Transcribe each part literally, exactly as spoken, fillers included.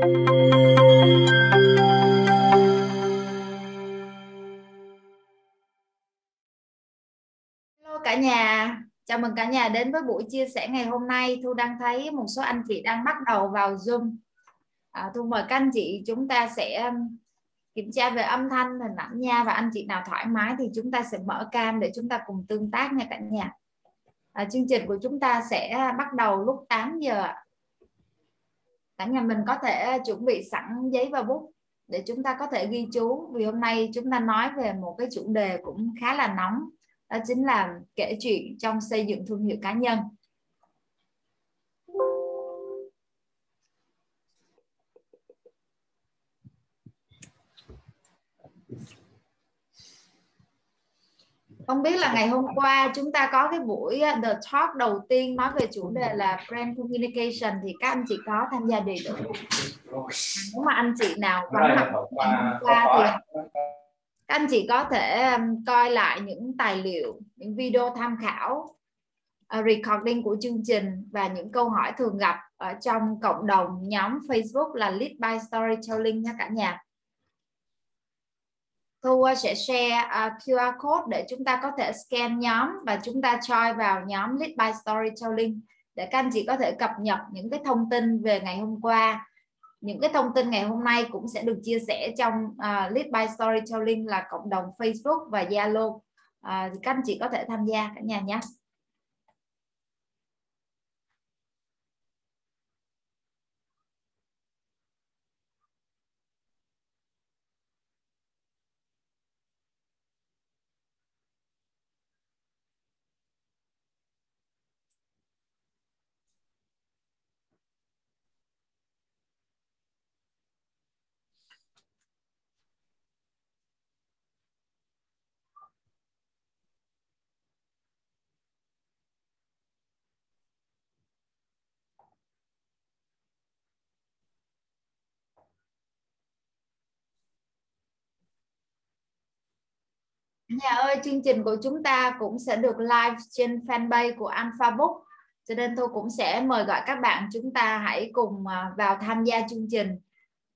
Cả nhà, chào mừng cả nhà đến với buổi chia sẻ ngày hôm nay. Thu đang thấy một số anh chị đang bắt đầu vào Zoom. À, Thu mời các anh chị chúng ta sẽ kiểm tra về âm thanh, hình ảnh nha, và anh chị nào thoải mái thì chúng ta sẽ mở cam để chúng ta cùng tương tác nha cả nhà. À, chương trình của chúng ta sẽ bắt đầu lúc tám giờ. Cả nhà mình có thể chuẩn bị sẵn giấy và bút để chúng ta có thể ghi chú, vì hôm nay chúng ta nói về một cái chủ đề cũng khá là nóng. Đó chính là kể chuyện trong xây dựng thương hiệu cá nhân. Không biết là ngày hôm qua chúng ta có cái buổi The Talk đầu tiên nói về chủ đề là Brand Communication, thì các anh chị có tham gia đầy đủ. Nếu mà anh chị nào vắng mặt ngày hôm qua thì các anh chị có thể coi lại những tài liệu, những video tham khảo, recording của chương trình và những câu hỏi thường gặp ở trong cộng đồng nhóm Facebook là Lead by Storytelling nha cả nhà. Thu sẽ share quy rờ code để chúng ta có thể scan nhóm và chúng ta join vào nhóm Lead by Storytelling để các anh chị có thể cập nhật những cái thông tin về ngày hôm qua. Những cái thông tin ngày hôm nay cũng sẽ được chia sẻ trong uh, Lead by Storytelling là cộng đồng Facebook và Zalo. Uh, các anh chị có thể tham gia cả nhà nhé. Nhà ơi, chương trình của chúng ta cũng sẽ được live trên fanpage của Alpha Book, cho nên tôi cũng sẽ mời gọi các bạn chúng ta hãy cùng vào tham gia chương trình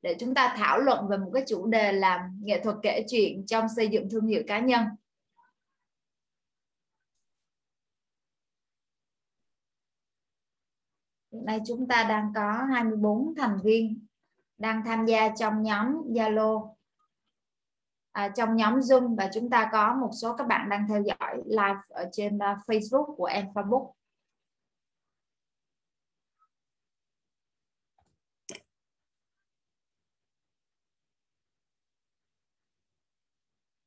để chúng ta thảo luận về một cái chủ đề là nghệ thuật kể chuyện trong xây dựng thương hiệu cá nhân. Hiện nay chúng ta đang có hai mươi bốn thành viên đang tham gia trong nhóm Zalo. À, trong nhóm Zoom, và chúng ta có một số các bạn đang theo dõi live ở trên uh, Facebook của Alpha Book.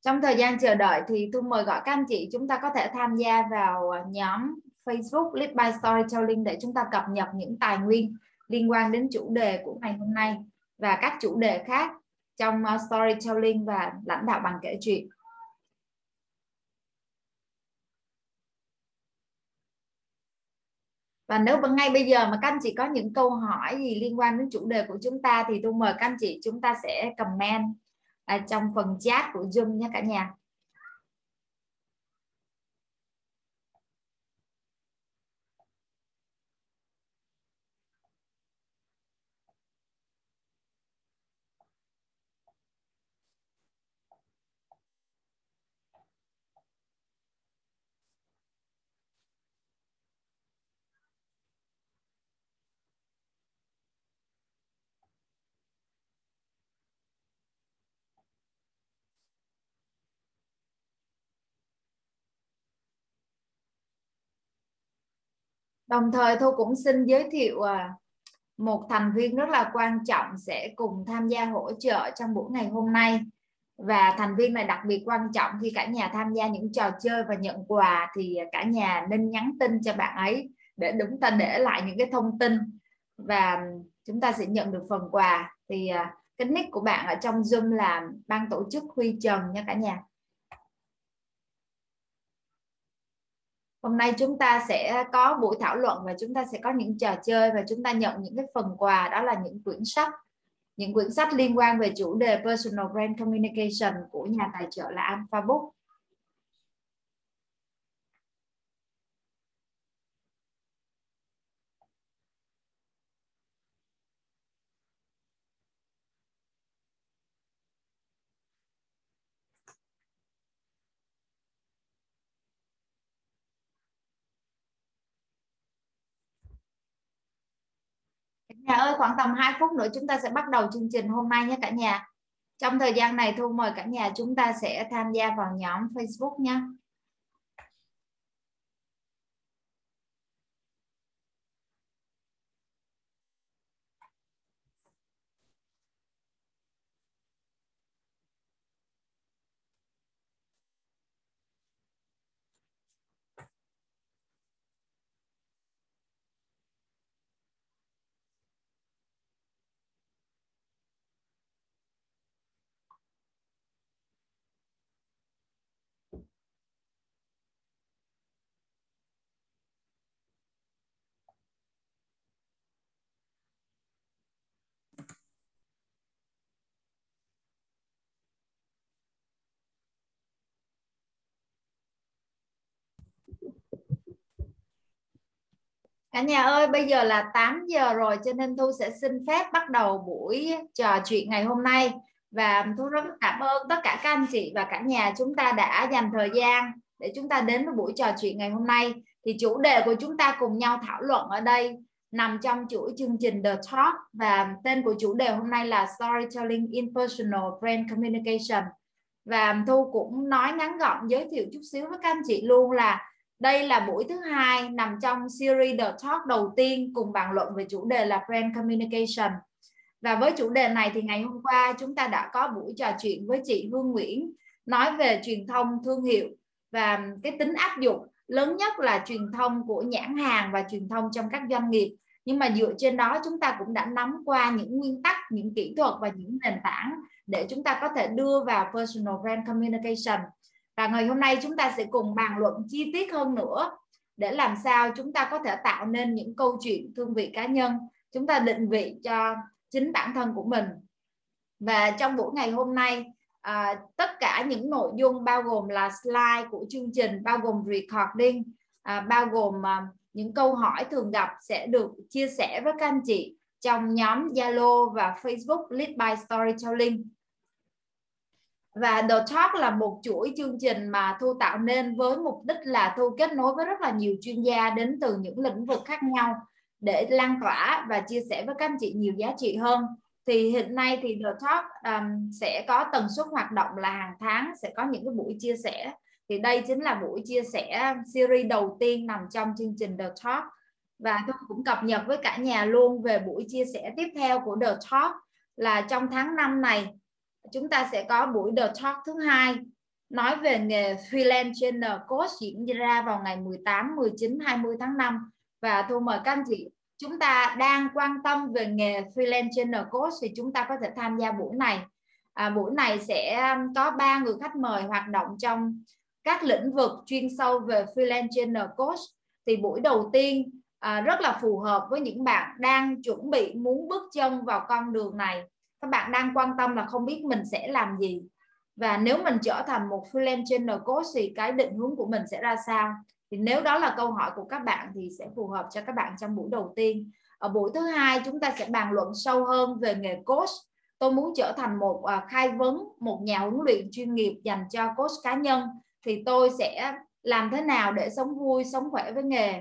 Trong thời gian chờ đợi thì tôi mời gọi các anh chị chúng ta có thể tham gia vào nhóm Facebook Lead by Storytelling để chúng ta cập nhật những tài nguyên liên quan đến chủ đề của ngày hôm nay và các chủ đề khác trong storytelling và lãnh đạo bằng kể chuyện. Và nếu ngay bây giờ mà các anh chị có những câu hỏi gì liên quan đến chủ đề của chúng ta thì tôi mời các anh chị chúng ta sẽ comment trong phần chat của Zoom nha cả nhà. Đồng thời tôi cũng xin giới thiệu một thành viên rất là quan trọng sẽ cùng tham gia hỗ trợ trong buổi ngày hôm nay. Và thành viên này đặc biệt quan trọng khi cả nhà tham gia những trò chơi và nhận quà, thì cả nhà nên nhắn tin cho bạn ấy để chúng ta để lại những cái thông tin và chúng ta sẽ nhận được phần quà. Thì cái nick của bạn ở trong Zoom là ban tổ chức Huy Trần nha cả nhà. Hôm nay chúng ta sẽ có buổi thảo luận và chúng ta sẽ có những trò chơi và chúng ta nhận những cái phần quà, đó là những quyển sách. Những quyển sách liên quan về chủ đề Personal Brand Communication của nhà tài trợ là Alpha Book. Nhà ơi, khoảng tầm hai phút nữa chúng ta sẽ bắt đầu chương trình hôm nay nhé cả nhà. Trong thời gian này Thu mời cả nhà chúng ta sẽ tham gia vào nhóm Facebook nhé. Cả nhà ơi, bây giờ là tám giờ rồi cho nên Thu sẽ xin phép bắt đầu buổi trò chuyện ngày hôm nay. Và Thu rất cảm ơn tất cả các anh chị và cả nhà chúng ta đã dành thời gian để chúng ta đến với buổi trò chuyện ngày hôm nay. Thì chủ đề của chúng ta cùng nhau thảo luận ở đây nằm trong chuỗi chương trình The Talk. Và tên của chủ đề hôm nay là Storytelling in Personal Brand Communication. Và Thu cũng nói ngắn gọn giới thiệu chút xíu với các anh chị luôn là đây là buổi thứ hai nằm trong series The Talk đầu tiên cùng bàn luận về chủ đề là Brand Communication. Và với chủ đề này thì ngày hôm qua chúng ta đã có buổi trò chuyện với chị Hương Nguyễn nói về truyền thông thương hiệu và cái tính áp dụng lớn nhất là truyền thông của nhãn hàng và truyền thông trong các doanh nghiệp. Nhưng mà dựa trên đó chúng ta cũng đã nắm qua những nguyên tắc, những kỹ thuật và những nền tảng để chúng ta có thể đưa vào Personal Brand Communication. Và ngày hôm nay chúng ta sẽ cùng bàn luận chi tiết hơn nữa để làm sao chúng ta có thể tạo nên những câu chuyện thương vị cá nhân, chúng ta định vị cho chính bản thân của mình. Và trong buổi ngày hôm nay, à, tất cả những nội dung bao gồm là slide của chương trình, bao gồm recording, à, bao gồm à, những câu hỏi thường gặp sẽ được chia sẻ với các anh chị trong nhóm Zalo và Facebook Lead by Storytelling. Và The Talk là một chuỗi chương trình mà Thu tạo nên với mục đích là Thu kết nối với rất là nhiều chuyên gia đến từ những lĩnh vực khác nhau để lan tỏa và chia sẻ với các anh chị nhiều giá trị hơn. Thì hiện nay thì The Talk um, sẽ có tần suất hoạt động là hàng tháng sẽ có những cái buổi chia sẻ. Thì đây chính là buổi chia sẻ series đầu tiên nằm trong chương trình The Talk. Và Thu cũng cập nhật với cả nhà luôn về buổi chia sẻ tiếp theo của The Talk là trong tháng năm này. Chúng ta sẽ có buổi The Talk thứ hai nói về nghề freelance trainer coach diễn ra vào ngày mười tám, mười chín, hai mươi tháng năm. Và Thu mời các anh chị chúng ta đang quan tâm về nghề freelance trainer coach thì chúng ta có thể tham gia buổi này. À, buổi này sẽ có ba người khách mời hoạt động trong các lĩnh vực chuyên sâu về freelance trainer coach. Thì buổi đầu tiên à, rất là phù hợp với những bạn đang chuẩn bị muốn bước chân vào con đường này. Các bạn đang quan tâm là không biết mình sẽ làm gì. Và nếu mình trở thành một freelance trainer coach thì cái định hướng của mình sẽ ra sao? Thì nếu đó là câu hỏi của các bạn thì sẽ phù hợp cho các bạn trong buổi đầu tiên. Ở buổi thứ hai chúng ta sẽ bàn luận sâu hơn về nghề coach. Tôi muốn trở thành một khai vấn, một nhà huấn luyện chuyên nghiệp dành cho coach cá nhân. Thì tôi sẽ làm thế nào để sống vui, sống khỏe với nghề?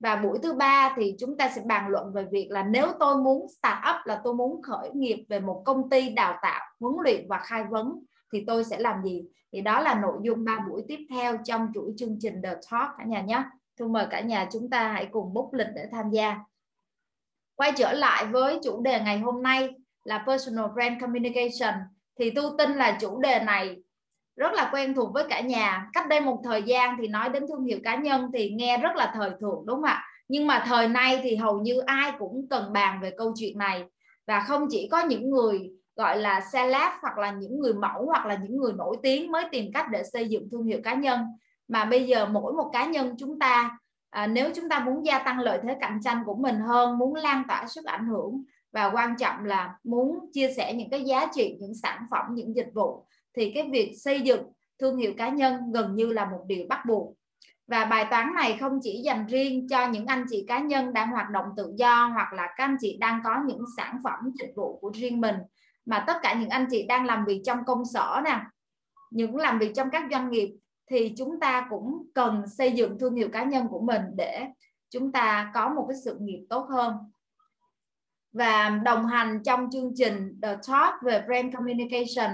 Và buổi thứ ba thì chúng ta sẽ bàn luận về việc là nếu tôi muốn start up là tôi muốn khởi nghiệp về một công ty đào tạo, huấn luyện và khai vấn thì tôi sẽ làm gì? Thì đó là nội dung ba buổi tiếp theo trong chuỗi chương trình The Talk cả nhà nhé. Tôi mời cả nhà chúng ta hãy cùng book lịch để tham gia. Quay trở lại với chủ đề ngày hôm nay là Personal Brand Communication. Thì tôi tin là chủ đề này rất là quen thuộc với cả nhà. Cách đây một thời gian thì nói đến thương hiệu cá nhân thì nghe rất là thời thượng đúng không ạ? Nhưng mà thời nay thì hầu như ai cũng cần bàn về câu chuyện này. Và không chỉ có những người gọi là celeb hoặc là những người mẫu hoặc là những người nổi tiếng mới tìm cách để xây dựng thương hiệu cá nhân, mà bây giờ mỗi một cá nhân chúng ta à, nếu chúng ta muốn gia tăng lợi thế cạnh tranh của mình hơn, muốn lan tỏa sức ảnh hưởng và quan trọng là muốn chia sẻ những cái giá trị, những sản phẩm, những dịch vụ thì cái việc xây dựng thương hiệu cá nhân gần như là một điều bắt buộc. Và bài toán này không chỉ dành riêng cho những anh chị cá nhân đang hoạt động tự do hoặc là các anh chị đang có những sản phẩm dịch vụ của riêng mình, mà tất cả những anh chị đang làm việc trong công sở nè, những làm việc trong các doanh nghiệp thì chúng ta cũng cần xây dựng thương hiệu cá nhân của mình để chúng ta có một cái sự nghiệp tốt hơn. và đồng hành trong chương trình The Talk về Brand Communication.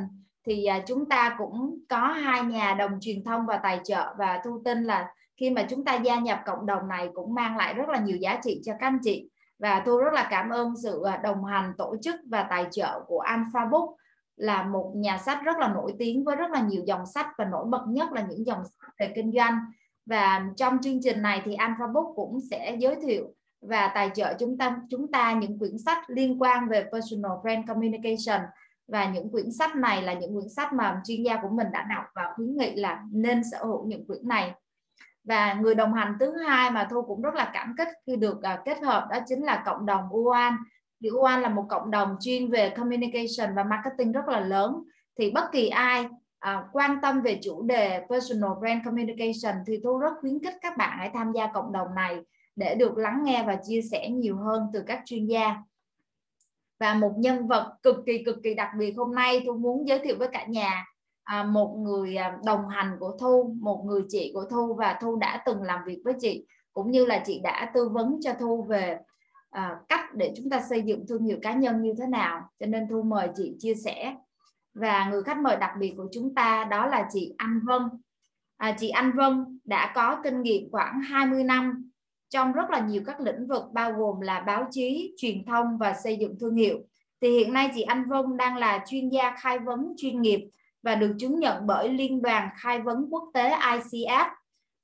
Thì chúng ta cũng có hai nhà đồng truyền thông và tài trợ, và Thu tin là khi mà chúng ta gia nhập cộng đồng này cũng mang lại rất là nhiều giá trị cho các anh chị. Và Thu rất là cảm ơn sự đồng hành, tổ chức và tài trợ của Alpha Book, là một nhà sách rất là nổi tiếng với rất là nhiều dòng sách, và nổi bật nhất là những dòng sách về kinh doanh. Và trong chương trình này thì Alpha Book cũng sẽ giới thiệu và tài trợ chúng ta, chúng ta những quyển sách liên quan về Personal Brand Communication. Và những quyển sách này là những quyển sách mà chuyên gia của mình đã đọc và khuyến nghị là nên sở hữu những quyển này. Và người đồng hành thứ hai mà Thu cũng rất là cảm kích khi được kết hợp, đó chính là cộng đồng u a en. Thì u a en là một cộng đồng chuyên về communication và marketing rất là lớn. Thì bất kỳ ai à, quan tâm về chủ đề Personal Brand Communication thì Thu rất khuyến khích các bạn hãy tham gia cộng đồng này để được lắng nghe và chia sẻ nhiều hơn từ các chuyên gia. Và một nhân vật cực kỳ cực kỳ đặc biệt hôm nay Thu muốn giới thiệu với cả nhà, à, một người đồng hành của Thu, một người chị của Thu, và Thu đã từng làm việc với chị, cũng như là chị đã tư vấn cho Thu về à, cách để chúng ta xây dựng thương hiệu cá nhân như thế nào. Cho nên Thu mời chị chia sẻ. Và người khách mời đặc biệt của chúng ta đó là chị Anh Vân. À, chị Anh Vân đã có kinh nghiệm khoảng hai mươi năm trong rất là nhiều các lĩnh vực, bao gồm là báo chí, truyền thông và xây dựng thương hiệu. Thì hiện nay chị Anh Vân đang là chuyên gia khai vấn chuyên nghiệp và được chứng nhận bởi Liên đoàn Khai vấn Quốc tế I C F.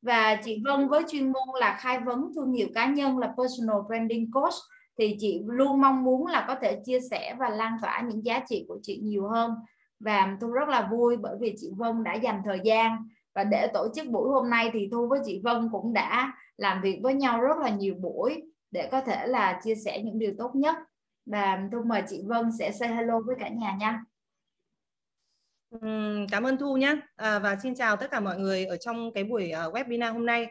Và chị Vân với chuyên môn là khai vấn thương hiệu cá nhân, là Personal Branding Coach. Thì chị luôn mong muốn là có thể chia sẻ và lan tỏa những giá trị của chị nhiều hơn. Và Thu rất là vui bởi vì chị Vân đã dành thời gian. Và để tổ chức buổi hôm nay thì Thu với chị Vân cũng đã làm việc với nhau rất là nhiều buổi để có thể là chia sẻ những điều tốt nhất. Và Thu mời chị Vân sẽ say hello với cả nhà nha. Cảm ơn Thu nhé. À, và xin chào tất cả mọi người ở trong cái buổi uh, webinar hôm nay.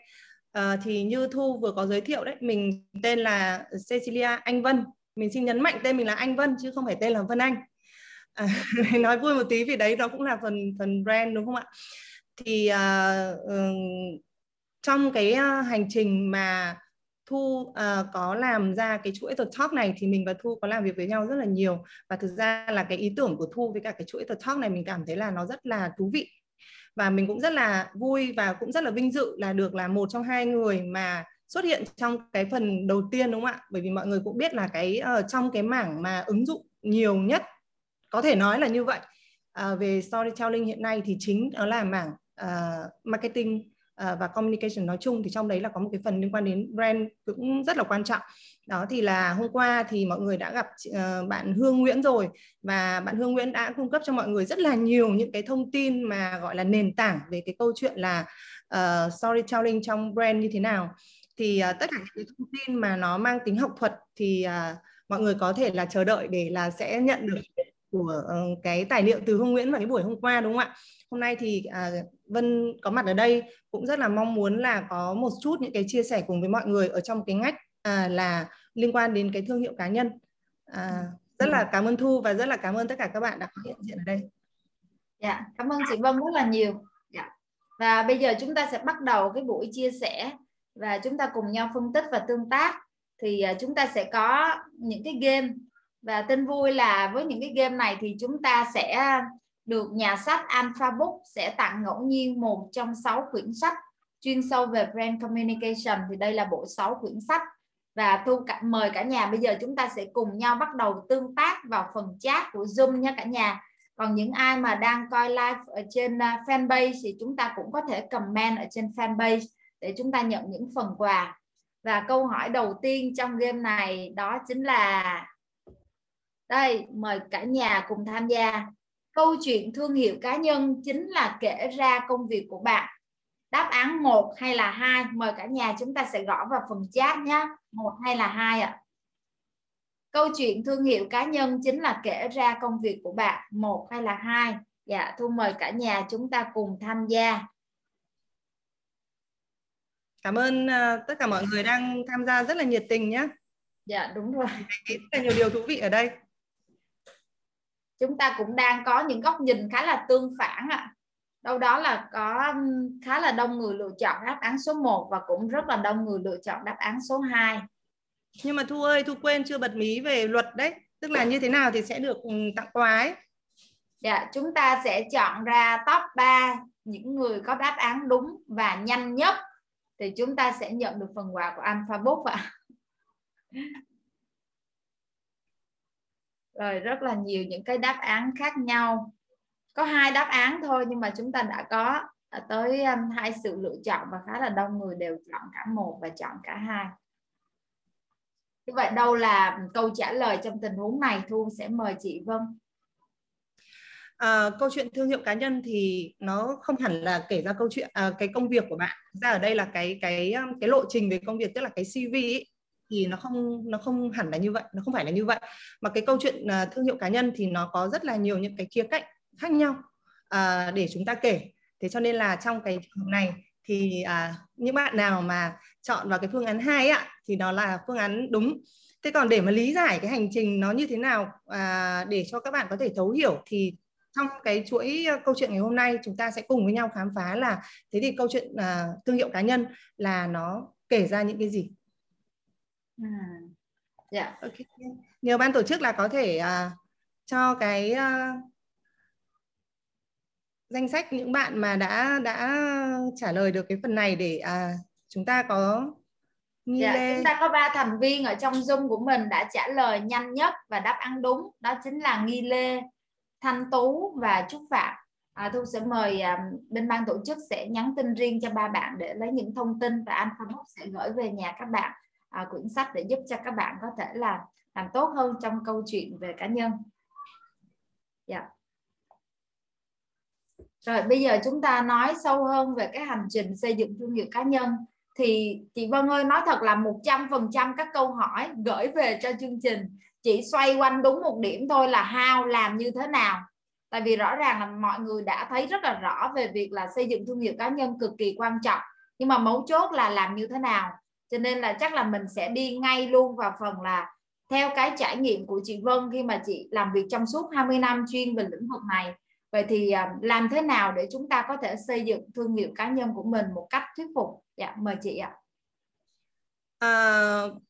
À, thì như Thu vừa có giới thiệu đấy, mình tên là Cecilia Anh Vân. Mình xin nhấn mạnh tên mình là Anh Vân chứ không phải tên là Vân Anh. À, nói vui một tí vì đấy nó cũng là phần phần brand đúng không ạ? Thì uh, trong cái hành trình mà Thu uh, có làm ra cái chuỗi The Talk này thì mình và Thu có làm việc với nhau rất là nhiều, và thực ra là cái ý tưởng của Thu với cả cái chuỗi The Talk này mình cảm thấy là nó rất là thú vị, và mình cũng rất là vui và cũng rất là vinh dự là được là một trong hai người mà xuất hiện trong cái phần đầu tiên đúng không ạ? Bởi vì mọi người cũng biết là cái uh, trong cái mảng mà ứng dụng nhiều nhất, có thể nói là như vậy, uh, về storytelling hiện nay thì chính đó là mảng uh, marketing và communication nói chung, thì trong đấy là có một cái phần liên quan đến brand cũng rất là quan trọng. Đó thì là hôm qua thì mọi người đã gặp bạn Hương Nguyễn rồi, và bạn Hương Nguyễn đã cung cấp cho mọi người rất là nhiều những cái thông tin mà gọi là nền tảng về cái câu chuyện là uh, storytelling trong brand như thế nào. Thì uh, tất cả những cái thông tin mà nó mang tính học thuật thì uh, mọi người có thể là chờ đợi để là sẽ nhận được của cái tài liệu từ Hương Nguyễn vào cái buổi hôm qua đúng không ạ? Hôm nay thì à, Vân có mặt ở đây cũng rất là mong muốn là có một chút những cái chia sẻ cùng với mọi người ở trong cái ngách à, là liên quan đến cái thương hiệu cá nhân. À, rất là cảm ơn Thu và rất là cảm ơn tất cả các bạn đã hiện diện ở đây. Dạ, cảm ơn chị Vân rất là nhiều. Dạ. Và bây giờ chúng ta sẽ bắt đầu cái buổi chia sẻ và chúng ta cùng nhau phân tích và tương tác. Thì chúng ta sẽ có những cái game. Và tin vui là với những cái game này thì chúng ta sẽ được nhà sách Alpha Book sẽ tặng ngẫu nhiên một trong sáu quyển sách chuyên sâu về Brand Communication. Thì đây là bộ sáu quyển sách. Và Thu mời cả nhà bây giờ chúng ta sẽ cùng nhau bắt đầu tương tác vào phần chat của Zoom nha cả nhà. Còn những ai mà đang coi live ở trên fanpage thì chúng ta cũng có thể comment ở trên fanpage để chúng ta nhận những phần quà. Và câu hỏi đầu tiên trong game này đó chính là... Đây, mời cả nhà cùng tham gia. Câu chuyện thương hiệu cá nhân chính là kể ra công việc của bạn. Đáp án một hay là hai? Mời cả nhà chúng ta sẽ gõ vào phần chat nhé. một hay là hai ạ? Câu chuyện thương hiệu cá nhân chính là kể ra công việc của bạn. một hay là hai? Dạ, Thu mời cả nhà chúng ta cùng tham gia. Cảm ơn uh, tất cả mọi người đang tham gia rất là nhiệt tình nhé. Dạ, đúng rồi. Rất là nhiều điều thú vị ở đây. Chúng ta cũng đang có những góc nhìn khá là tương phản ạ. Đâu đó là có khá là đông người lựa chọn đáp án số một và cũng rất là đông người lựa chọn đáp án số hai. Nhưng mà Thu ơi, Thu quên chưa bật mí về luật đấy. Tức là như thế nào thì sẽ được tặng quà ấy. Dạ, chúng ta sẽ chọn ra top ba những người có đáp án đúng và nhanh nhất thì chúng ta sẽ nhận được phần quà của Alpha Book ạ. Rồi rất là nhiều những cái đáp án khác nhau. Có hai đáp án thôi nhưng mà chúng ta đã có tới hai sự lựa chọn và khá là đông người đều chọn cả một và chọn cả hai. Như vậy đâu là câu trả lời trong tình huống này? Thu sẽ mời chị Vân. À, câu chuyện thương hiệu cá nhân thì nó không hẳn là kể ra câu chuyện à, cái công việc của bạn. Ra ở đây là cái cái cái lộ trình về công việc, tức là cái xê vê ấy, thì nó không nó không hẳn là như vậy, nó không phải là như vậy. Mà cái câu chuyện à, thương hiệu cá nhân thì nó có rất là nhiều những cái khía cạnh khác nhau à, để chúng ta kể. Thế cho nên là trong cái trường hợp này thì à, những bạn nào mà chọn vào cái phương án hai ạ thì nó là phương án đúng. Thế còn để mà lý giải cái hành trình nó như thế nào à, để cho các bạn có thể thấu hiểu thì trong cái chuỗi câu chuyện ngày hôm nay chúng ta sẽ cùng với nhau khám phá là thế thì câu chuyện à, thương hiệu cá nhân là nó kể ra những cái gì. À, dạ. Okay. Nhờ ban tổ chức là có thể à, cho cái à, danh sách những bạn mà đã đã trả lời được cái phần này để à, chúng ta có dạ, lê... chúng ta có ba thành viên ở trong Zoom của mình đã trả lời nhanh nhất và đáp án đúng, đó chính là Nghi Lê, Thanh Tú và Trúc Phạm. À, Thu sẽ mời à, bên ban tổ chức sẽ nhắn tin riêng cho ba bạn để lấy những thông tin và Alpha Book sẽ gửi về nhà các bạn à, quyển sách để giúp cho các bạn có thể là làm tốt hơn trong câu chuyện về cá nhân. Dạ. Rồi bây giờ chúng ta nói sâu hơn về cái hành trình xây dựng thương hiệu cá nhân. Thì chị Vân ơi, nói thật là một trăm phần trăm các câu hỏi gửi về cho chương trình chỉ xoay quanh đúng một điểm thôi là how, làm như thế nào. Tại vì rõ ràng là mọi người đã thấy rất là rõ về việc là xây dựng thương hiệu cá nhân cực kỳ quan trọng. Nhưng mà mấu chốt là làm như thế nào. Cho nên là chắc là mình sẽ đi ngay luôn vào phần là theo cái trải nghiệm của chị Vân khi mà chị làm việc trong suốt hai mươi năm chuyên về lĩnh vực này. Vậy thì làm thế nào để chúng ta có thể xây dựng thương hiệu cá nhân của mình một cách thuyết phục? Dạ, mời chị ạ. À,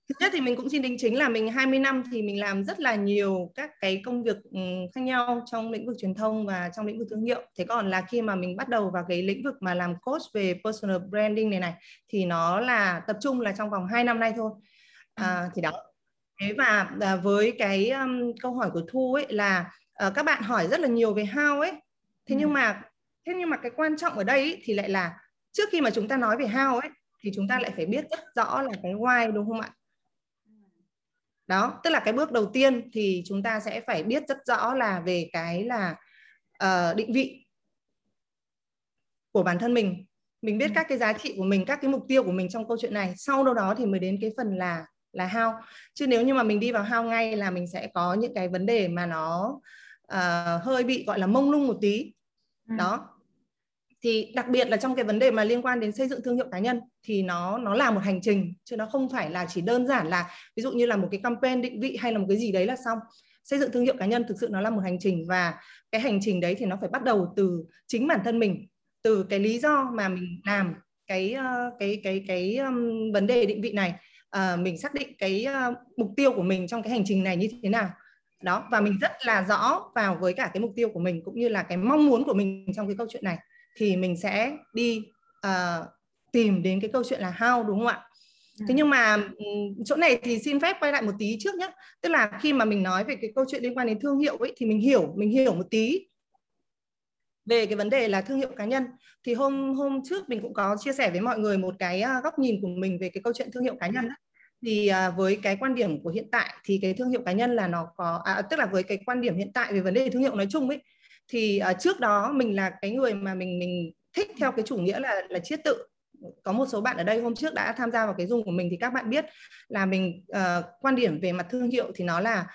thứ nhất thì mình cũng xin đính chính là mình hai mươi năm thì mình làm rất là nhiều các cái công việc khác nhau trong lĩnh vực truyền thông và trong lĩnh vực thương hiệu. Thế còn là khi mà mình bắt đầu vào cái lĩnh vực mà làm coach về personal branding này này thì nó là tập trung là trong vòng hai năm nay thôi. À, thì đó. Thế và với cái um, câu hỏi của Thu ấy là uh, các bạn hỏi rất là nhiều về how ấy. Thế ừ. nhưng mà thế nhưng mà cái quan trọng ở đây ấy, thì lại là trước khi mà chúng ta nói về how ấy thì chúng ta lại phải biết rất rõ là cái why, đúng không ạ? Đó, tức là cái bước đầu tiên thì chúng ta sẽ phải biết rất rõ là về cái là uh, định vị của bản thân mình. Mình biết các cái giá trị của mình, các cái mục tiêu của mình trong câu chuyện này. Sau đâu đó thì mới đến cái phần là là how. Chứ nếu như mà mình đi vào how ngay là mình sẽ có những cái vấn đề mà nó uh, hơi bị gọi là mông lung một tí. Đó. Thì đặc biệt là trong cái vấn đề mà liên quan đến xây dựng thương hiệu cá nhân thì nó nó là một hành trình, chứ nó không phải là chỉ đơn giản là ví dụ như là một cái campaign định vị hay là một cái gì đấy là xong. Xây dựng thương hiệu cá nhân thực sự nó là một hành trình, và cái hành trình đấy thì nó phải bắt đầu từ chính bản thân mình, từ cái lý do mà mình làm cái cái cái cái, cái vấn đề định vị này, à, mình xác định cái mục tiêu của mình trong cái hành trình này như thế nào. Đó, và mình rất là rõ vào với cả cái mục tiêu của mình cũng như là cái mong muốn của mình trong cái câu chuyện này. Thì mình sẽ đi uh, tìm đến cái câu chuyện là how, đúng không ạ? Ừ. Thế nhưng mà chỗ này thì xin phép quay lại một tí trước nhé. Tức là khi mà mình nói về cái câu chuyện liên quan đến thương hiệu ấy, thì mình hiểu, mình hiểu một tí về cái vấn đề là thương hiệu cá nhân. Thì hôm hôm trước mình cũng có chia sẻ với mọi người một cái góc nhìn của mình về cái câu chuyện thương hiệu cá nhân. Thì uh, với cái quan điểm của hiện tại thì cái thương hiệu cá nhân là nó có, à, tức là với cái quan điểm hiện tại về vấn đề thương hiệu nói chung ấy, thì uh, trước đó mình là cái người mà mình mình thích theo cái chủ nghĩa là là triết tự. Có một số bạn ở đây hôm trước đã tham gia vào cái Zoom của mình thì các bạn biết là mình uh, quan điểm về mặt thương hiệu thì nó là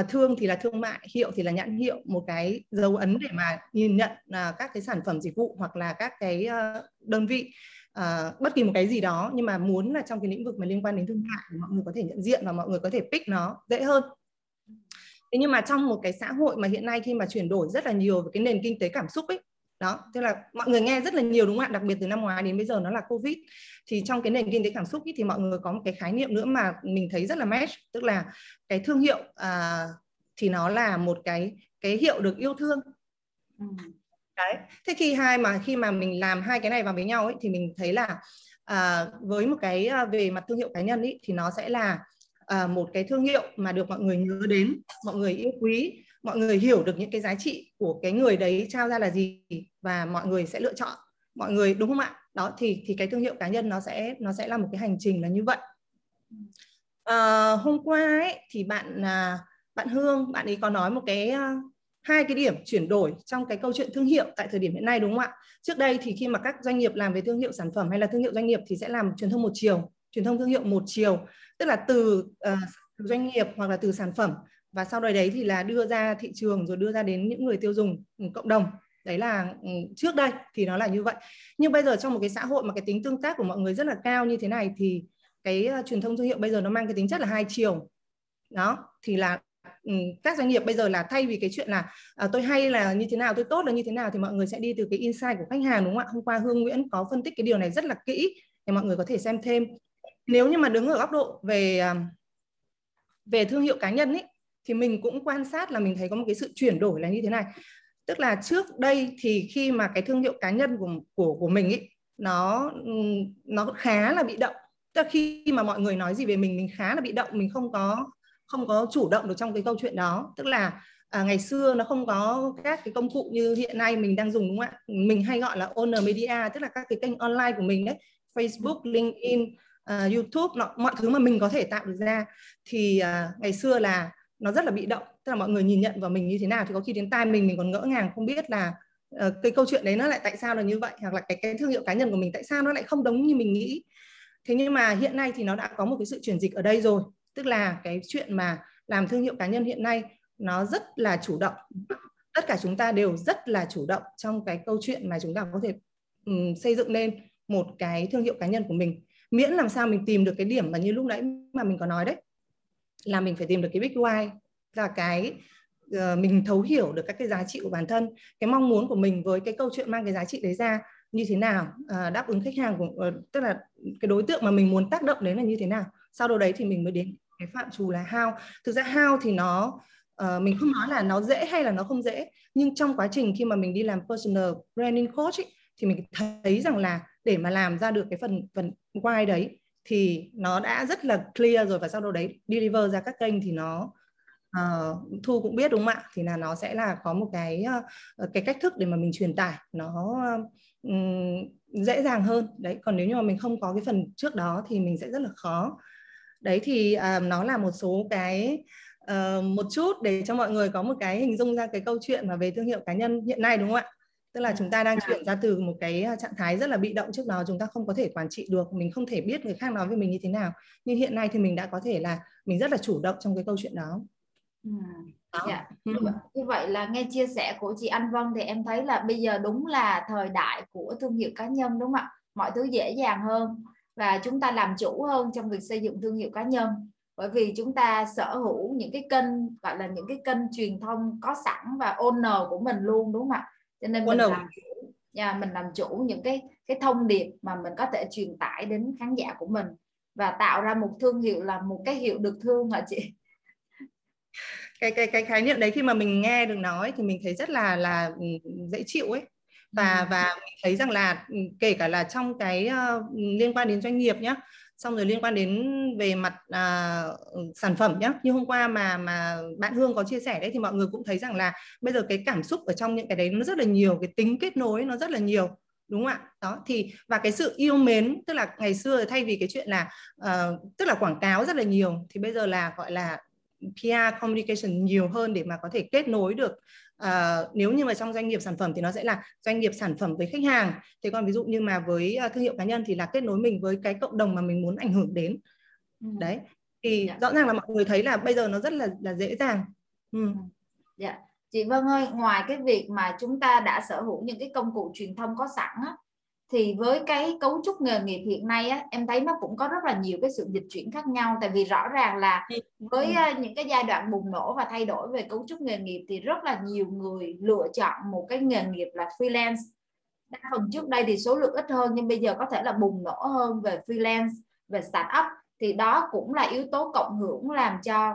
uh, thương thì là thương mại, hiệu thì là nhãn hiệu, một cái dấu ấn để mà nhìn nhận uh, các cái sản phẩm dịch vụ hoặc là các cái uh, đơn vị, uh, bất kỳ một cái gì đó, nhưng mà muốn là trong cái lĩnh vực mà liên quan đến thương mại mọi người có thể nhận diện và mọi người có thể pick nó dễ hơn. Thế nhưng mà trong một cái xã hội mà hiện nay khi mà chuyển đổi rất là nhiều về cái nền kinh tế cảm xúc ấy, Đó, tức là mọi người nghe rất là nhiều đúng không ạ? Đặc biệt từ năm ngoái đến bây giờ nó là Covid. Thì trong cái nền kinh tế cảm xúc ý, thì mọi người có một cái khái niệm nữa mà mình thấy rất là match. Tức là cái thương hiệu à, thì nó là một cái, cái hiệu được yêu thương. Ừ. Đấy. Thế khi hai mà khi mà mình làm hai cái này vào với nhau ấy, thì mình thấy là à, với một cái về mặt thương hiệu cá nhân ấy, thì nó sẽ là à, một cái thương hiệu mà được mọi người nhớ đến, mọi người yêu quý, mọi người hiểu được những cái giá trị của cái người đấy trao ra là gì và mọi người sẽ lựa chọn, mọi người đúng không ạ? Đó thì thì cái thương hiệu cá nhân nó sẽ nó sẽ là một cái hành trình là như vậy. À, hôm qua ấy, thì bạn bạn Hương bạn ấy có nói một cái hai cái điểm chuyển đổi trong cái câu chuyện thương hiệu tại thời điểm hiện nay đúng không ạ? Trước đây thì khi mà các doanh nghiệp làm về thương hiệu sản phẩm hay là thương hiệu doanh nghiệp thì sẽ làm truyền thông một chiều, truyền thông thương hiệu một chiều, tức là từ uh, doanh nghiệp hoặc là từ sản phẩm và sau đó đấy thì là đưa ra thị trường rồi đưa ra đến những người tiêu dùng, cộng đồng. Đấy là trước đây thì nó là như vậy. Nhưng bây giờ trong một cái xã hội mà cái tính tương tác của mọi người rất là cao như thế này thì cái uh, truyền thông thương hiệu bây giờ nó mang cái tính chất là hai chiều. Đó, thì là các doanh nghiệp bây giờ là thay vì cái chuyện là à, tôi hay là như thế nào, tôi tốt là như thế nào thì mọi người sẽ đi từ cái insight của khách hàng đúng không ạ? Hôm qua Hương Nguyễn có phân tích cái điều này rất là kỹ thì mọi người có thể xem thêm. Nếu như mà đứng ở góc độ về về thương hiệu cá nhân ấy, thì mình cũng quan sát là mình thấy có một cái sự chuyển đổi là như thế này. Tức là trước đây thì khi mà cái thương hiệu cá nhân của của, của mình ấy, nó nó khá là bị động. Tức là khi mà mọi người nói gì về mình mình khá là bị động, mình không có không có chủ động được trong cái câu chuyện đó. Tức là à, ngày xưa nó không có các cái công cụ như hiện nay mình đang dùng đúng không ạ? Mình hay gọi là owned media, tức là các cái kênh online của mình đấy, Facebook, LinkedIn, uh, YouTube, nó, mọi thứ mà mình có thể tạo được ra. Thì uh, ngày xưa là nó rất là bị động, tức là mọi người nhìn nhận vào mình như thế nào thì có khi đến tai mình mình còn ngỡ ngàng không biết là uh, cái câu chuyện đấy nó lại tại sao là như vậy, hoặc là cái, cái thương hiệu cá nhân của mình tại sao nó lại không đúng như mình nghĩ. Thế nhưng mà hiện nay thì nó đã có một cái sự chuyển dịch ở đây rồi. Tức là cái chuyện mà làm thương hiệu cá nhân hiện nay nó rất là chủ động. Tất cả chúng ta đều rất là chủ động trong cái câu chuyện mà chúng ta có thể um, xây dựng lên một cái thương hiệu cá nhân của mình. Miễn làm sao mình tìm được cái điểm mà như lúc nãy mà mình có nói đấy. Là mình phải tìm được cái big why, là cái uh, mình thấu hiểu được các cái giá trị của bản thân. Cái mong muốn của mình với cái câu chuyện mang cái giá trị đấy ra như thế nào, uh, đáp ứng khách hàng, của, uh, tức là cái đối tượng mà mình muốn tác động đến là như thế nào. Sau đó đấy thì mình mới đến cái phạm trù là how. Thực ra how thì nó, uh, mình không nói là nó dễ hay là nó không dễ. Nhưng trong quá trình khi mà mình đi làm personal branding coach ấy, thì mình thấy rằng là để mà làm ra được cái phần, phần why đấy thì nó đã rất là clear rồi. Và sau đó đấy deliver ra các kênh thì nó, uh, Thu cũng biết đúng không ạ? Thì là nó sẽ là có một cái, uh, cái cách thức để mà mình truyền tải nó uh, dễ dàng hơn. Đấy. Còn nếu như mà mình không có cái phần trước đó thì mình sẽ rất là khó. Đấy thì à, nó là một số cái uh, một chút để cho mọi người có một cái hình dung ra cái câu chuyện mà về thương hiệu cá nhân hiện nay đúng không ạ? Tức là chúng ta đang chuyển ra từ một cái trạng thái rất là bị động trước đó, chúng ta không có thể quản trị được, mình không thể biết người khác nói về mình như thế nào. Nhưng hiện nay thì mình đã có thể là mình rất là chủ động trong cái câu chuyện đó. Ừ. Đó. Yeah. Ừ. Như vậy là nghe chia sẻ của chị Anh Vân thì em thấy là bây giờ đúng là thời đại của thương hiệu cá nhân đúng không ạ? Mọi thứ dễ dàng hơn. Và chúng ta làm chủ hơn trong việc xây dựng thương hiệu cá nhân. Bởi vì chúng ta sở hữu những cái kênh, gọi là những cái kênh truyền thông có sẵn và owner của mình luôn đúng không ạ? Cho nên mình làm, chủ, yeah, mình làm chủ những cái, cái thông điệp mà mình có thể truyền tải đến khán giả của mình. Và tạo ra một thương hiệu là một cái hiệu được thương hả chị? Cái, cái, cái khái niệm đấy khi mà mình nghe được nói thì mình thấy rất là, là dễ chịu ấy. Và, và mình thấy rằng là kể cả là trong cái uh, liên quan đến doanh nghiệp nhé, xong rồi liên quan đến về mặt uh, sản phẩm nhé, như hôm qua mà, mà bạn Hương có chia sẻ đấy thì mọi người cũng thấy rằng là bây giờ cái cảm xúc ở trong những cái đấy nó rất là nhiều, cái tính kết nối nó rất là nhiều đúng không ạ? Đó thì và cái sự yêu mến, tức là ngày xưa thay vì cái chuyện là uh, tức là quảng cáo rất là nhiều thì bây giờ là gọi là pê e communication nhiều hơn để mà có thể kết nối được. À, nếu như mà trong doanh nghiệp sản phẩm thì nó sẽ là doanh nghiệp sản phẩm với khách hàng. Thế còn ví dụ như mà với thương hiệu cá nhân thì là kết nối mình với cái cộng đồng mà mình muốn ảnh hưởng đến. Ừ. Đấy. Thì dạ. Rõ ràng là mọi người thấy là bây giờ nó rất là, là dễ dàng. Ừ. Dạ. Chị Vân ơi, ngoài cái việc mà chúng ta đã sở hữu những cái công cụ truyền thông có sẵn á, Thì với cái cấu trúc nghề nghiệp hiện nay á, em thấy nó cũng có rất là nhiều cái sự dịch chuyển khác nhau. Tại vì rõ ràng là với những cái giai đoạn bùng nổ và thay đổi về cấu trúc nghề nghiệp thì rất là nhiều người lựa chọn một cái nghề nghiệp là freelance. Đa phần trước đây thì số lượng ít hơn, nhưng bây giờ có thể là bùng nổ hơn về freelance, về startup. Thì đó cũng là yếu tố cộng hưởng làm cho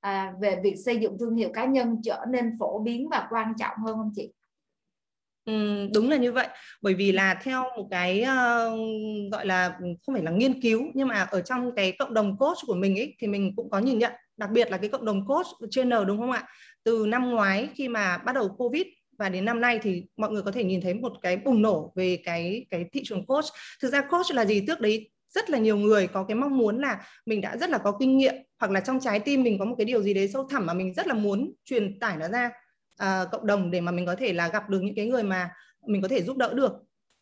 à, về việc xây dựng thương hiệu cá nhân trở nên phổ biến và quan trọng hơn không chị? Ừ, đúng là như vậy, bởi vì là theo một cái uh, gọi là không phải là nghiên cứu, nhưng mà ở trong cái cộng đồng coach của mình ấy, thì mình cũng có nhìn nhận, đặc biệt là cái cộng đồng coach channel đúng không ạ, từ năm ngoái khi mà bắt đầu Covid và đến năm nay thì mọi người có thể nhìn thấy một cái bùng nổ về cái, cái thị trường coach. Thực ra coach là gì? Trước đấy rất là nhiều người có cái mong muốn là mình đã rất là có kinh nghiệm, hoặc là trong trái tim mình có một cái điều gì đấy sâu thẳm mà mình rất là muốn truyền tải nó ra À, cộng đồng, để mà mình có thể là gặp được những cái người mà mình có thể giúp đỡ được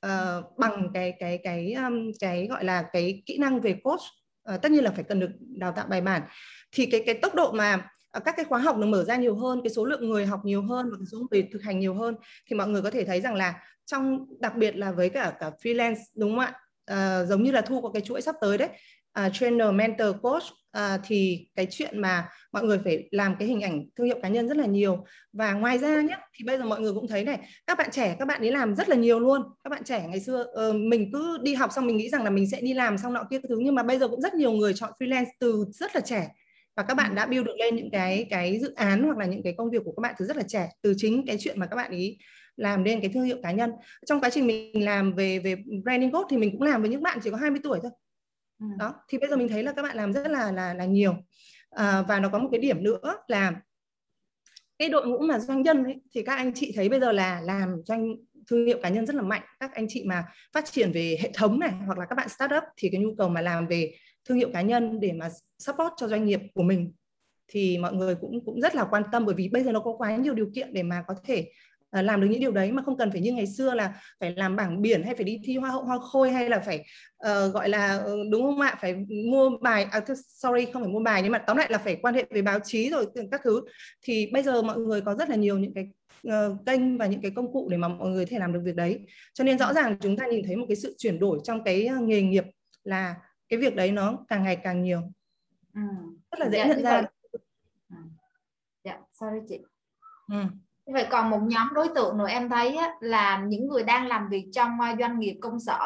à, bằng cái cái cái cái gọi là cái kỹ năng về coach. À, tất nhiên là phải cần được đào tạo bài bản. Thì cái cái tốc độ mà các cái khóa học được mở ra nhiều hơn, cái số lượng người học nhiều hơn và cái số người thực hành nhiều hơn, thì mọi người có thể thấy rằng là trong, đặc biệt là với cả cả freelance đúng không ạ? À, giống như là Thu có cái chuỗi sắp tới đấy, à, trainer, mentor, coach. À, thì cái chuyện mà mọi người phải làm cái hình ảnh thương hiệu cá nhân rất là nhiều. Và ngoài ra nhé, thì bây giờ mọi người cũng thấy này, các bạn trẻ, các bạn ấy làm rất là nhiều luôn. Các bạn trẻ ngày xưa uh, mình cứ đi học xong mình nghĩ rằng là mình sẽ đi làm xong nọ kia cái thứ, nhưng mà bây giờ cũng rất nhiều người chọn freelance từ rất là trẻ. Và các bạn đã build được lên những cái, cái dự án hoặc là những cái công việc của các bạn từ rất là trẻ, từ chính cái chuyện mà các bạn ấy làm nên cái thương hiệu cá nhân. Trong quá trình mình làm về, về branding coach thì mình cũng làm với những bạn chỉ có hai mươi tuổi thôi. Đó, thì bây giờ mình thấy là các bạn làm rất là là, là nhiều. À, và nó có một cái điểm nữa là cái đội ngũ mà doanh nhân ấy, thì các anh chị thấy bây giờ là làm doanh thương hiệu cá nhân rất là mạnh. Các anh chị mà phát triển về hệ thống này, hoặc là các bạn startup, thì cái nhu cầu mà làm về thương hiệu cá nhân để mà support cho doanh nghiệp của mình thì mọi người cũng cũng rất là quan tâm, bởi vì bây giờ nó có quá nhiều điều kiện để mà có thể làm được những điều đấy, mà không cần phải như ngày xưa là phải làm bảng biển hay phải đi thi hoa hậu hoa khôi, hay là phải uh, gọi là đúng không ạ, phải mua bài à, sorry không phải mua bài, nhưng mà tóm lại là phải quan hệ với báo chí rồi các thứ. Thì bây giờ mọi người có rất là nhiều những cái uh, kênh và những cái công cụ để mà mọi người có thể làm được việc đấy. Cho nên rõ ràng chúng ta nhìn thấy một cái sự chuyển đổi trong cái nghề nghiệp, là cái việc đấy nó càng ngày càng nhiều. Ừ. Rất là dễ dạ, nhận ra. Dạ, sorry chị. Ừ. Vậy còn một nhóm đối tượng nữa em thấy á, là những người đang làm việc trong doanh nghiệp công sở.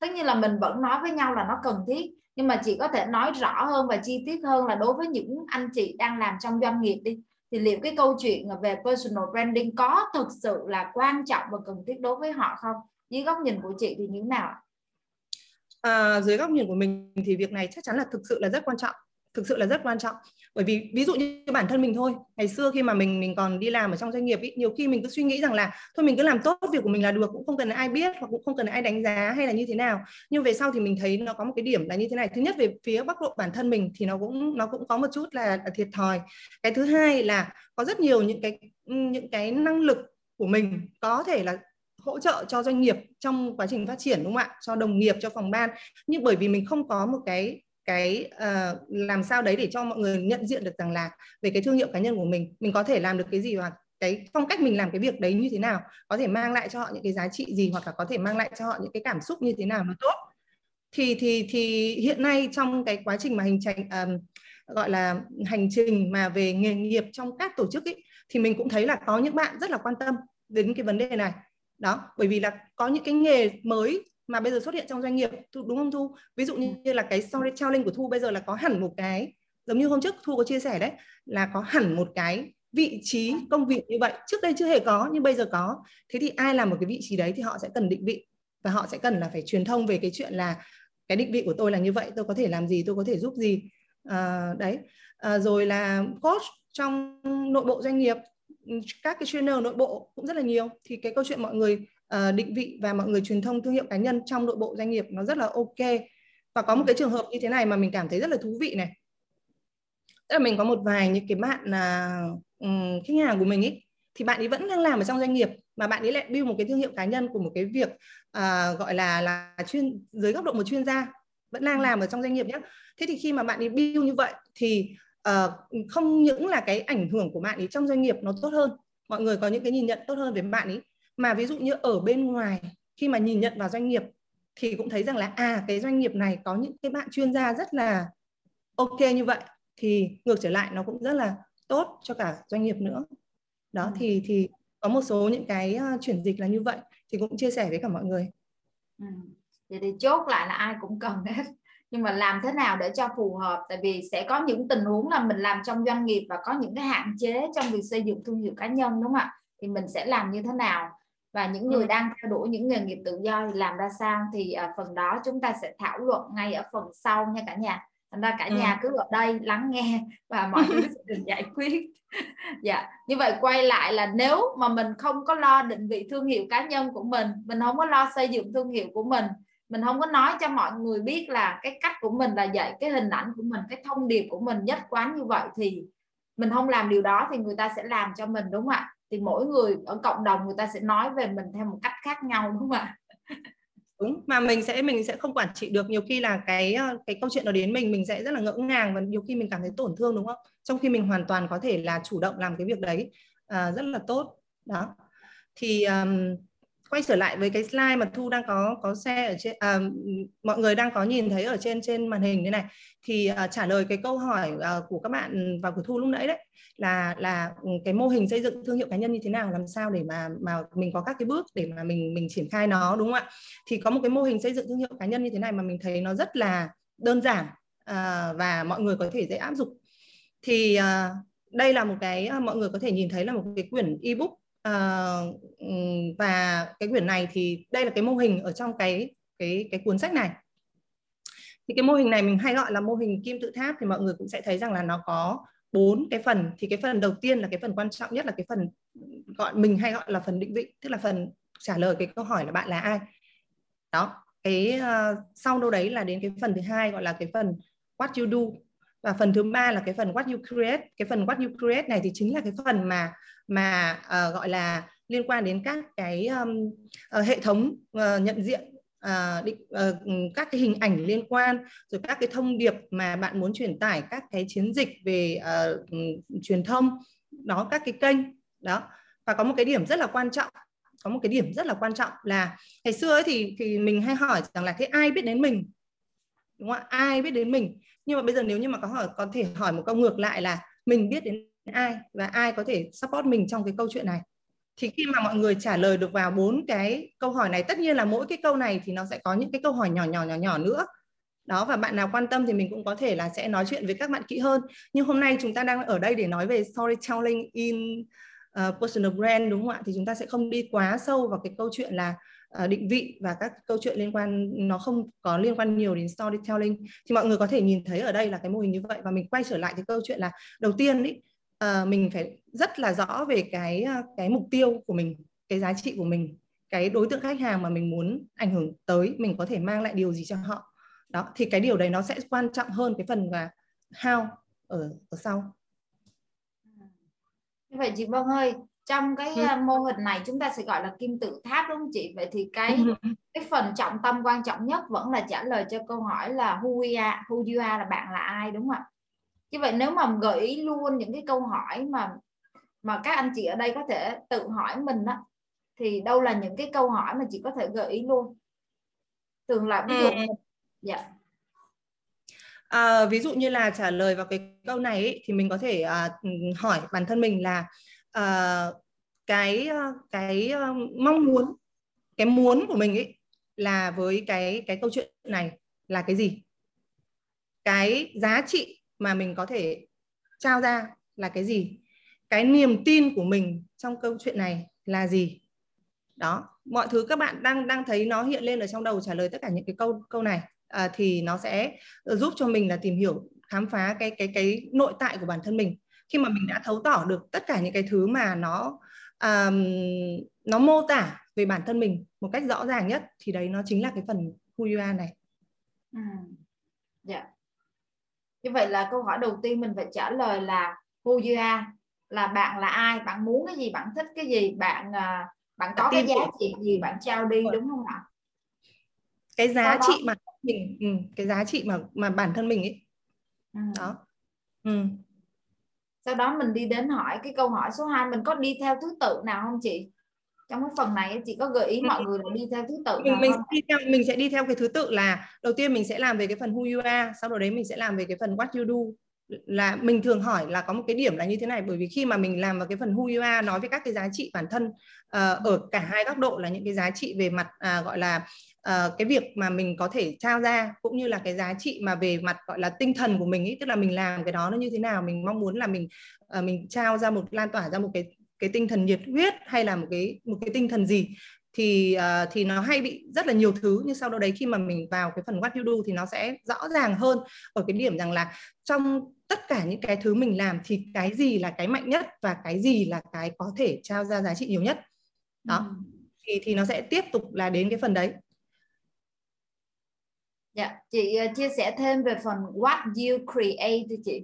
Tất nhiên là mình vẫn nói với nhau là nó cần thiết, nhưng mà chị có thể nói rõ hơn và chi tiết hơn là đối với những anh chị đang làm trong doanh nghiệp đi, thì liệu cái câu chuyện về personal branding có thực sự là quan trọng và cần thiết đối với họ không? Dưới góc nhìn của chị thì như thế nào? À, dưới góc nhìn của mình thì việc này chắc chắn là thực sự là rất quan trọng. Thực sự là rất quan trọng. Bởi vì ví dụ như bản thân mình thôi, ngày xưa khi mà mình mình còn đi làm ở trong doanh nghiệp ý, nhiều khi mình cứ suy nghĩ rằng là thôi mình cứ làm tốt việc của mình là được, cũng không cần ai biết hoặc cũng không cần ai đánh giá hay là như thế nào. Nhưng về sau thì mình thấy nó có một cái điểm là như thế này. Thứ nhất, về phía góc độ bản thân mình thì nó cũng nó cũng có một chút là thiệt thòi. Cái thứ hai là có rất nhiều những cái những cái năng lực của mình có thể là hỗ trợ cho doanh nghiệp trong quá trình phát triển, đúng không ạ? Cho đồng nghiệp, cho phòng ban. Nhưng bởi vì mình không có một cái cái uh, làm sao đấy để cho mọi người nhận diện được rằng là về cái thương hiệu cá nhân của mình, mình có thể làm được cái gì và cái phong cách mình làm cái việc đấy như thế nào, có thể mang lại cho họ những cái giá trị gì, hoặc là có thể mang lại cho họ những cái cảm xúc như thế nào nó tốt. Thì thì thì hiện nay trong cái quá trình mà hình thành um, gọi là hành trình mà về nghề nghiệp trong các tổ chức ấy, thì mình cũng thấy là có những bạn rất là quan tâm đến cái vấn đề này. Đó, bởi vì là có những cái nghề mới mà bây giờ xuất hiện trong doanh nghiệp, đúng không Thu? Ví dụ như là cái storytelling của Thu bây giờ là có hẳn một cái, giống như hôm trước Thu có chia sẻ đấy, là có hẳn một cái vị trí công việc như vậy. Trước đây chưa hề có, nhưng bây giờ có. Thế thì ai làm một cái vị trí đấy thì họ sẽ cần định vị, và họ sẽ cần là phải truyền thông về cái chuyện là cái định vị của tôi là như vậy, tôi có thể làm gì, tôi có thể giúp gì. À, đấy. À, rồi là coach trong nội bộ doanh nghiệp, các cái trainer nội bộ cũng rất là nhiều. Thì cái câu chuyện mọi người định vị và mọi người truyền thông thương hiệu cá nhân trong nội bộ doanh nghiệp nó rất là ok. Và có một cái trường hợp như thế này mà mình cảm thấy rất là thú vị này. Tức là mình có một vài những cái bạn là um, khách hàng của mình ấy, thì bạn ấy vẫn đang làm ở trong doanh nghiệp mà bạn ấy lại build một cái thương hiệu cá nhân của một cái việc uh, gọi là là chuyên dưới góc độ một chuyên gia, vẫn đang làm ở trong doanh nghiệp nhé. Thế thì khi mà bạn ấy build như vậy thì uh, không những là cái ảnh hưởng của bạn ấy trong doanh nghiệp nó tốt hơn, mọi người có những cái nhìn nhận tốt hơn về bạn ấy, mà ví dụ như ở bên ngoài khi mà nhìn nhận vào doanh nghiệp thì cũng thấy rằng là à, cái doanh nghiệp này có những cái bạn chuyên gia rất là ok như vậy, thì ngược trở lại nó cũng rất là tốt cho cả doanh nghiệp nữa. Đó, ừ. thì thì có một số những cái chuyển dịch là như vậy, thì cũng chia sẻ với cả mọi người. Ừ. Vậy thì chốt lại là ai cũng cần hết, nhưng mà làm thế nào để cho phù hợp, tại vì sẽ có những tình huống là mình làm trong doanh nghiệp và có những cái hạn chế trong việc xây dựng thương hiệu cá nhân, đúng không ạ? Thì mình sẽ làm như thế nào, và những người đang theo đuổi những nghề nghiệp tự do thì làm ra sao, thì uh, phần đó chúng ta sẽ thảo luận ngay ở phần sau nha cả nhà. Thành ra cả ừ. nhà cứ ở đây lắng nghe và mọi thứ sẽ được giải quyết. Dạ, như vậy quay lại là nếu mà mình không có lo định vị thương hiệu cá nhân của mình, mình không có lo xây dựng thương hiệu của mình, mình không có nói cho mọi người biết là cái cách của mình là vậy, cái hình ảnh của mình, cái thông điệp của mình nhất quán như vậy, thì mình không làm điều đó thì người ta sẽ làm cho mình, đúng không ạ? Thì mỗi người ở cộng đồng người ta sẽ nói về mình theo một cách khác nhau, đúng không ạ? Đúng, mà mình sẽ mình sẽ không quản trị được. Nhiều khi là cái cái câu chuyện đó đến mình, mình sẽ rất là ngỡ ngàng và nhiều khi mình cảm thấy tổn thương, đúng không? Trong khi mình hoàn toàn có thể là chủ động làm cái việc đấy à, rất là tốt. Đó. Thì um, quay trở lại với cái slide mà Thu đang có có share ở trên, à, mọi người đang có nhìn thấy ở trên trên màn hình thế này, thì à, trả lời cái câu hỏi à, của các bạn và của Thu lúc nãy đấy, là là cái mô hình xây dựng thương hiệu cá nhân như thế nào, làm sao để mà mà mình có các cái bước để mà mình mình triển khai nó, đúng không ạ? Thì có một cái mô hình xây dựng thương hiệu cá nhân như thế này mà mình thấy nó rất là đơn giản à, và mọi người có thể dễ áp dụng. Thì à, đây là một cái mọi người có thể nhìn thấy là một cái quyển ebook. À, và cái quyển này thì đây là cái mô hình ở trong cái cái cái cuốn sách này. Thì cái mô hình này mình hay gọi là mô hình kim tự tháp, thì mọi người cũng sẽ thấy rằng là nó có bốn cái phần. Thì cái phần đầu tiên là cái phần quan trọng nhất, là cái phần gọi mình hay gọi là phần định vị, tức là phần trả lời cái câu hỏi là bạn là ai. Đó, cái uh, sau đâu đấy là đến cái phần thứ hai gọi là cái phần what you do. Và phần thứ ba là cái phần what you create. Cái phần what you create này thì chính là cái phần mà mà uh, gọi là liên quan đến các cái um, uh, hệ thống uh, nhận diện, uh, định, uh, các cái hình ảnh liên quan, rồi các cái thông điệp mà bạn muốn truyền tải, các cái chiến dịch về uh, truyền thông, đó, các cái kênh đó. Và có một cái điểm rất là quan trọng, có một cái điểm rất là quan trọng là ngày xưa ấy thì thì mình hay hỏi rằng là thế ai biết đến mình, đúng không? Ai biết đến mình? Nhưng mà bây giờ nếu như mà có hỏi, có thể hỏi một câu ngược lại là mình biết đến ai và ai có thể support mình trong cái câu chuyện này. Thì khi mà mọi người trả lời được vào bốn cái câu hỏi này, tất nhiên là mỗi cái câu này thì nó sẽ có những cái câu hỏi nhỏ nhỏ nhỏ nhỏ nữa. Đó, và bạn nào quan tâm thì mình cũng có thể là sẽ nói chuyện với các bạn kỹ hơn. Nhưng hôm nay chúng ta đang ở đây để nói về storytelling in uh, personal brand, đúng không ạ? Thì chúng ta sẽ không đi quá sâu vào cái câu chuyện là định vị và các câu chuyện liên quan, nó không có liên quan nhiều đến storytelling. Thì mọi người có thể nhìn thấy ở đây là cái mô hình như vậy. Và mình quay trở lại cái câu chuyện là đầu tiên ý, mình phải rất là rõ về cái cái mục tiêu của mình, cái giá trị của mình, cái đối tượng khách hàng mà mình muốn ảnh hưởng tới, mình có thể mang lại điều gì cho họ. Đó, thì cái điều đấy nó sẽ quan trọng hơn cái phần là how ở, ở sau. Như vậy chị Vân ơi, trong cái ừ. mô hình này chúng ta sẽ gọi là kim tự tháp, đúng không chị? Vậy thì cái ừ. cái phần trọng tâm quan trọng nhất vẫn là trả lời cho câu hỏi là who we are, who you are, là bạn là ai, đúng không ạ? Như vậy nếu mà gợi ý luôn những cái câu hỏi mà mà các anh chị ở đây có thể tự hỏi mình đó, thì đâu là những cái câu hỏi mà chị có thể gợi ý luôn? Thường là ví dụ ừ. dạ. à, ví dụ như là trả lời vào cái câu này ấy, thì mình có thể uh, hỏi bản thân mình là Uh, cái cái uh, mong muốn, cái muốn của mình ấy là với cái cái câu chuyện này là cái gì, cái giá trị mà mình có thể trao ra là cái gì, cái niềm tin của mình trong câu chuyện này là gì. Đó, mọi thứ các bạn đang đang thấy nó hiện lên ở trong đầu, trả lời tất cả những cái câu câu này uh, thì nó sẽ giúp cho mình là tìm hiểu, khám phá cái cái cái nội tại của bản thân mình. Khi mà mình đã thấu tỏ được tất cả những cái thứ mà nó um, nó mô tả về bản thân mình một cách rõ ràng nhất, thì đấy nó chính là cái phần who you are này. Ừ. Yeah. Như vậy là câu hỏi đầu tiên mình phải trả lời là who you are, là bạn là ai, bạn muốn cái gì, bạn thích cái gì, bạn bạn có cái giá trị gì bạn trao đi, đúng không ạ? Cái giá đó trị đó. mà mình ừ, cái giá trị mà mà bản thân mình ấy. Ừ. Đó. Ừ. Sau đó mình đi đến hỏi cái câu hỏi số hai, mình có đi theo thứ tự nào không chị? Trong cái phần này chị có gợi ý mọi người là đi theo thứ tự mình, mình, đi theo, mình sẽ đi theo cái thứ tự là đầu tiên mình sẽ làm về cái phần who you are, sau đó đấy mình sẽ làm về cái phần what you do. Là mình thường hỏi là có một cái điểm là như thế này, bởi vì khi mà mình làm vào cái phần who you are nói về các cái giá trị bản thân uh, ở cả hai góc độ là những cái giá trị về mặt uh, gọi là uh, cái việc mà mình có thể trao ra, cũng như là cái giá trị mà về mặt gọi là tinh thần của mình ý, tức là mình làm cái đó nó như thế nào, mình mong muốn là mình uh, mình trao ra một, lan tỏa ra một cái cái tinh thần nhiệt huyết hay là một cái một cái tinh thần gì, thì uh, thì nó hay bị rất là nhiều thứ. Nhưng sau đó đấy khi mà mình vào cái phần what you do thì nó sẽ rõ ràng hơn ở cái điểm rằng là trong tất cả những cái thứ mình làm thì cái gì là cái mạnh nhất và cái gì là cái có thể trao ra giá trị nhiều nhất. Đó. Ừ. Thì thì nó sẽ tiếp tục là đến cái phần đấy. Dạ, chị uh, chia sẻ thêm về phần what you create cho chị.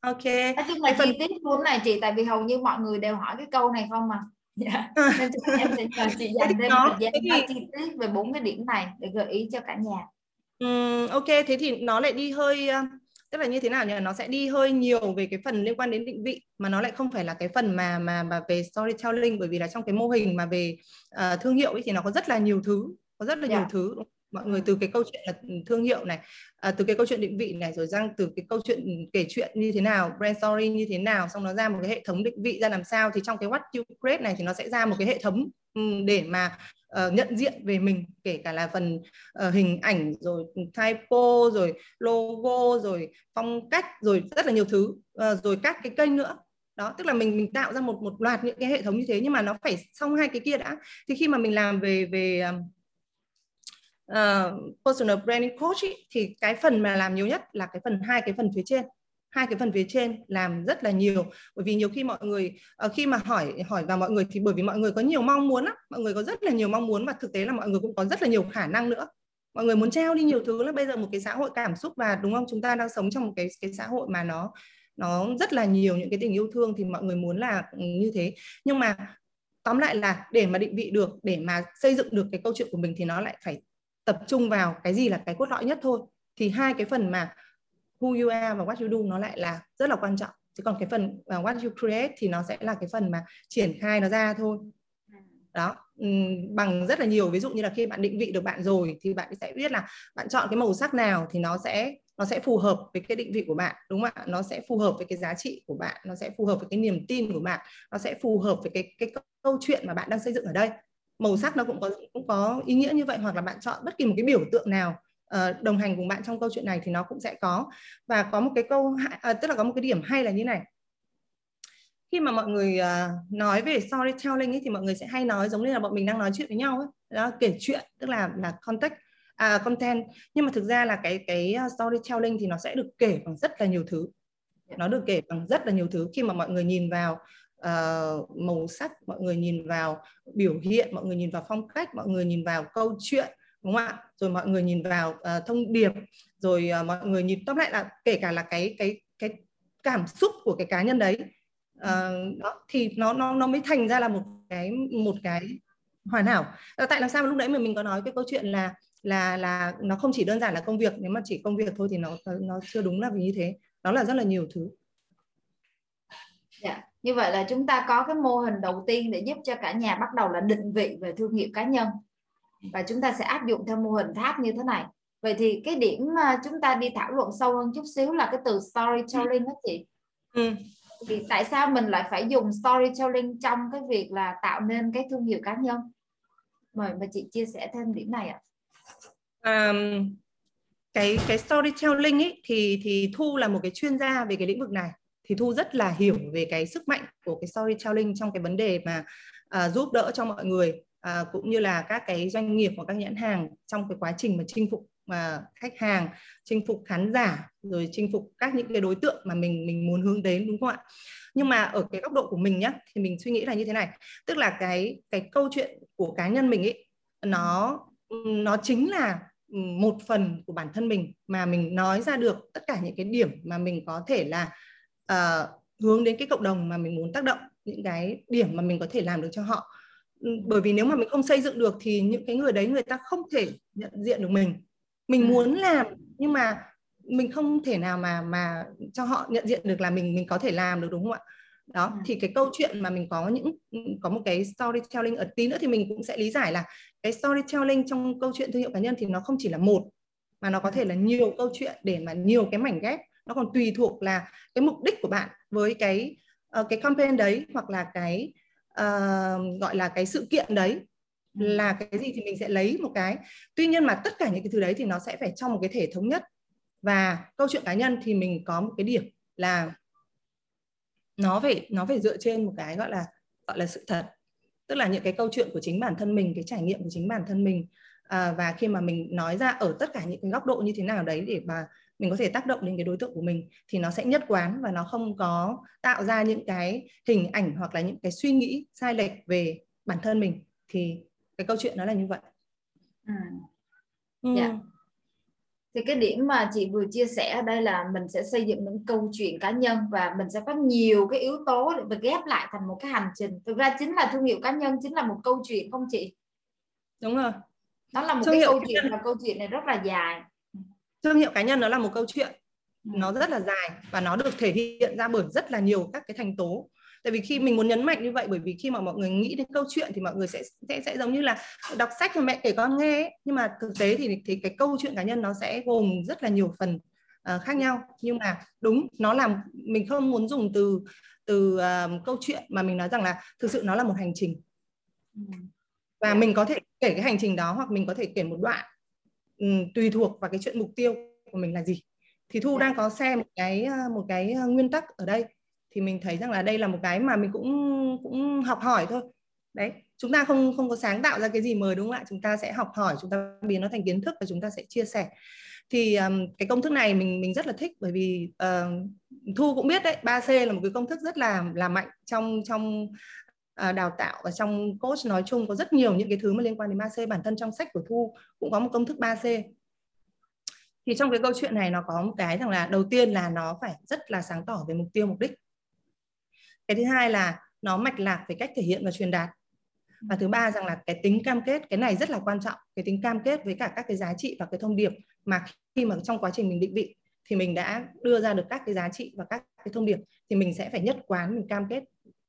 Ok. Nói chung là phần... chi tiết cuốn này chị, tại vì hầu như mọi người đều hỏi cái câu này không mà. Dạ. Nên em sẽ nhờ chị dành thêm một thời gian nói chi tiết về bốn cái điểm này để gợi ý cho cả nhà. Um, ok, thế thì nó lại đi hơi uh... tức là như thế nào nhỉ? Nó sẽ đi hơi nhiều về cái phần liên quan đến định vị mà nó lại không phải là cái phần mà mà mà về storytelling, bởi vì là trong cái mô hình mà về uh, thương hiệu ấy thì nó có rất là nhiều thứ, có rất là yeah. nhiều thứ. Mọi người từ cái câu chuyện là thương hiệu này, uh, từ cái câu chuyện định vị này, rồi sang từ cái câu chuyện kể chuyện như thế nào, brand story như thế nào, xong nó ra một cái hệ thống định vị ra làm sao. Thì trong cái what you create này thì nó sẽ ra một cái hệ thống um, để mà Uh, nhận diện về mình, kể cả là phần uh, hình ảnh, rồi typo, rồi logo, rồi phong cách, rồi rất là nhiều thứ, uh, rồi các cái kênh nữa. Đó, tức là mình mình tạo ra một một loạt những cái hệ thống như thế, nhưng mà nó phải xong hai cái kia đã. Thì khi mà mình làm về về uh, personal branding coach ý, thì cái phần mà làm nhiều nhất là cái phần hai cái phần phía trên. Hai cái phần phía trên làm rất là nhiều, bởi vì nhiều khi mọi người khi mà hỏi hỏi vào mọi người thì bởi vì mọi người có nhiều mong muốn lắm, mọi người có rất là nhiều mong muốn và thực tế là mọi người cũng có rất là nhiều khả năng nữa. Mọi người muốn treo đi nhiều thứ lắm. Bây giờ một cái xã hội cảm xúc và đúng không, chúng ta đang sống trong một cái cái xã hội mà nó nó rất là nhiều những cái tình yêu thương, thì mọi người muốn là như thế. Nhưng mà tóm lại là để mà định vị được, để mà xây dựng được cái câu chuyện của mình thì nó lại phải tập trung vào cái gì là cái cốt lõi nhất thôi. Thì hai cái phần mà who you are và what you do nó lại là rất là quan trọng. Chứ còn cái phần what you create thì nó sẽ là cái phần mà triển khai nó ra thôi. Đó, bằng rất là nhiều. Ví dụ như là khi bạn định vị được bạn rồi thì bạn sẽ biết là bạn chọn cái màu sắc nào thì nó sẽ nó sẽ phù hợp với cái định vị của bạn, đúng không ạ? Nó sẽ phù hợp với cái giá trị của bạn, nó sẽ phù hợp với cái niềm tin của bạn, nó sẽ phù hợp với cái cái câu chuyện mà bạn đang xây dựng ở đây. Màu sắc nó cũng có cũng có ý nghĩa như vậy, hoặc là bạn chọn bất kỳ một cái biểu tượng nào Uh, đồng hành cùng bạn trong câu chuyện này thì nó cũng sẽ có. Và có một cái câu uh, tức là có một cái điểm hay là như này. Khi mà mọi người uh, nói về storytelling ấy, thì mọi người sẽ hay nói giống như là bọn mình đang nói chuyện với nhau ấy. Đó, kể chuyện tức là là context, uh, content. Nhưng mà thực ra là cái cái storytelling thì nó sẽ được kể bằng rất là nhiều thứ. Nó được kể bằng rất là nhiều thứ. Khi mà mọi người nhìn vào Uh, màu sắc, mọi người nhìn vào biểu hiện, mọi người nhìn vào phong cách, mọi người nhìn vào câu chuyện, đúng không ạ? Rồi mọi người nhìn vào uh, thông điệp, rồi uh, mọi người nhìn tóm lại là kể cả là cái cái cái cảm xúc của cái cá nhân đấy, uh, đó, thì nó nó nó mới thành ra là một cái một cái hoàn hảo. À, tại làm sao mà lúc đấy mà mình có nói cái câu chuyện là là là nó không chỉ đơn giản là công việc. Nếu mà chỉ công việc thôi thì nó nó chưa đúng là vì như thế. Nó là rất là nhiều thứ. Yeah. Như vậy là chúng ta có cái mô hình đầu tiên để giúp cho cả nhà bắt đầu là định vị về thương hiệu cá nhân. Và chúng ta sẽ áp dụng theo mô hình tháp như thế này. Vậy thì cái điểm mà chúng ta đi thảo luận sâu hơn chút xíu là cái từ storytelling đó chị. Ừ. Thì tại sao mình lại phải dùng storytelling trong cái việc là tạo nên cái thương hiệu cá nhân? Mời mà chị chia sẻ thêm điểm này ạ. À, cái cái storytelling ấy thì thì Thu là một cái chuyên gia về cái lĩnh vực này. Thì Thu rất là hiểu về cái sức mạnh của cái storytelling trong cái vấn đề mà à, giúp đỡ cho mọi người. À, cũng như là các cái doanh nghiệp hoặc các nhãn hàng trong cái quá trình mà chinh phục mà khách hàng, chinh phục khán giả, rồi chinh phục các những cái đối tượng mà mình mình muốn hướng đến, đúng không ạ? Nhưng mà ở cái góc độ của mình nhá, thì mình suy nghĩ là như thế này, tức là cái cái câu chuyện của cá nhân mình ấy, nó nó chính là một phần của bản thân mình mà mình nói ra được tất cả những cái điểm mà mình có thể là uh, hướng đến cái cộng đồng mà mình muốn tác động, những cái điểm mà mình có thể làm được cho họ. Bởi vì nếu mà mình không xây dựng được thì những cái người đấy người ta không thể nhận diện được mình. Mình muốn làm nhưng mà mình không thể nào mà mà cho họ nhận diện được là mình mình có thể làm được, đúng không ạ? đó. Thì cái câu chuyện mà mình có những có một cái storytelling, ở tí nữa thì mình cũng sẽ lý giải là cái storytelling trong câu chuyện thương hiệu cá nhân thì nó không chỉ là một, mà nó có thể là nhiều câu chuyện để mà nhiều cái mảnh ghép. Nó còn tùy thuộc là cái mục đích của bạn với cái uh, cái campaign đấy, hoặc là cái uh, gọi là cái sự kiện đấy là cái gì thì mình sẽ lấy một cái. Tuy nhiên mà tất cả những cái thứ đấy thì nó sẽ phải trong một cái thể thống nhất. Và câu chuyện cá nhân thì mình có một cái điểm là nó phải nó phải dựa trên một cái gọi là gọi là sự thật, tức là những cái câu chuyện của chính bản thân mình, cái trải nghiệm của chính bản thân mình, à, và khi mà mình nói ra ở tất cả những cái góc độ như thế nào đấy để mà mình có thể tác động đến cái đối tượng của mình thì nó sẽ nhất quán và nó không có tạo ra những cái hình ảnh hoặc là những cái suy nghĩ sai lệch về bản thân mình. Thì cái câu chuyện nó là như vậy. Ừ. Ừ. Yeah. Thì cái điểm mà chị vừa chia sẻ ở đây là mình sẽ xây dựng những câu chuyện cá nhân và mình sẽ có nhiều cái yếu tố để ghép lại thành một cái hành trình. Thực ra chính là thương hiệu cá nhân chính là một câu chuyện, không chị? Đúng rồi. Đó là một thương cái câu chuyện và câu chuyện này rất là dài. Thương hiệu cá nhân nó là một câu chuyện, nó rất là dài và nó được thể hiện ra bởi rất là nhiều các cái thành tố. Tại vì khi mình muốn nhấn mạnh như vậy, bởi vì khi mà mọi người nghĩ đến câu chuyện thì mọi người sẽ sẽ, sẽ giống như là đọc sách cho mẹ kể con nghe ấy. Nhưng mà thực tế thì, thì cái câu chuyện cá nhân nó sẽ gồm rất là nhiều phần uh, khác nhau. Nhưng mà đúng, nó làm mình không muốn dùng từ từ uh, câu chuyện, mà mình nói rằng là thực sự nó là một hành trình. Và mình có thể kể cái hành trình đó, hoặc mình có thể kể một đoạn, um, tùy thuộc vào cái chuyện mục tiêu của mình là gì. Thì Thu đang có xem một cái, một cái nguyên tắc ở đây. Thì mình thấy rằng là đây là một cái mà mình cũng cũng học hỏi thôi. Đấy, chúng ta không không có sáng tạo ra cái gì mới, đúng không ạ? Chúng ta sẽ học hỏi, chúng ta biến nó thành kiến thức và chúng ta sẽ chia sẻ. Thì um, cái công thức này mình mình rất là thích, bởi vì uh, Thu cũng biết đấy, ba C là một cái công thức rất là là mạnh trong trong uh, đào tạo và trong coach nói chung. Có rất nhiều những cái thứ mà liên quan đến ba C, bản thân trong sách của Thu cũng có một công thức ba C. Thì trong cái câu chuyện này nó có một cái rằng là đầu tiên là nó phải rất là sáng tỏ về mục tiêu, mục đích. Cái thứ hai là nó mạch lạc về cách thể hiện và truyền đạt. Và thứ ba rằng là cái tính cam kết, cái này rất là quan trọng, cái tính cam kết với cả các cái giá trị và cái thông điệp mà khi mà trong quá trình mình định vị thì mình đã đưa ra được các cái giá trị và các cái thông điệp thì mình sẽ phải nhất quán, mình cam kết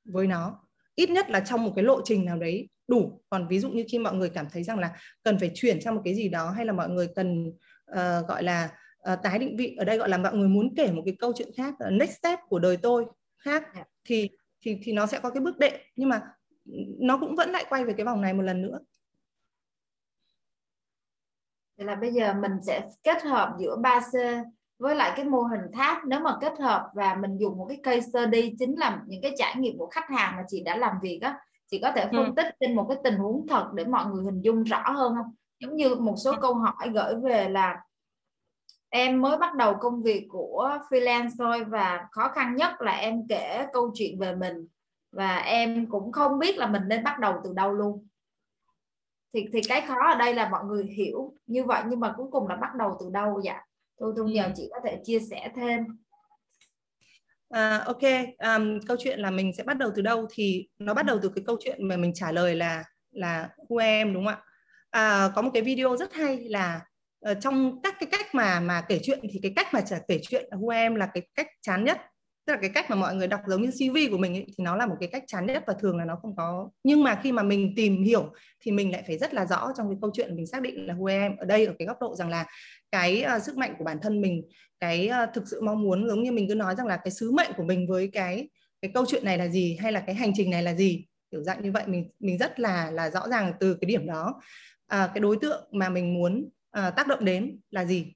với nó. Ít nhất là trong một cái lộ trình nào đấy đủ. Còn ví dụ như khi mọi người cảm thấy rằng là cần phải chuyển sang một cái gì đó, hay là mọi người cần uh, gọi là uh, tái định vị, ở đây gọi là mọi người muốn kể một cái câu chuyện khác, uh, next step của đời tôi khác, thì, thì, thì nó sẽ có cái bước đệm. Nhưng mà nó cũng vẫn lại quay về cái vòng này một lần nữa. Vậy là bây giờ mình sẽ kết hợp giữa ba C với lại cái mô hình tháp. Nếu mà kết hợp và mình dùng một cái case study, chính là những cái trải nghiệm của khách hàng mà chị đã làm việc á, chị có thể phân tích trên một cái tình huống thật để mọi người hình dung rõ hơn không? Giống như một số câu hỏi gửi về là em mới bắt đầu công việc của freelance thôi và khó khăn nhất là em kể câu chuyện về mình và em cũng không biết là mình nên bắt đầu từ đâu luôn. Thì, thì cái khó ở đây là mọi người hiểu như vậy nhưng mà cuối cùng là bắt đầu từ đâu vậy? Tôi tôi nhờ chị có thể chia sẻ thêm. À, ok, um, câu chuyện là mình sẽ bắt đầu từ đâu thì nó bắt đầu từ cái câu chuyện mà mình trả lời là là u a en, đúng không ạ? À, có một cái video rất hay là Ờ, trong các cái cách mà mà kể chuyện thì cái cách mà chả kể chuyện của em là cái cách chán nhất, tức là cái cách mà mọi người đọc giống như xê vê của mình ấy, thì nó là một cái cách chán nhất và thường là nó không có. Nhưng mà khi mà mình tìm hiểu thì mình lại phải rất là rõ trong cái câu chuyện, mình xác định là em ở đây ở cái góc độ rằng là cái uh, sức mạnh của bản thân mình, cái uh, thực sự mong muốn, giống như mình cứ nói rằng là cái sứ mệnh của mình với cái cái câu chuyện này là gì, hay là cái hành trình này là gì, kiểu dạng như vậy. Mình mình rất là là rõ ràng từ cái điểm đó, uh, cái đối tượng mà mình muốn À, tác động đến là gì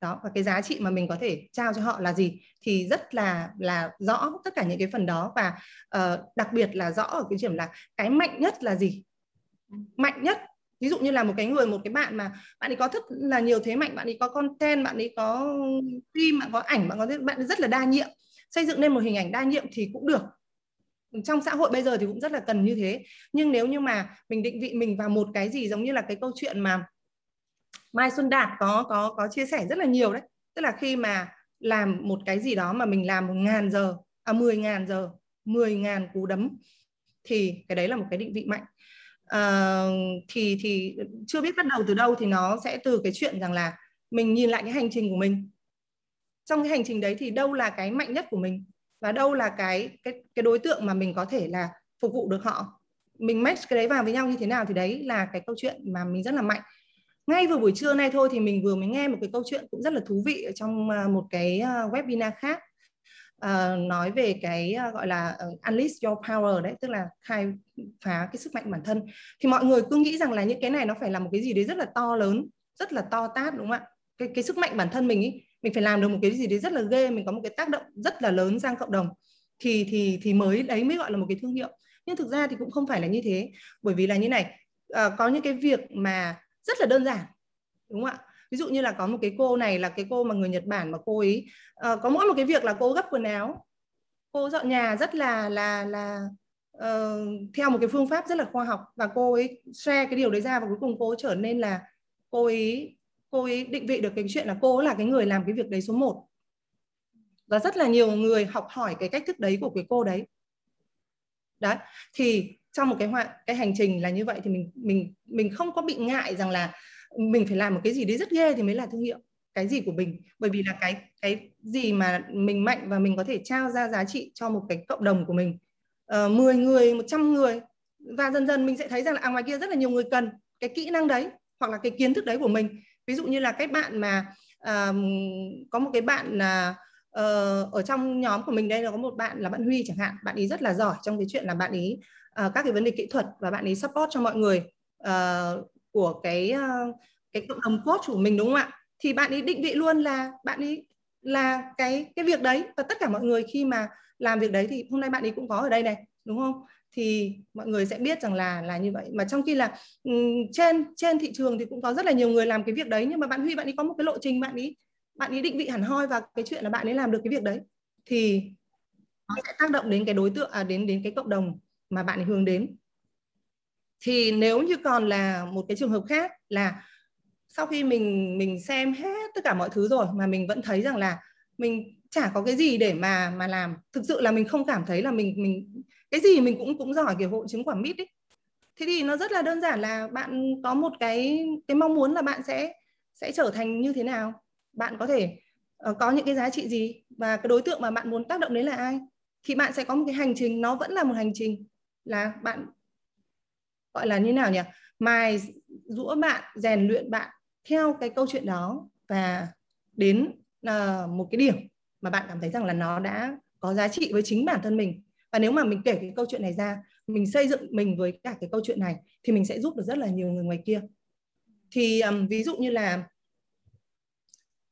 đó, và cái giá trị mà mình có thể trao cho họ là gì, thì rất là là rõ tất cả những cái phần đó. Và uh, đặc biệt là rõ ở cái điểm là cái mạnh nhất là gì. Mạnh nhất ví dụ như là một cái người, một cái bạn mà bạn ấy có rất là nhiều thế mạnh, bạn ấy có content, bạn ấy có phim, bạn có ảnh, bạn có bạn ấy rất là đa nhiệm, xây dựng nên một hình ảnh đa nhiệm thì cũng được. Trong xã hội bây giờ thì cũng rất là cần như thế. Nhưng nếu như mà mình định vị mình vào một cái gì, giống như là cái câu chuyện mà Mai Xuân Đạt có có có chia sẻ rất là nhiều đấy, tức là khi mà làm một cái gì đó mà mình làm một ngàn giờ, à mười ngàn giờ, mười ngàn cú đấm, thì cái đấy là một cái định vị mạnh. À, thì thì chưa biết bắt đầu từ đâu thì nó sẽ từ cái chuyện rằng là mình nhìn lại cái hành trình của mình. Trong cái hành trình đấy thì đâu là cái mạnh nhất của mình, và đâu là cái, cái, cái đối tượng mà mình có thể là phục vụ được họ. Mình match cái đấy vào với nhau như thế nào thì đấy là cái câu chuyện mà mình rất là mạnh. Ngay vừa buổi trưa nay thôi thì mình vừa mới nghe một cái câu chuyện cũng rất là thú vị ở trong một cái webinar khác, uh, nói về cái gọi là unleash your power đấy, tức là khai phá cái sức mạnh bản thân. Thì mọi người cứ nghĩ rằng là những cái này nó phải là một cái gì đấy rất là to lớn, rất là to tát, đúng không ạ? Cái, cái sức mạnh bản thân mình ý, mình phải làm được một cái gì đấy rất là ghê, mình có một cái tác động rất là lớn sang cộng đồng thì thì thì mới đấy mới gọi là một cái thương hiệu. Nhưng thực ra thì cũng không phải là như thế, bởi vì là như này, uh, có những cái việc mà rất là đơn giản, đúng không ạ? Ví dụ như là có một cái cô này là cái cô mà người Nhật Bản mà cô ấy uh, có mỗi một cái việc là cô gấp quần áo, cô dọn nhà rất là là là uh, theo một cái phương pháp rất là khoa học, và cô ấy share cái điều đấy ra, và cuối cùng cô ấy trở nên là cô ấy cô ấy định vị được cái chuyện là cô ấy là cái người làm cái việc đấy số một, và rất là nhiều người học hỏi cái cách thức đấy của cái cô đấy. Đấy, thì trong một cái hoạt, cái hành trình là như vậy thì mình mình mình không có bị ngại rằng là mình phải làm một cái gì đấy rất ghê thì mới là thương hiệu cái gì của mình, bởi vì là cái cái gì mà mình mạnh và mình có thể trao ra giá trị cho một cái cộng đồng của mình, uh, mười người, một trăm người, và dần dần mình sẽ thấy rằng là à, ngoài kia rất là nhiều người cần cái kỹ năng đấy hoặc là cái kiến thức đấy của mình. Ví dụ như là cái bạn mà uh, có một cái bạn là uh, Ờ, ở trong nhóm của mình đây là có một bạn là bạn Huy chẳng hạn, bạn ấy rất là giỏi trong cái chuyện là bạn ấy uh, các cái vấn đề kỹ thuật, và bạn ấy support cho mọi người uh, của cái uh, cái cộng đồng coach của mình, đúng không ạ? Thì bạn ấy định vị luôn là bạn ấy là cái cái việc đấy, và tất cả mọi người khi mà làm việc đấy thì hôm nay bạn ấy cũng có ở đây này, đúng không? Thì mọi người sẽ biết rằng là là như vậy. Mà trong khi là um, trên trên thị trường thì cũng có rất là nhiều người làm cái việc đấy, nhưng mà bạn Huy bạn ấy có một cái lộ trình, bạn ấy bạn ấy định vị hẳn hoi và cái chuyện là bạn ấy làm được cái việc đấy thì nó sẽ tác động đến cái đối tượng, à, đến đến cái cộng đồng mà bạn ấy hướng đến. Thì nếu như còn là một cái trường hợp khác là sau khi mình mình xem hết tất cả mọi thứ rồi mà mình vẫn thấy rằng là mình chả có cái gì để mà mà làm, thực sự là mình không cảm thấy là mình mình cái gì mình cũng cũng giỏi, kiểu hội chứng quả mít ấy. Thế thì nó rất là đơn giản là bạn có một cái cái mong muốn là bạn sẽ sẽ trở thành như thế nào, bạn có thể uh, có những cái giá trị gì, và cái đối tượng mà bạn muốn tác động đến là ai. Thì bạn sẽ có một cái hành trình, nó vẫn là một hành trình là bạn gọi là như nào nhỉ, mài giũa bạn, rèn luyện bạn theo cái câu chuyện đó, và đến uh, một cái điểm mà bạn cảm thấy rằng là nó đã có giá trị với chính bản thân mình. Và nếu mà mình kể cái câu chuyện này ra, mình xây dựng mình với cả cái câu chuyện này thì mình sẽ giúp được rất là nhiều người ngoài kia. Thì um, ví dụ như là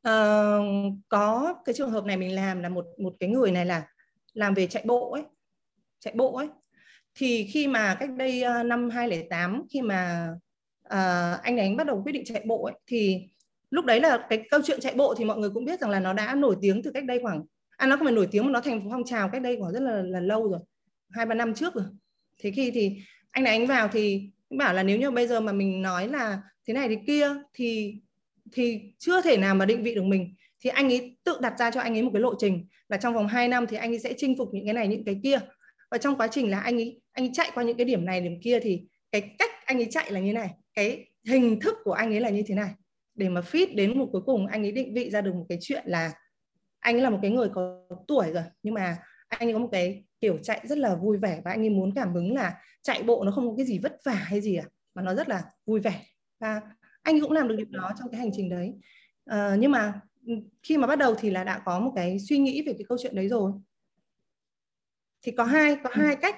Uh, có cái trường hợp này mình làm là một một cái người này là làm về chạy bộ ấy, chạy bộ ấy. Thì khi mà cách đây uh, năm hai không không tám khi mà uh, anh ấy bắt đầu quyết định chạy bộ ấy, thì lúc đấy là cái câu chuyện chạy bộ thì mọi người cũng biết rằng là nó đã nổi tiếng từ cách đây khoảng, à nó không phải nổi tiếng mà nó thành phong trào cách đây khoảng rất là, là lâu rồi, hai ba năm trước rồi. Thế khi thì anh này anh vào thì bảo là nếu như bây giờ mà mình nói là thế này thế kia thì thì chưa thể nào mà định vị được mình. Thì anh ấy tự đặt ra cho anh ấy một cái lộ trình là trong vòng hai năm thì anh ấy sẽ chinh phục những cái này những cái kia, và trong quá trình là anh ấy anh ấy chạy qua những cái điểm này điểm kia thì cái cách anh ấy chạy là như này, cái hình thức của anh ấy là như thế này, để mà fit đến một cuối cùng anh ấy định vị ra được một cái chuyện là anh ấy là một cái người có tuổi rồi, nhưng mà anh ấy có một cái kiểu chạy rất là vui vẻ, và anh ấy muốn cảm hứng là chạy bộ nó không có cái gì vất vả hay gì cả, mà nó rất là vui vẻ. Và anh cũng làm được điều đó trong cái hành trình đấy. À, nhưng mà khi mà bắt đầu thì là đã có một cái suy nghĩ về cái câu chuyện đấy rồi. Thì có hai có hai cách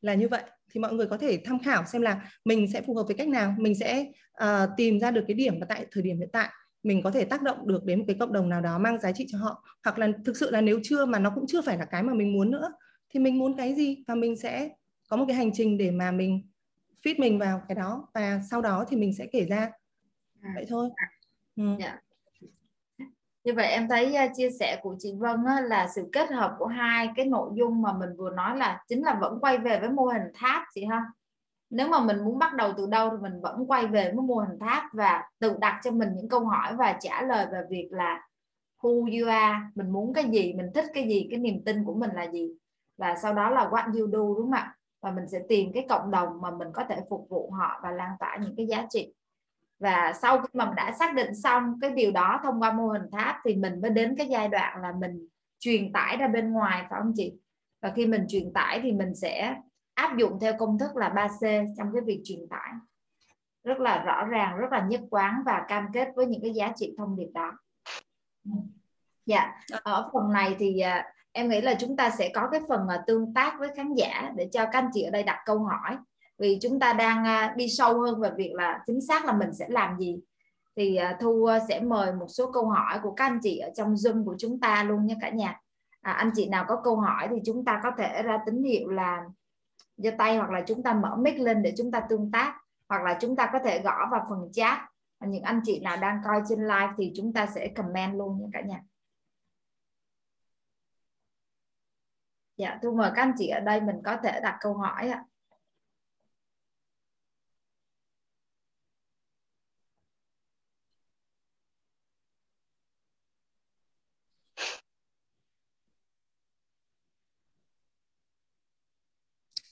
là như vậy. Thì mọi người có thể tham khảo xem là mình sẽ phù hợp với cách nào. Mình sẽ uh, tìm ra được cái điểm mà tại thời điểm hiện tại mình có thể tác động được đến một cái cộng đồng nào đó mang giá trị cho họ. Hoặc là thực sự là nếu chưa mà nó cũng chưa phải là cái mà mình muốn nữa, thì mình muốn cái gì và mình sẽ có một cái hành trình để mà mình fit mình vào cái đó, và sau đó thì mình sẽ kể ra. Vậy thôi. Ừ. Yeah. Như vậy em thấy uh, chia sẻ của chị Vân á, là sự kết hợp của hai cái nội dung mà mình vừa nói là chính là vẫn quay về với mô hình tháp chị ha. Nếu mà mình muốn bắt đầu từ đâu thì mình vẫn quay về với mô hình tháp và tự đặt cho mình những câu hỏi và trả lời về việc là who you are, mình muốn cái gì, mình thích cái gì, cái niềm tin của mình là gì, và sau đó là what you do, đúng không ạ? Và mình sẽ tìm cái cộng đồng mà mình có thể phục vụ họ và lan tỏa những cái giá trị. Và sau khi mà mình đã xác định xong cái điều đó thông qua mô hình tháp thì mình mới đến cái giai đoạn là mình truyền tải ra bên ngoài, phải không chị? Và khi mình truyền tải thì mình sẽ áp dụng theo công thức là ba C trong cái việc truyền tải. Rất là rõ ràng, rất là nhất quán và cam kết với những cái giá trị thông điệp đó. Dạ, ở phần này thì em nghĩ là chúng ta sẽ có cái phần tương tác với khán giả để cho các anh chị ở đây đặt câu hỏi. Vì chúng ta đang đi sâu hơn về việc là chính xác là mình sẽ làm gì. Thì Thu sẽ mời một số câu hỏi của các anh chị ở trong Zoom của chúng ta luôn nha cả nhà. À, anh chị nào có câu hỏi thì chúng ta có thể ra tín hiệu là giơ tay, hoặc là chúng ta mở mic lên để chúng ta tương tác, hoặc là chúng ta có thể gõ vào phần chat. Những anh chị nào đang coi trên live thì chúng ta sẽ comment luôn nha cả nhà. Dạ, Thu mời các anh chị ở đây mình có thể đặt câu hỏi ạ.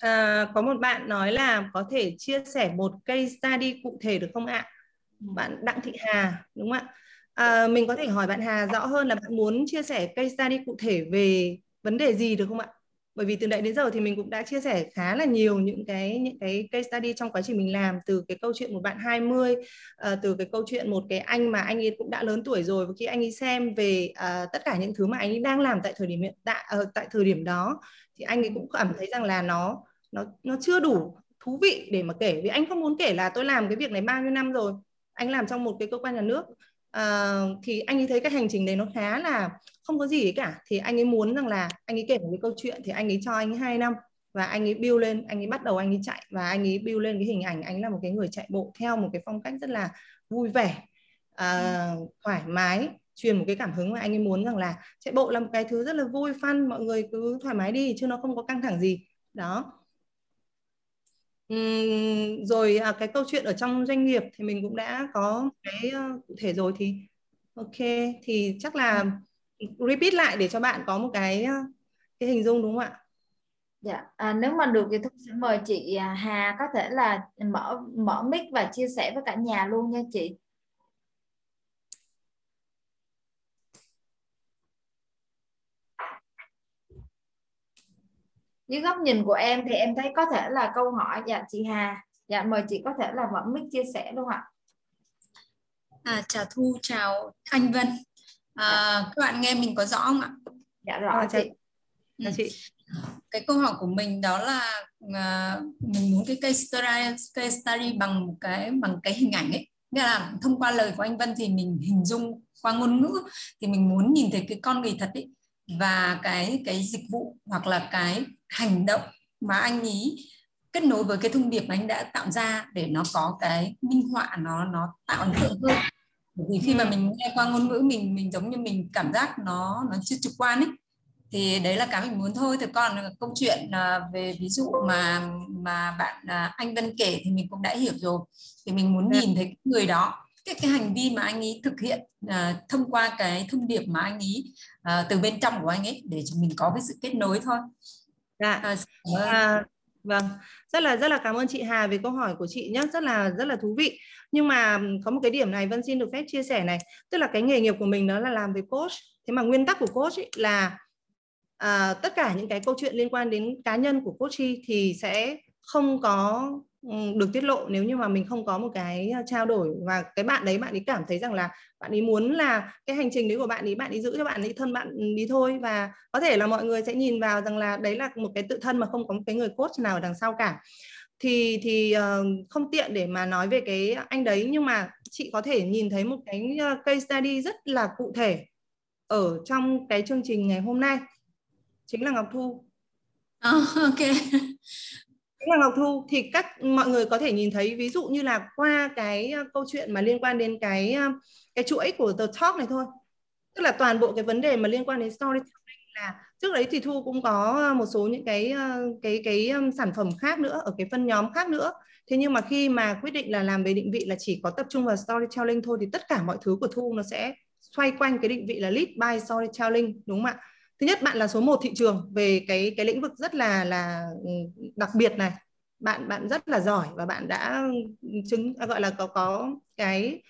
À, có một bạn nói là có thể chia sẻ một case study cụ thể được không ạ? Bạn Đặng Thị Hà, đúng không ạ? À, mình có thể hỏi bạn Hà rõ hơn là bạn muốn chia sẻ case study cụ thể về vấn đề gì được không ạ? Bởi vì từ nãy đến giờ thì mình cũng đã chia sẻ khá là nhiều những cái những cái case study trong quá trình mình làm, từ cái câu chuyện một bạn hai mươi, uh, từ cái câu chuyện một cái anh mà anh ấy cũng đã lớn tuổi rồi, và khi anh ấy xem về uh, tất cả những thứ mà anh ấy đang làm tại thời điểm hiện tại, uh, tại thời điểm đó, thì anh ấy cũng cảm thấy rằng là nó nó nó chưa đủ thú vị để mà kể, vì anh không muốn kể là tôi làm cái việc này bao nhiêu năm rồi, anh làm trong một cái cơ quan nhà nước. Uh, thì anh ấy thấy cái hành trình đấy nó khá là không có gì ấy cả, thì anh ấy muốn rằng là anh ấy kể một cái câu chuyện, thì anh ấy cho anh ấy hai năm và anh ấy build lên, anh ấy bắt đầu anh ấy chạy và anh ấy build lên cái hình ảnh anh ấy là một cái người chạy bộ theo một cái phong cách rất là vui vẻ, uh, thoải mái, truyền một cái cảm hứng mà anh ấy muốn rằng là chạy bộ là một cái thứ rất là vui fun, mọi người cứ thoải mái đi chứ nó không có căng thẳng gì đó. Uhm, rồi à, cái câu chuyện ở trong doanh nghiệp thì mình cũng đã có cái uh, cụ thể rồi, thì ok, thì chắc là repeat lại để cho bạn có một cái cái hình dung, đúng không ạ? Dạ, à, nếu mà được thì tôi sẽ mời chị Hà có thể là mở mở mic và chia sẻ với cả nhà luôn nha chị. Dưới góc nhìn của em thì em thấy có thể là câu hỏi, dạ chị Hà, dạ mời chị có thể là mở mic chia sẻ luôn ạ. À, chào Thu, chào anh Vân, à, các bạn nghe mình có rõ không ạ? Dạ rõ. À, chị. Ừ. chị. Cái câu hỏi của mình đó là uh, mình muốn cái case study, case study bằng cái bằng cái hình ảnh ấy, nghĩa là thông qua lời của anh Vân thì mình hình dung qua ngôn ngữ, thì mình muốn nhìn thấy cái con người thật ấy, và cái cái dịch vụ hoặc là cái hành động mà anh ý kết nối với cái thông điệp mà anh đã tạo ra, để nó có cái minh họa, nó nó tạo ấn tượng hơn. Bởi vì khi mà mình nghe qua ngôn ngữ mình mình giống như mình cảm giác nó nó chưa trực quan ấy, thì đấy là cái mình muốn thôi. Thì còn câu chuyện về ví dụ mà mà bạn anh Vân kể thì mình cũng đã hiểu rồi, thì mình muốn nhìn thấy cái người đó, cái cái hành vi mà anh ấy thực hiện uh, thông qua cái thông điệp mà anh ấy uh, từ bên trong của anh ấy, để mình có cái sự kết nối thôi. Dạ. Uh, à, vâng, rất là rất là cảm ơn chị Hà về câu hỏi của chị nhé, rất là rất là thú vị. Nhưng mà có một cái điểm này Vân xin được phép chia sẻ này, tức là cái nghề nghiệp của mình đó là làm về coach, thế mà nguyên tắc của coach ấy là uh, tất cả những cái câu chuyện liên quan đến cá nhân của coachee thì sẽ không có được tiết lộ nếu như mà mình không có một cái trao đổi, và cái bạn đấy bạn ấy cảm thấy rằng là bạn ấy muốn là cái hành trình đấy của bạn ấy bạn ấy giữ cho bạn ấy thân bạn đi thôi, và có thể là mọi người sẽ nhìn vào rằng là đấy là một cái tự thân mà không có một cái người coach nào ở đằng sau cả, thì thì uh, không tiện để mà nói về cái anh đấy. Nhưng mà chị có thể nhìn thấy một cái case study rất là cụ thể ở trong cái chương trình ngày hôm nay, chính là Ngọc Thu. Oh, ok. Là Ngọc Thu thì các mọi người có thể nhìn thấy, ví dụ như là qua cái câu chuyện mà liên quan đến cái cái chuỗi của The Talk này thôi, tức là toàn bộ cái vấn đề mà liên quan đến storytelling, là trước đấy thì Thu cũng có một số những cái cái cái sản phẩm khác nữa ở cái phân nhóm khác nữa, thế nhưng mà khi mà quyết định là làm về định vị là chỉ có tập trung vào storytelling thôi, thì tất cả mọi thứ của Thu nó sẽ xoay quanh cái định vị là Lead by Storytelling, đúng không ạ? Thứ nhất, bạn là số một thị trường về cái cái lĩnh vực rất là là đặc biệt này, bạn bạn rất là giỏi và bạn đã chứng gọi là có có cái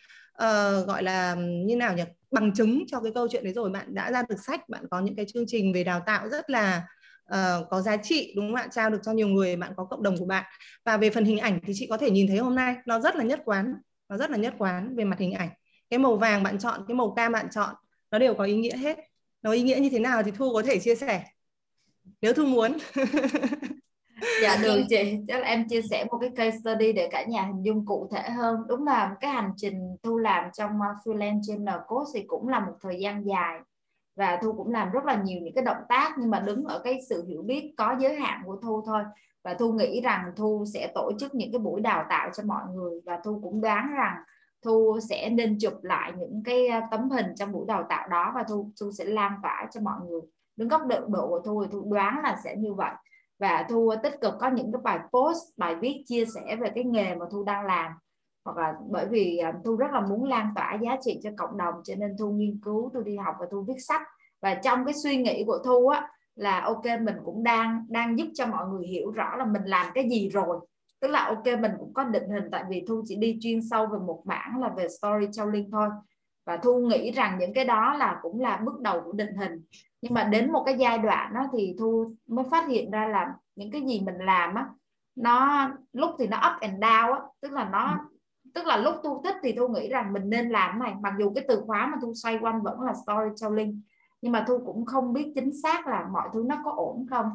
uh, gọi là như nào nhỉ, bằng chứng cho cái câu chuyện đấy rồi. Bạn đã ra được sách, bạn có những cái chương trình về đào tạo rất là Uh, có giá trị, đúng không ạ, trao được cho nhiều người, bạn có cộng đồng của bạn. Và về phần hình ảnh thì chị có thể nhìn thấy hôm nay nó rất là nhất quán, nó rất là nhất quán về mặt hình ảnh. Cái màu vàng bạn chọn, cái màu cam bạn chọn, nó đều có ý nghĩa hết. Nó ý nghĩa như thế nào thì Thu có thể chia sẻ nếu Thu muốn. Dạ được chị, chắc là em chia sẻ một cái case study để cả nhà hình dung cụ thể hơn. Đúng là cái hành trình Thu làm trong freelance channel coach thì cũng là một thời gian dài. Và Thu cũng làm rất là nhiều những cái động tác, nhưng mà đứng ở cái sự hiểu biết có giới hạn của Thu thôi. Và Thu nghĩ rằng Thu sẽ tổ chức những cái buổi đào tạo cho mọi người. Và Thu cũng đoán rằng Thu sẽ nên chụp lại những cái tấm hình trong buổi đào tạo đó. Và Thu, Thu sẽ lan tỏa cho mọi người. Đứng góc độ, độ của Thu thì Thu đoán là sẽ như vậy. Và Thu tích cực có những cái bài post, bài viết chia sẻ về cái nghề mà Thu đang làm. Hoặc là bởi vì Thu rất là muốn lan tỏa giá trị cho cộng đồng, cho nên Thu nghiên cứu, Thu đi học và Thu viết sách. Và trong cái suy nghĩ của Thu á, là ok mình cũng đang đang giúp cho mọi người hiểu rõ là mình làm cái gì rồi. Tức là ok mình cũng có định hình, tại vì Thu chỉ đi chuyên sâu về một mảng là về storytelling thôi. Và Thu nghĩ rằng những cái đó là cũng là bước đầu của định hình. Nhưng mà đến một cái giai đoạn đó thì Thu mới phát hiện ra là những cái gì mình làm á, nó lúc thì nó up and down á, tức là nó... Tức là lúc Thu thích thì Thu nghĩ rằng mình nên làm này. Mặc dù cái từ khóa mà Thu xoay quanh vẫn là storytelling, nhưng mà Thu cũng không biết chính xác là mọi thứ nó có ổn không.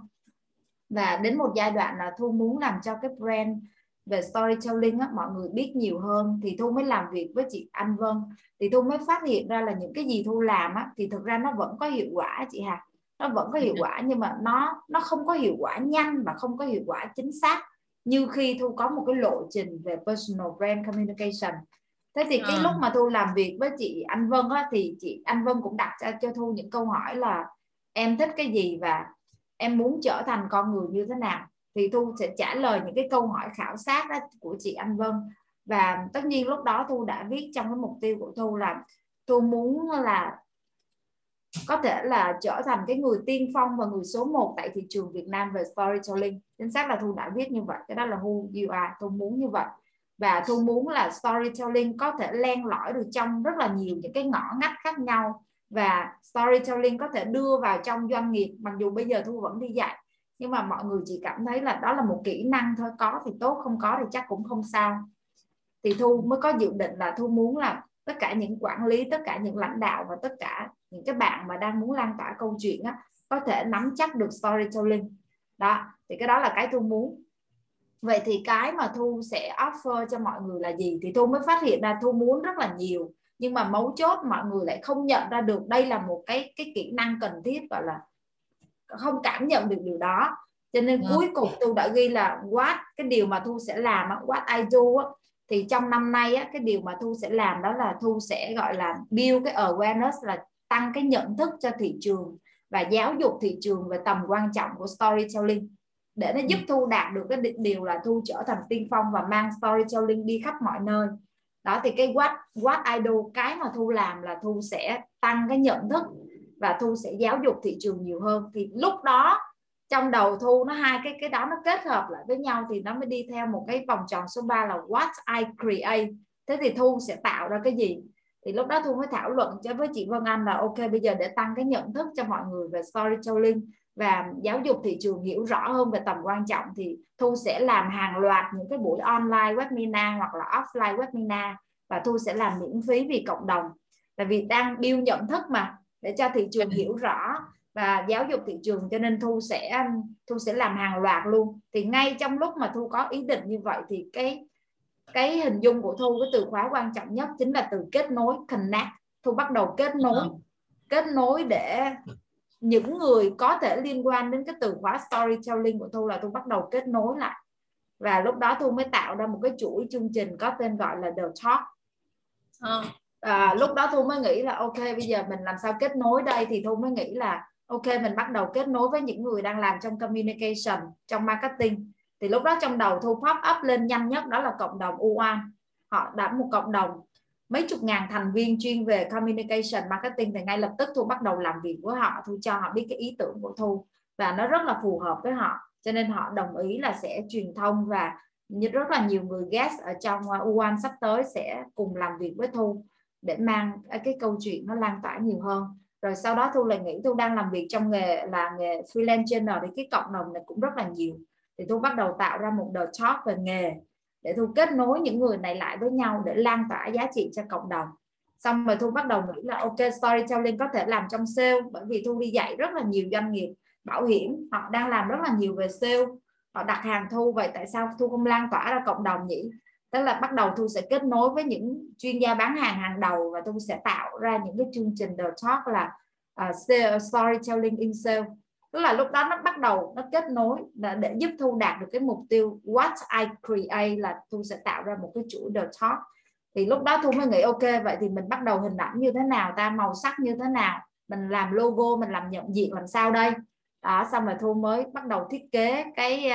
Và đến một giai đoạn là Thu muốn làm cho cái brand về storytelling á, mọi người biết nhiều hơn. Thì Thu mới làm việc với chị Anh Vân. Thì Thu mới phát hiện ra là những cái gì Thu làm á, thì thực ra nó vẫn có hiệu quả chị Hà. Nó vẫn có hiệu quả, nhưng mà nó, nó không có hiệu quả nhanh và không có hiệu quả chính xác như khi Thu có một cái lộ trình về personal brand communication. Thế thì cái à. lúc mà Thu làm việc với chị Anh Vân á, thì chị Anh Vân cũng đặt ra cho Thu những câu hỏi là em thích cái gì và em muốn trở thành con người như thế nào. Thì Thu sẽ trả lời những cái câu hỏi khảo sát đó của chị Anh Vân. Và tất nhiên lúc đó Thu đã viết trong cái mục tiêu của Thu là Thu muốn là có thể là trở thành cái người tiên phong và người số một tại thị trường Việt Nam về storytelling. Chính xác là Thu đã viết như vậy, cái đó là who you are, Thu muốn như vậy. Và Thu muốn là storytelling có thể len lỏi được trong rất là nhiều những cái ngõ ngách khác nhau. Và storytelling có thể đưa vào trong doanh nghiệp, mặc dù bây giờ Thu vẫn đi dạy. Nhưng mà mọi người chỉ cảm thấy là đó là một kỹ năng thôi, có thì tốt, không có thì chắc cũng không sao. Thì Thu mới có dự định là Thu muốn là tất cả những quản lý, tất cả những lãnh đạo và tất cả những các bạn mà đang muốn lan tỏa câu chuyện á, có thể nắm chắc được storytelling. Đó, thì cái đó là cái Thu muốn. Vậy thì cái mà Thu sẽ offer cho mọi người là gì? Thì Thu mới phát hiện ra Thu muốn rất là nhiều, nhưng mà mấu chốt mọi người lại không nhận ra được đây là một cái cái kỹ năng cần thiết, gọi là không cảm nhận được điều đó. Cho nên yeah. cuối cùng Thu đã ghi là what, cái điều mà Thu sẽ làm, what I do á, thì trong năm nay á, cái điều mà Thu sẽ làm đó là Thu sẽ gọi là build cái awareness, là tăng cái nhận thức cho thị trường và giáo dục thị trường về tầm quan trọng của storytelling, để nó giúp Thu đạt được cái định điều là Thu trở thành tiên phong và mang storytelling đi khắp mọi nơi. Đó thì cái what, what I do, cái mà Thu làm là Thu sẽ tăng cái nhận thức và Thu sẽ giáo dục thị trường nhiều hơn. Thì lúc đó trong đầu Thu nó hai cái cái đó nó kết hợp lại với nhau thì nó mới đi theo một cái vòng tròn số ba là what I create. Thế thì Thu sẽ tạo ra cái gì? Thì lúc đó Thu mới thảo luận cho với chị Vân Anh là ok bây giờ để tăng cái nhận thức cho mọi người về storytelling và giáo dục thị trường hiểu rõ hơn về tầm quan trọng thì Thu sẽ làm hàng loạt những cái buổi online webinar hoặc là offline webinar và Thu sẽ làm miễn phí vì cộng đồng. Tại vì đang build nhận thức mà, để cho thị trường hiểu rõ và giáo dục thị trường, cho nên Thu sẽ Thu sẽ làm hàng loạt luôn. Thì ngay trong lúc mà Thu có ý định như vậy thì cái cái hình dung của Thu, cái từ khóa quan trọng nhất chính là từ kết nối, connect. Thu bắt đầu kết nối, kết nối để những người có thể liên quan đến cái từ khóa storytelling của Thu là Thu bắt đầu kết nối lại. Và lúc đó Thu mới tạo ra một cái chuỗi chương trình có tên gọi là The Talk. À, lúc đó Thu mới nghĩ là ok bây giờ mình làm sao kết nối đây, thì Thu mới nghĩ là ok mình bắt đầu kết nối với những người đang làm trong communication, trong marketing. Thì lúc đó trong đầu Thu pop up lên nhanh nhất đó là cộng đồng u a en. Họ đã một cộng đồng mấy chục ngàn thành viên chuyên về communication, marketing. Thì ngay lập tức Thu bắt đầu làm việc với họ, Thu cho họ biết cái ý tưởng của Thu và nó rất là phù hợp với họ, cho nên họ đồng ý là sẽ truyền thông và rất là nhiều người guest ở trong u a en sắp tới sẽ cùng làm việc với Thu. để mang cái câu chuyện nó lan tỏa nhiều hơn. Rồi sau đó Thu lại nghĩ Thu đang làm việc trong nghề là nghề freelancer thì cái cộng đồng này cũng rất là nhiều. Thì Thu bắt đầu tạo ra một The Talk về nghề để Thu kết nối những người này lại với nhau để lan tỏa giá trị cho cộng đồng. Xong rồi Thu bắt đầu nghĩ là ok, storytelling có thể làm trong sale, bởi vì Thu đi dạy rất là nhiều doanh nghiệp bảo hiểm, họ đang làm rất là nhiều về sale, họ đặt hàng Thu, vậy tại sao Thu không lan tỏa ra cộng đồng nhỉ? Tức là bắt đầu Thu sẽ kết nối với những chuyên gia bán hàng hàng đầu và Thu sẽ tạo ra những cái chương trình The Talk là uh, sale, storytelling in sale. Tức là lúc đó nó bắt đầu nó kết nối để giúp Thu đạt được cái mục tiêu what I create, là Thu sẽ tạo ra một cái chuỗi The Talk. Thì lúc đó Thu mới nghĩ ok, vậy thì mình bắt đầu hình ảnh như thế nào ta, màu sắc như thế nào, mình làm logo, mình làm nhận diện làm sao đây. Đó, xong rồi Thu mới bắt đầu thiết kế cái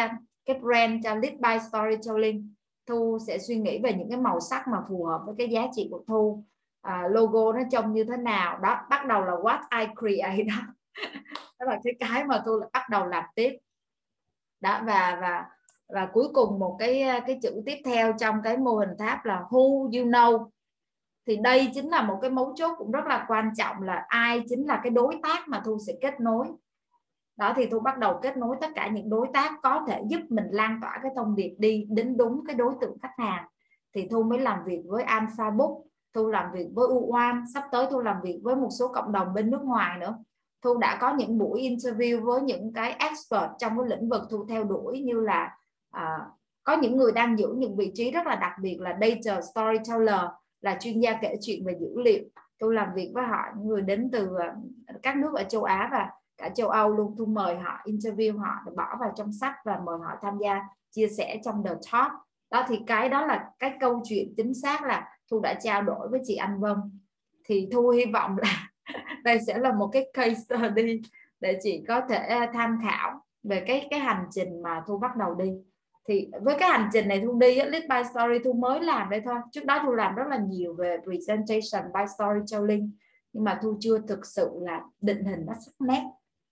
cái brand cho Lead by Storytelling. Thu sẽ suy nghĩ về những cái màu sắc mà phù hợp với cái giá trị của Thu, à, logo nó trông như thế nào. Đó, bắt đầu là what I create đó. Đó là cái cái mà Thu lại bắt đầu làm tiếp. Đó, và và và cuối cùng một cái cái chữ tiếp theo trong cái mô hình tháp là who you know. Thì đây chính là một cái mấu chốt cũng rất là quan trọng, là ai chính là cái đối tác mà Thu sẽ kết nối. Đó, thì Thu bắt đầu kết nối tất cả những đối tác có thể giúp mình lan tỏa cái thông điệp đi đến đúng cái đối tượng khách hàng. Thì Thu mới làm việc với Alpha Book, Thu làm việc với u a en, sắp tới Thu làm việc với một số cộng đồng bên nước ngoài nữa. Thu đã có những buổi interview với những cái expert trong cái lĩnh vực Thu theo đuổi, như là à, có những người đang giữ những vị trí rất là đặc biệt là data storyteller, là chuyên gia kể chuyện về dữ liệu. Thu làm việc với họ, người đến từ các nước ở châu Á và cả châu Âu luôn. Thu mời họ, interview họ để bỏ vào trong sách và mời họ tham gia chia sẻ trong The Talk. Đó, thì cái đó là cái câu chuyện chính xác là Thu đã trao đổi với chị Anh Vân. Thì Thu hy vọng là đây sẽ là một cái case study để chị có thể tham khảo về cái cái hành trình mà Thu bắt đầu đi. Thì với cái hành trình này Thu đi, Lead by Story Thu mới làm đây thôi. Trước đó Thu làm rất là nhiều về presentation by storytelling, nhưng mà Thu chưa thực sự là định hình nó sắc nét.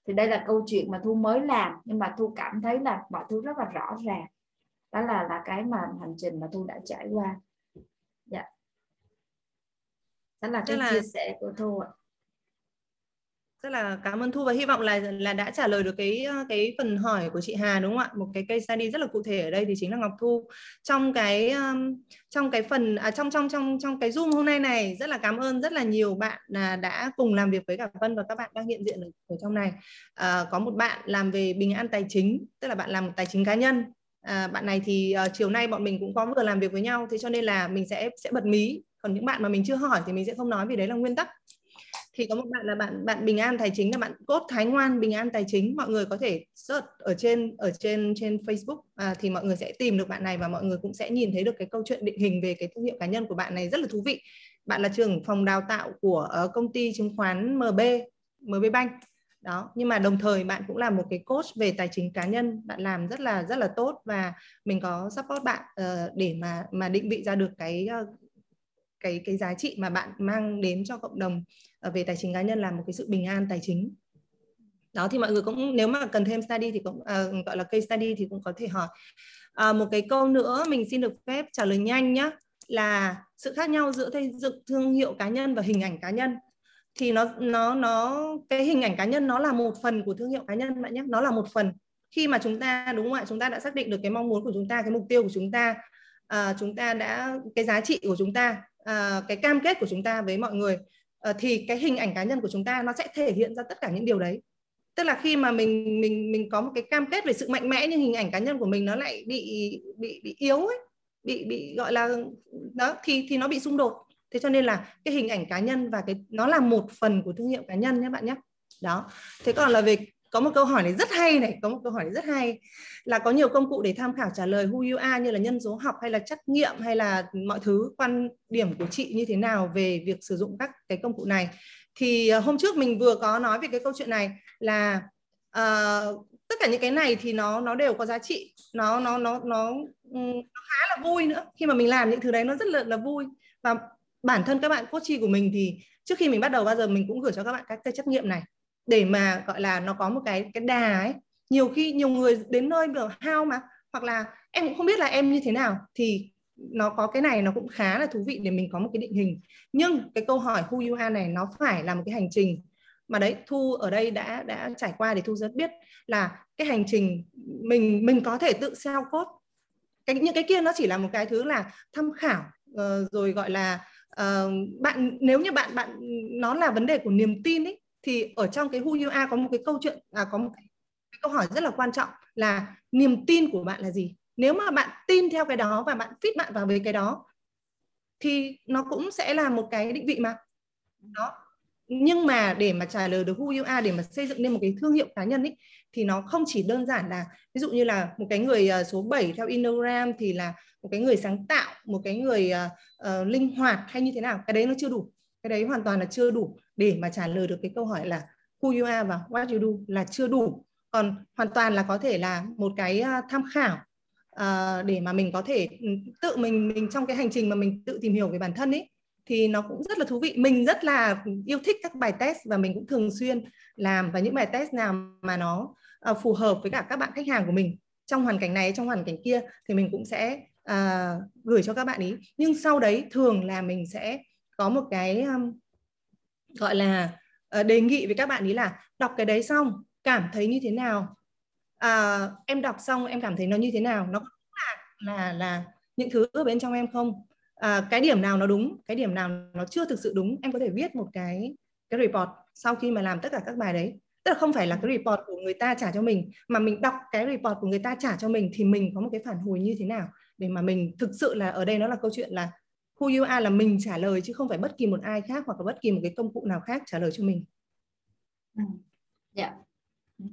Thì đây là câu chuyện mà Thu mới làm, nhưng mà Thu cảm thấy là mọi thứ rất là rõ ràng. Đó là là cái mà hành trình mà Thu đã trải qua. Dạ. Đó là cái là... chia sẻ của Thu ạ. Rất là cảm ơn Thu và hy vọng là là đã trả lời được cái cái phần hỏi của chị Hà, đúng không ạ? Một cái case study rất là cụ thể ở đây thì chính là Ngọc Thu trong cái trong cái phần à, trong trong trong trong cái Zoom hôm nay này. Rất là cảm ơn rất là nhiều bạn là đã cùng làm việc với cả Vân và các bạn đang hiện diện ở trong này. À, có một bạn làm về bình an tài chính, tức là bạn làm tài chính cá nhân. À, bạn này thì uh, chiều nay bọn mình cũng có vừa làm việc với nhau, thế cho nên là mình sẽ sẽ bật mí. Còn những bạn mà mình chưa hỏi thì mình sẽ không nói vì đấy là nguyên tắc. Thì có một bạn là bạn bạn Bình An Tài Chính, là bạn Coach Thái Ngoan Bình An Tài Chính. Mọi người có thể search ở trên ở trên trên Facebook à, thì mọi người sẽ tìm được bạn này và mọi người cũng sẽ nhìn thấy được cái câu chuyện định hình về cái thương hiệu cá nhân của bạn này rất là thú vị. Bạn là trưởng phòng đào tạo của công ty chứng khoán M B Bank. Đó, nhưng mà đồng thời bạn cũng là một cái coach về tài chính cá nhân, bạn làm rất là rất là tốt và mình có support bạn uh, để mà mà định vị ra được cái uh, cái cái giá trị mà bạn mang đến cho cộng đồng về tài chính cá nhân là một cái sự bình an tài chính. Đó, thì mọi người cũng nếu mà cần thêm study thì cũng à, gọi là case study thì cũng có thể hỏi. À, một cái câu nữa mình xin được phép trả lời nhanh nhá, là sự khác nhau giữa xây dựng thương hiệu cá nhân và hình ảnh cá nhân. Thì nó nó nó cái hình ảnh cá nhân nó là một phần của thương hiệu cá nhân bạn nhé, nó là một phần. Khi mà chúng ta đúng không ạ, chúng ta đã xác định được cái mong muốn của chúng ta, cái mục tiêu của chúng ta, à, chúng ta đã cái giá trị của chúng ta, à, cái cam kết của chúng ta với mọi người, à, thì cái hình ảnh cá nhân của chúng ta nó sẽ thể hiện ra tất cả những điều đấy. Tức là khi mà mình mình mình có một cái cam kết về sự mạnh mẽ nhưng hình ảnh cá nhân của mình nó lại bị bị bị yếu ấy, bị bị gọi là đó, thì thì nó bị xung đột. Thế cho nên là cái hình ảnh cá nhân và cái nó là một phần của thương hiệu cá nhân nhé bạn nhé. Đó. Thế còn là về có một câu hỏi này rất hay này, có một câu hỏi này rất hay là có nhiều công cụ để tham khảo trả lời who you are như là nhân số học hay là trắc nghiệm hay là mọi thứ. Quan điểm của chị như thế nào về việc sử dụng các cái công cụ này? Thì hôm trước mình vừa có nói về cái câu chuyện này là uh, tất cả những cái này thì nó nó đều có giá trị, nó nó nó nó, nó khá là vui nữa. Khi mà mình làm những thứ đấy nó rất là, là vui. Và bản thân các bạn coach của mình thì trước khi mình bắt đầu bao giờ mình cũng gửi cho các bạn các cái trắc nghiệm này để mà gọi là nó có một cái cái đà ấy. Nhiều khi nhiều người đến nơi hao mà, hoặc là em cũng không biết là em như thế nào, thì nó có cái này nó cũng khá là thú vị để mình có một cái định hình. Nhưng cái câu hỏi who you are này nó phải là một cái hành trình. Mà đấy, Thu ở đây đã đã trải qua để Thu rất biết là cái hành trình mình mình có thể tự self code. Cái, những cái kia nó chỉ là một cái thứ là tham khảo, uh, rồi gọi là uh, bạn nếu như bạn bạn nó là vấn đề của niềm tin ấy, thì ở trong cái who you are có một cái câu chuyện à, có một cái, cái câu hỏi rất là quan trọng là niềm tin của bạn là gì. Nếu mà bạn tin theo cái đó và bạn fit bạn vào với cái đó thì nó cũng sẽ là một cái định vị mà đó. Nhưng mà để mà trả lời được who you are, để mà xây dựng nên một cái thương hiệu cá nhân ấy, thì nó không chỉ đơn giản là ví dụ như là một cái người số bảy theo Enneagram thì là một cái người sáng tạo, một cái người uh, linh hoạt hay như thế nào. Cái đấy nó chưa đủ. Cái đấy hoàn toàn là chưa đủ để mà trả lời được cái câu hỏi là who you are và what you do là chưa đủ. Còn hoàn toàn là có thể là một cái tham khảo uh, để mà mình có thể tự mình mình trong cái hành trình mà mình tự tìm hiểu về bản thân ấy, thì nó cũng rất là thú vị. Mình rất là yêu thích các bài test và mình cũng thường xuyên làm, và những bài test nào mà nó uh, phù hợp với cả các bạn khách hàng của mình trong hoàn cảnh này, trong hoàn cảnh kia thì mình cũng sẽ uh, gửi cho các bạn ý. Nhưng sau đấy thường là mình sẽ có một cái um, gọi là uh, đề nghị với các bạn ý là đọc cái đấy xong cảm thấy như thế nào, uh, em đọc xong em cảm thấy nó như thế nào, nó là là, là những thứ ở bên trong em không. À, cái điểm nào nó đúng, cái điểm nào nó chưa thực sự đúng, em có thể viết một cái cái report sau khi mà làm tất cả các bài đấy. Tức là không phải là cái report của người ta trả cho mình, mà mình đọc cái report của người ta trả cho mình thì mình có một cái phản hồi như thế nào, để mà mình thực sự là ở đây nó là câu chuyện là who you are là mình trả lời, chứ không phải bất kỳ một ai khác hoặc là bất kỳ một cái công cụ nào khác trả lời cho mình. Dạ,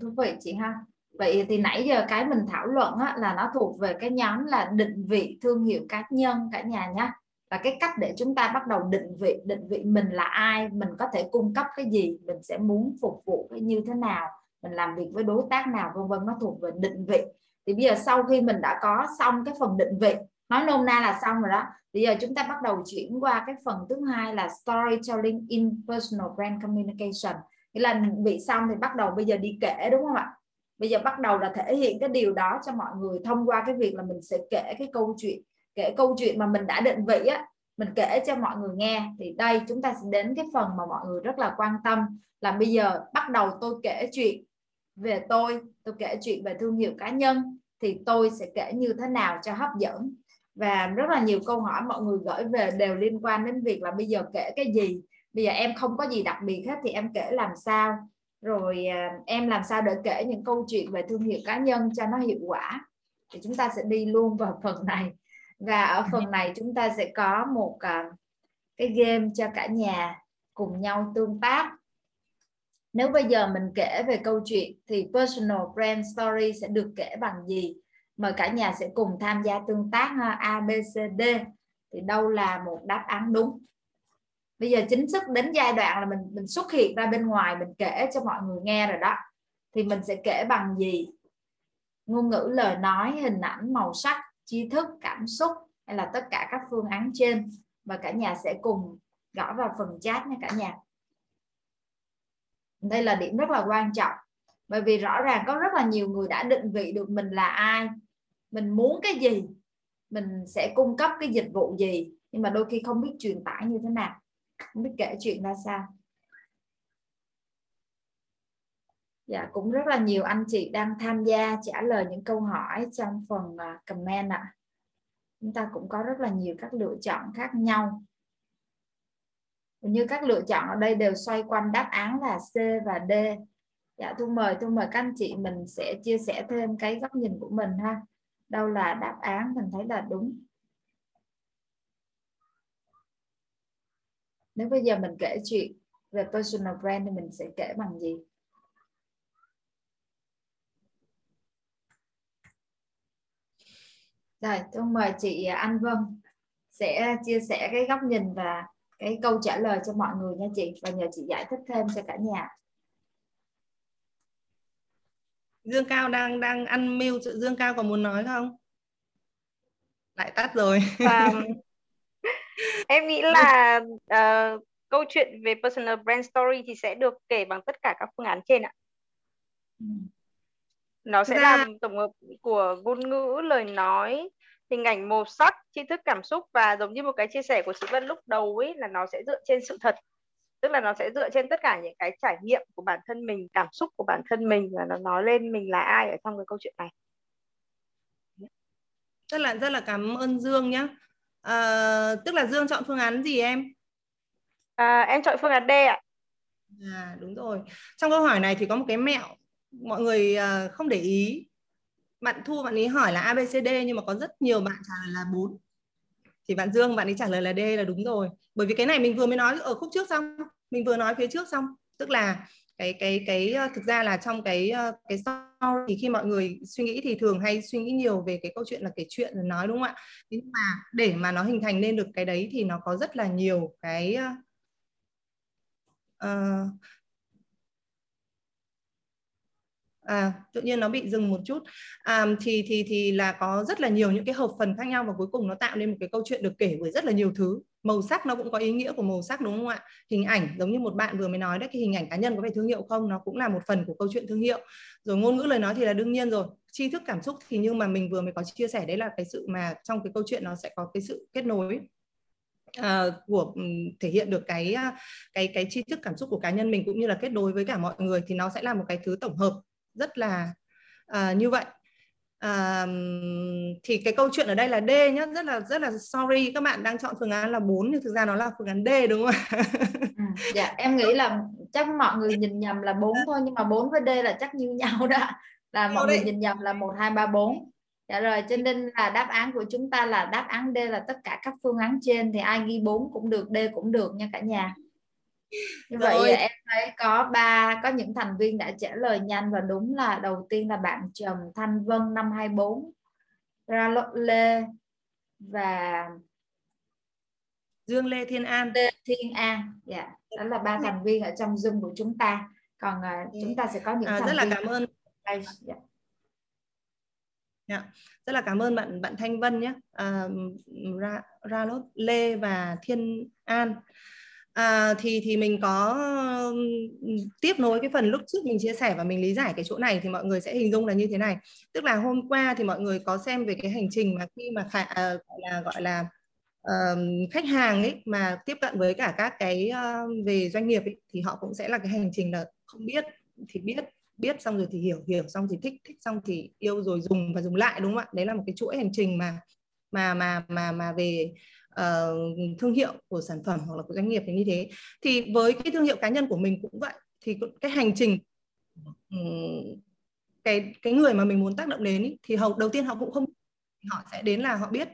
thú vị chị ha. Vậy thì nãy giờ cái mình thảo luận á, là nó thuộc về cái nhóm là định vị thương hiệu cá nhân cả nhà nhá. Và cái cách để chúng ta bắt đầu định vị, định vị mình là ai, mình có thể cung cấp cái gì, mình sẽ muốn phục vụ cái như thế nào, mình làm việc với đối tác nào vân vân, nó thuộc về định vị. Thì bây giờ sau khi mình đã có xong cái phần định vị, nói nôm na là xong rồi đó. Bây giờ chúng ta bắt đầu chuyển qua cái phần thứ hai là storytelling in personal brand communication. Nghĩa là định vị xong thì bắt đầu bây giờ đi kể, đúng không ạ? Bây giờ bắt đầu là thể hiện cái điều đó cho mọi người thông qua cái việc là mình sẽ kể cái câu chuyện, kể câu chuyện mà mình đã định vị á, mình kể cho mọi người nghe. Thì đây chúng ta sẽ đến cái phần mà mọi người rất là quan tâm, là bây giờ bắt đầu tôi kể chuyện về tôi, tôi kể chuyện về thương hiệu cá nhân, thì tôi sẽ kể như thế nào cho hấp dẫn. Và rất là nhiều câu hỏi mọi người gửi về đều liên quan đến việc là bây giờ kể cái gì, bây giờ em không có gì đặc biệt hết thì em kể làm sao, rồi em làm sao để kể những câu chuyện về thương hiệu cá nhân cho nó hiệu quả. Thì chúng ta sẽ đi luôn vào phần này. Và ở phần này chúng ta sẽ có một cái game cho cả nhà cùng nhau tương tác. Nếu bây giờ mình kể về câu chuyện thì personal brand story sẽ được kể bằng gì? Mời cả nhà sẽ cùng tham gia tương tác ha. A, B, C, D. Thì đâu là một đáp án đúng? Bây giờ chính thức đến giai đoạn là mình mình xuất hiện ra bên ngoài, mình kể cho mọi người nghe rồi đó. Thì mình sẽ kể bằng gì? Ngôn ngữ, lời nói, hình ảnh, màu sắc, tri thức, cảm xúc, hay là tất cả các phương án trên. Và cả nhà sẽ cùng gõ vào phần chat nha cả nhà. Đây là điểm rất là quan trọng. Bởi vì rõ ràng có rất là nhiều người đã định vị được mình là ai, mình muốn cái gì, mình sẽ cung cấp cái dịch vụ gì. Nhưng mà đôi khi không biết truyền tải như thế nào, không biết kể chuyện ra sao. Dạ, cũng rất là nhiều anh chị đang tham gia trả lời những câu hỏi trong phần comment ạ. À, chúng ta cũng có rất là nhiều các lựa chọn khác nhau. Như các lựa chọn ở đây đều xoay quanh đáp án là C và D. Dạ, tôi mời tôi mời các anh chị mình sẽ chia sẻ thêm cái góc nhìn của mình ha. Đâu là đáp án mình thấy là đúng? Nếu bây giờ mình kể chuyện về personal brand thì mình sẽ kể bằng gì? Rồi, tôi mời chị Anh Vân sẽ chia sẻ cái góc nhìn và cái câu trả lời cho mọi người nha chị, và nhờ chị giải thích thêm cho cả nhà. Dương Cao đang đang ăn mute. Dương Cao còn muốn nói không? Lại tắt rồi. Và... em nghĩ là uh, câu chuyện về personal brand story thì sẽ được kể bằng tất cả các phương án trên ạ. Nó sẽ là tổng hợp của ngôn ngữ, lời nói, hình ảnh, màu sắc, tri thức, cảm xúc. Và giống như một cái chia sẻ của chị Vân lúc đầu ấy, là nó sẽ dựa trên sự thật, tức là nó sẽ dựa trên tất cả những cái trải nghiệm của bản thân mình, cảm xúc của bản thân mình, và nó nói lên mình là ai ở trong cái câu chuyện này. Rất là rất là cảm ơn Dương nhé. À, tức là Dương chọn phương án gì em? À, em chọn phương án D ạ. À, đúng rồi. Trong câu hỏi này thì có một cái mẹo mọi người không để ý. Bạn Thu bạn ấy hỏi là A B C D, nhưng mà có rất nhiều bạn trả lời là bốn. Thì bạn Dương bạn ấy trả lời là D là đúng rồi. Bởi vì cái này mình vừa mới nói ở khúc trước xong, mình vừa nói phía trước xong, tức là cái cái cái thực ra là trong cái cái story thì khi mọi người suy nghĩ thì thường hay suy nghĩ nhiều về cái câu chuyện là kể chuyện rồi nói, đúng không ạ? Nhưng mà để mà nó hình thành nên được cái đấy thì nó có rất là nhiều cái uh, À, tự nhiên nó bị dừng một chút. à, thì thì thì là có rất là nhiều những cái hợp phần khác nhau, và cuối cùng nó tạo nên một cái câu chuyện được kể với rất là nhiều thứ. Màu sắc nó cũng có ý nghĩa của màu sắc, đúng không ạ? Hình ảnh, giống như một bạn vừa mới nói đấy, cái hình ảnh cá nhân có phải thương hiệu không, nó cũng là một phần của câu chuyện thương hiệu. Rồi ngôn ngữ lời nói thì là đương nhiên rồi. Tri thức, cảm xúc thì nhưng mà mình vừa mới có chia sẻ, đấy là cái sự mà trong cái câu chuyện nó sẽ có cái sự kết nối à, của thể hiện được cái cái cái tri thức, cảm xúc của cá nhân mình, cũng như là kết nối với cả mọi người, thì nó sẽ là một cái thứ tổng hợp rất là uh, như vậy. Uh, thì cái câu chuyện ở đây là D nhá, rất là rất là sorry các bạn đang chọn phương án là bốn, nhưng thực ra nó là phương án D, đúng không? Ừ, dạ em nghĩ là chắc mọi người nhìn nhầm là bốn thôi, nhưng mà bốn với D là chắc như nhau đó, là mọi người nhìn nhầm là một hai ba bốn. Dạ rồi, cho nên là đáp án của chúng ta là đáp án D, là tất cả các phương án trên thì ai ghi bốn cũng được, D cũng được nha cả nhà. Như vậy rồi. Em thấy có ba có những thành viên đã trả lời nhanh và đúng, là đầu tiên là bạn Trầm Thanh Vân năm hai mươi bốn, Ra Lê và Dương Lê Thiên An. Lê Thiên An, yeah. Đó là ba thành viên ở trong Zoom của chúng ta. Còn uh, chúng ta sẽ có những à, thành rất là viên cảm ơn. Đây. Yeah. Yeah. Rất là cảm ơn bạn bạn Thanh Vân nhé, uh, Ra Ra Lê và Thiên An. À, thì thì mình có tiếp nối cái phần lúc trước mình chia sẻ và mình lý giải cái chỗ này, thì mọi người sẽ hình dung là như thế này. Tức là hôm qua thì mọi người có xem về cái hành trình mà khi mà khả, à, gọi là, gọi là à, khách hàng ấy mà tiếp cận với cả các cái à, về doanh nghiệp ấy, thì họ cũng sẽ là cái hành trình là không biết thì biết, biết xong rồi thì hiểu, hiểu xong thì thích, thích xong thì yêu rồi dùng và dùng lại, đúng không ạ? Đấy là một cái chuỗi hành trình mà mà mà mà mà về Uh, thương hiệu của sản phẩm hoặc là của doanh nghiệp thì như thế. Thì với cái thương hiệu cá nhân của mình cũng vậy, thì cái hành trình cái cái người mà mình muốn tác động đến ý, thì hầu đầu tiên họ cũng không, họ sẽ đến là họ biết,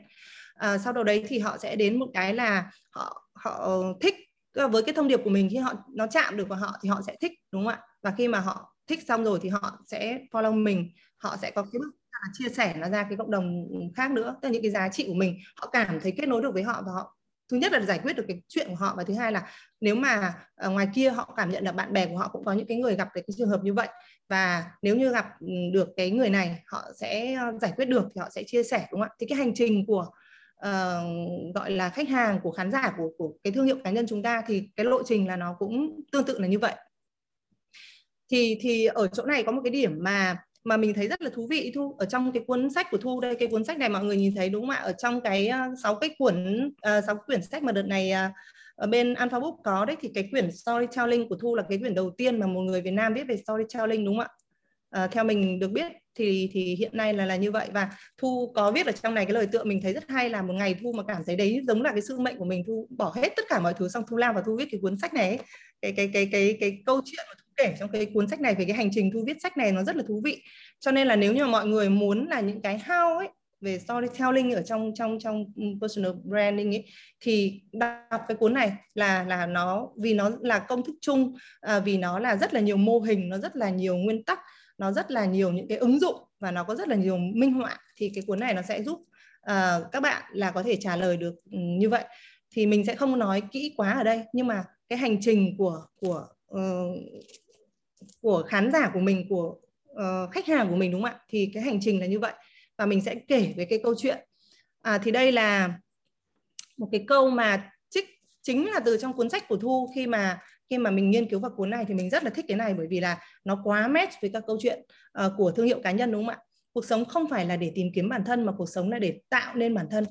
uh, sau đó đấy thì họ sẽ đến một cái là họ họ thích. Tức là với cái thông điệp của mình, khi họ nó chạm được vào họ thì họ sẽ thích, đúng không ạ? Và khi mà họ thích xong rồi thì họ sẽ follow mình, họ sẽ có cái bước chia sẻ nó ra cái cộng đồng khác nữa. Tức là những cái giá trị của mình, họ cảm thấy kết nối được với họ, và họ thứ nhất là giải quyết được cái chuyện của họ, và thứ hai là nếu mà ngoài kia họ cảm nhận là bạn bè của họ cũng có những cái người gặp cái trường hợp như vậy, và nếu như gặp được cái người này họ sẽ giải quyết được thì họ sẽ chia sẻ, đúng không ạ? Thì cái hành trình của uh, gọi là khách hàng, của khán giả, của, của cái thương hiệu cá nhân chúng ta, thì cái lộ trình là nó cũng tương tự là như vậy. Thì, thì ở chỗ này có một cái điểm mà mà mình thấy rất là thú vị, Thu, ở trong cái cuốn sách của Thu đây. Cái cuốn sách này mọi người nhìn thấy đúng không ạ? Ở trong cái sáu cái cuốn sáu uh, quyển sách mà đợt này uh, ở bên Alpha Book có đấy, thì cái quyển Storytelling của Thu là cái quyển đầu tiên mà một người Việt Nam viết về Storytelling, đúng không ạ? Uh, theo mình được biết thì thì hiện nay là là như vậy. Và Thu có viết ở trong này cái lời tựa mình thấy rất hay, là một ngày Thu mà cảm thấy đấy giống là cái sứ mệnh của mình, Thu bỏ hết tất cả mọi thứ xong Thu lao và Thu viết cái cuốn sách này ấy. Cái, cái cái cái cái câu chuyện mà Thu kể trong cái cuốn sách này về cái hành trình Thu viết sách này nó rất là thú vị. Cho nên là nếu như mà mọi người muốn là những cái how ấy về storytelling ở trong trong trong personal branding ấy, thì đọc cái cuốn này là là nó, vì nó là công thức chung, à, vì nó là rất là nhiều mô hình, nó rất là nhiều nguyên tắc, nó rất là nhiều những cái ứng dụng, và nó có rất là nhiều minh họa. Thì cái cuốn này nó sẽ giúp uh, các bạn là có thể trả lời được như vậy. Thì mình sẽ không nói kỹ quá ở đây, nhưng mà cái hành trình của của uh, của khán giả của mình, của uh, khách hàng của mình, đúng không ạ? Thì cái hành trình là như vậy, và mình sẽ kể về cái câu chuyện. À, thì đây là một cái câu mà trích chính là từ trong cuốn sách của Thu. Khi mà khi mà mình nghiên cứu vào cuốn này thì mình rất là thích cái này, bởi vì là nó quá match với các câu chuyện uh, của thương hiệu cá nhân, đúng không ạ? Cuộc sống không phải là để tìm kiếm bản thân, mà cuộc sống là để tạo nên bản thân.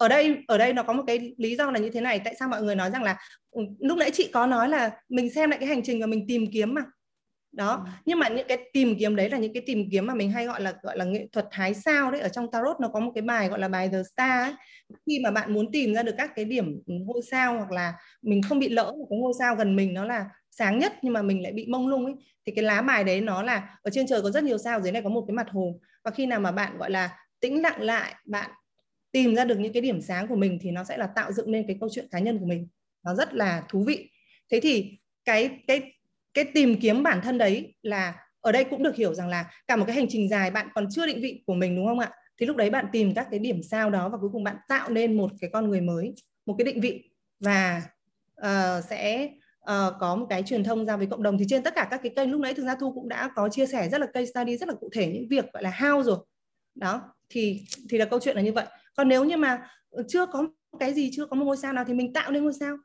Ở đây ở đây nó có một cái lý do là như thế này. Tại sao mọi người nói rằng là lúc nãy chị có nói là mình xem lại cái hành trình và mình tìm kiếm mà. Đó, nhưng mà những cái tìm kiếm đấy là những cái tìm kiếm mà mình hay gọi là gọi là nghệ thuật hái sao đấy. Ở trong Tarot nó có một cái bài gọi là bài The Star ấy. Khi mà bạn muốn tìm ra được các cái điểm ngôi sao, hoặc là mình không bị lỡ một cái ngôi sao gần mình nó là sáng nhất nhưng mà mình lại bị mông lung ấy, thì cái lá bài đấy nó là ở trên trời có rất nhiều sao, dưới này có một cái mặt hồ. Và khi nào mà bạn gọi là tĩnh lặng lại, bạn tìm ra được những cái điểm sáng của mình thì nó sẽ là tạo dựng nên cái câu chuyện cá nhân của mình. Nó rất là thú vị. Thế thì cái cái cái tìm kiếm bản thân đấy là ở đây cũng được hiểu rằng là cả một cái hành trình dài bạn còn chưa định vị của mình, đúng không ạ? Thì lúc đấy bạn tìm các cái điểm sao đó và cuối cùng bạn tạo nên một cái con người mới, một cái định vị, và uh, sẽ uh, có một cái truyền thông ra với cộng đồng. Thì trên tất cả các cái kênh lúc nãy thực ra Thu cũng đã có chia sẻ rất là case study, rất là cụ thể những việc gọi là how rồi. Đó, thì thì là câu chuyện là như vậy. Còn nếu như mà chưa có cái gì, chưa có một ngôi sao nào thì mình tạo nên ngôi sao.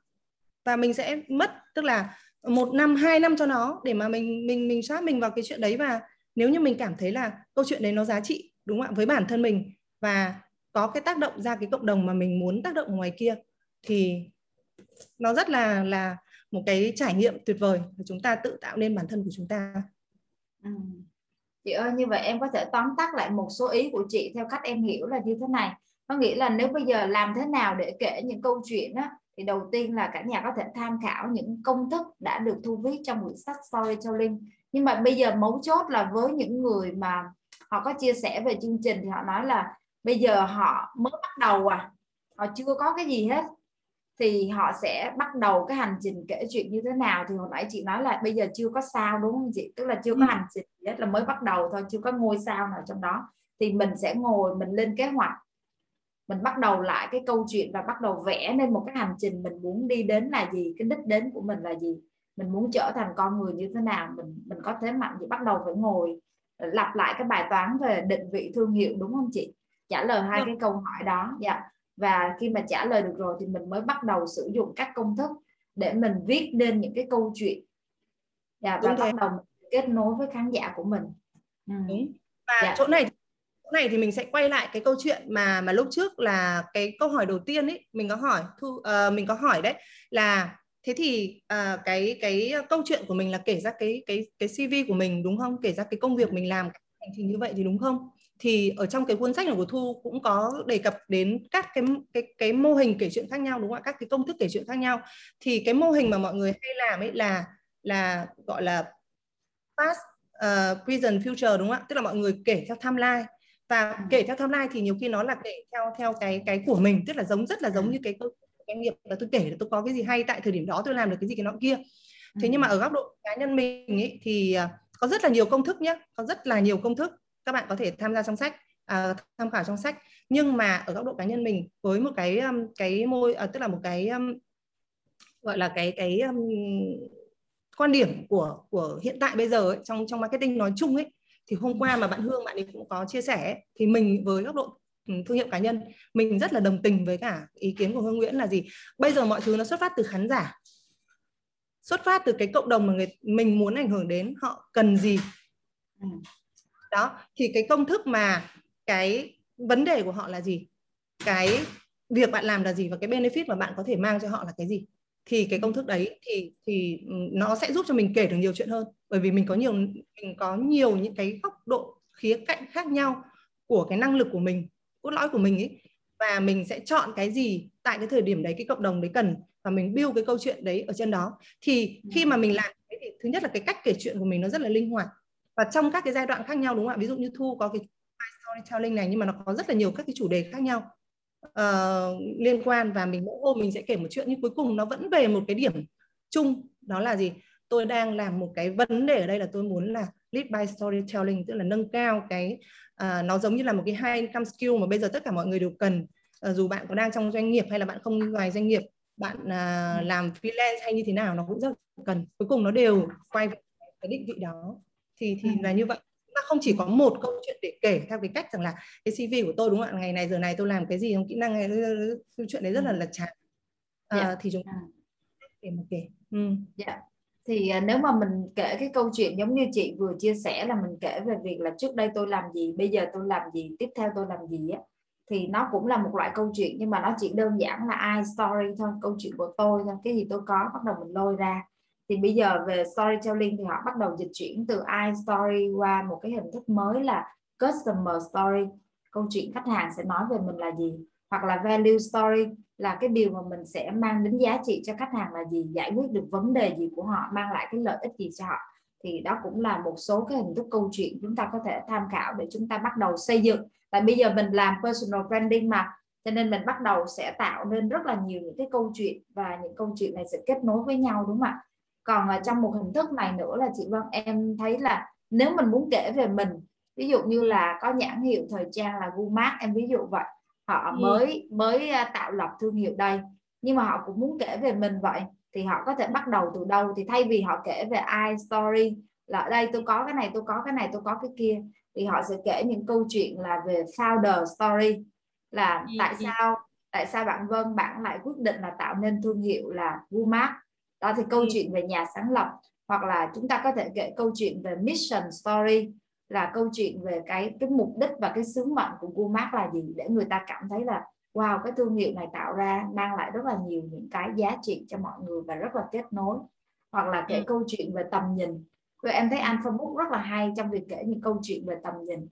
Và mình sẽ mất, tức là một năm, hai năm cho nó để mà mình mình mình sát mình vào cái chuyện đấy. Và nếu như mình cảm thấy là câu chuyện đấy nó giá trị, đúng không ạ, với bản thân mình và có cái tác động ra cái cộng đồng mà mình muốn tác động ngoài kia, thì nó rất là là một cái trải nghiệm tuyệt vời để chúng ta tự tạo nên bản thân của chúng ta. Ừ. Chị ơi, như vậy em có thể tóm tắt lại một số ý của chị theo cách em hiểu là như thế này. Có nghĩa là nếu bây giờ làm thế nào để kể những câu chuyện á, thì đầu tiên là cả nhà có thể tham khảo những công thức đã được Thu viết trong quyển sách Storytelling. Nhưng mà bây giờ mấu chốt là với những người mà họ có chia sẻ về chương trình thì họ nói là bây giờ họ mới bắt đầu à, họ chưa có cái gì hết, thì họ sẽ bắt đầu cái hành trình kể chuyện như thế nào? Thì hồi nãy chị nói là bây giờ chưa có sao, đúng không chị? Tức là chưa có hành trình gì hết, là mới bắt đầu thôi, chưa có ngôi sao nào trong đó. Thì mình sẽ ngồi, mình lên kế hoạch, mình bắt đầu lại cái câu chuyện và bắt đầu vẽ nên một cái hành trình mình muốn đi đến là gì, cái đích đến của mình là gì, mình muốn trở thành con người như thế nào, mình mình có thế mạnh gì. Bắt đầu phải ngồi lặp lại cái bài toán về định vị thương hiệu, đúng không chị? Trả lời hai ừ. cái câu hỏi đó. Dạ. Và khi mà trả lời được rồi thì mình mới bắt đầu sử dụng các công thức để mình viết nên những cái câu chuyện. Dạ. Và đúng bắt thế. Đầu kết nối với khán giả của mình. Ừ. Đúng. Và dạ. chỗ này này thì mình sẽ quay lại cái câu chuyện mà mà lúc trước là cái câu hỏi đầu tiên ấy mình có hỏi Thu, uh, mình có hỏi đấy là thế thì uh, cái cái câu chuyện của mình là kể ra cái cái cái xê vê của mình, đúng không? Kể ra cái công việc mình làm, hành trình như vậy thì đúng không? Thì ở trong cái cuốn sách này của Thu cũng có đề cập đến các cái cái cái mô hình kể chuyện khác nhau, đúng không ạ? Các cái công thức kể chuyện khác nhau. Thì cái mô hình mà mọi người hay làm ấy là là gọi là past, uh, present, future, đúng không ạ? Tức là mọi người kể theo timeline. Và kể theo timeline thì nhiều khi nó là kể theo theo cái cái của mình, tức là giống rất là giống như cái câu doanh nghiệp là tôi kể là tôi có cái gì hay tại thời điểm đó, tôi làm được cái gì cái nọ kia. Thế nhưng mà ở góc độ cá nhân mình ấy, thì có rất là nhiều công thức nhé, có rất là nhiều công thức các bạn có thể tham gia trong sách, à, tham khảo trong sách. Nhưng mà ở góc độ cá nhân mình với một cái cái môi, à, tức là một cái gọi là cái cái um, quan điểm của của hiện tại bây giờ ấy, trong trong marketing nói chung ấy. Thì hôm qua mà bạn Hương bạn ấy cũng có chia sẻ, thì mình với góc độ thương hiệu cá nhân mình rất là đồng tình với cả ý kiến của Hương Nguyễn là gì? Bây giờ mọi thứ nó xuất phát từ khán giả, xuất phát từ cái cộng đồng mà người mình muốn ảnh hưởng đến, họ cần gì. Đó, thì cái công thức mà cái vấn đề của họ là gì, cái việc bạn làm là gì và cái benefit mà bạn có thể mang cho họ là cái gì. Thì cái công thức đấy thì thì nó sẽ giúp cho mình kể được nhiều chuyện hơn, bởi vì mình có nhiều mình có nhiều những cái góc độ khía cạnh khác nhau của cái năng lực của mình, cốt lõi của mình ấy, và mình sẽ chọn cái gì tại cái thời điểm đấy cái cộng đồng đấy cần và mình build cái câu chuyện đấy ở trên đó. Thì khi mà mình làm đấy thì thứ nhất là cái cách kể chuyện của mình nó rất là linh hoạt và trong các cái giai đoạn khác nhau, đúng không ạ? Ví dụ như Thu có cái storytelling này nhưng mà nó có rất là nhiều các cái chủ đề khác nhau Uh, liên quan, và mình mỗi hôm mình sẽ kể một chuyện nhưng cuối cùng nó vẫn về một cái điểm chung, đó là gì? Tôi đang làm một cái vấn đề ở đây là tôi muốn là lead by storytelling, tức là nâng cao cái uh, nó giống như là một cái high income skill mà bây giờ tất cả mọi người đều cần, uh, dù bạn có đang trong doanh nghiệp hay là bạn không ngoài doanh nghiệp, bạn uh, làm freelance hay như thế nào nó cũng rất cần. Cuối cùng nó đều quay về cái định vị đó. Thì thì là như vậy. Ta không chỉ có một câu chuyện để kể theo cái cách rằng là cái xê vê của tôi, đúng không ạ, ngày này giờ này tôi làm cái gì, không kỹ năng này, chuyện đấy rất là là chán. À, yeah. Thì chúng ta để mà kể. Ừ. Yeah. Thì nếu mà mình kể cái câu chuyện giống như chị vừa chia sẻ là mình kể về việc là trước đây tôi làm gì, bây giờ tôi làm gì, tiếp theo tôi làm gì á, thì nó cũng là một loại câu chuyện, nhưng mà nó chỉ đơn giản là I story thôi, câu chuyện của tôi thôi, cái gì tôi có bắt đầu mình lôi ra. Thì bây giờ về storytelling thì họ bắt đầu dịch chuyển từ I story qua một cái hình thức mới là customer story, câu chuyện khách hàng sẽ nói về mình là gì, hoặc là value story là cái điều mà mình sẽ mang đến giá trị cho khách hàng là gì, giải quyết được vấn đề gì của họ, mang lại cái lợi ích gì cho họ. Thì đó cũng là một số cái hình thức câu chuyện chúng ta có thể tham khảo để chúng ta bắt đầu xây dựng. Tại bây giờ mình làm personal branding mà, cho nên mình bắt đầu sẽ tạo nên rất là nhiều những cái câu chuyện, và những câu chuyện này sẽ kết nối với nhau, đúng không ạ? Còn trong một hình thức này nữa là chị Vân, em thấy là nếu mình muốn kể về mình, ví dụ như là có nhãn hiệu thời trang là Gumark, em ví dụ vậy, họ mới mới tạo lập thương hiệu đây, nhưng mà họ cũng muốn kể về mình vậy thì họ có thể bắt đầu từ đâu? Thì thay vì họ kể về I story là ở đây tôi có cái này, tôi có cái này, tôi có cái kia, thì họ sẽ kể những câu chuyện là về founder story, là tại sao tại sao bạn Vân bạn lại quyết định là tạo nên thương hiệu là Walmart. Đó thì câu chuyện về nhà sáng lập, hoặc là chúng ta có thể kể câu chuyện về mission story, là câu chuyện về cái cái mục đích và cái sứ mệnh của Walmart là gì, để người ta cảm thấy là wow, cái thương hiệu này tạo ra mang lại rất là nhiều những cái giá trị cho mọi người và rất là kết nối. Hoặc là kể ừ. câu chuyện về tầm nhìn. Và em thấy Alpha Book rất là hay trong việc kể những câu chuyện về tầm nhìn.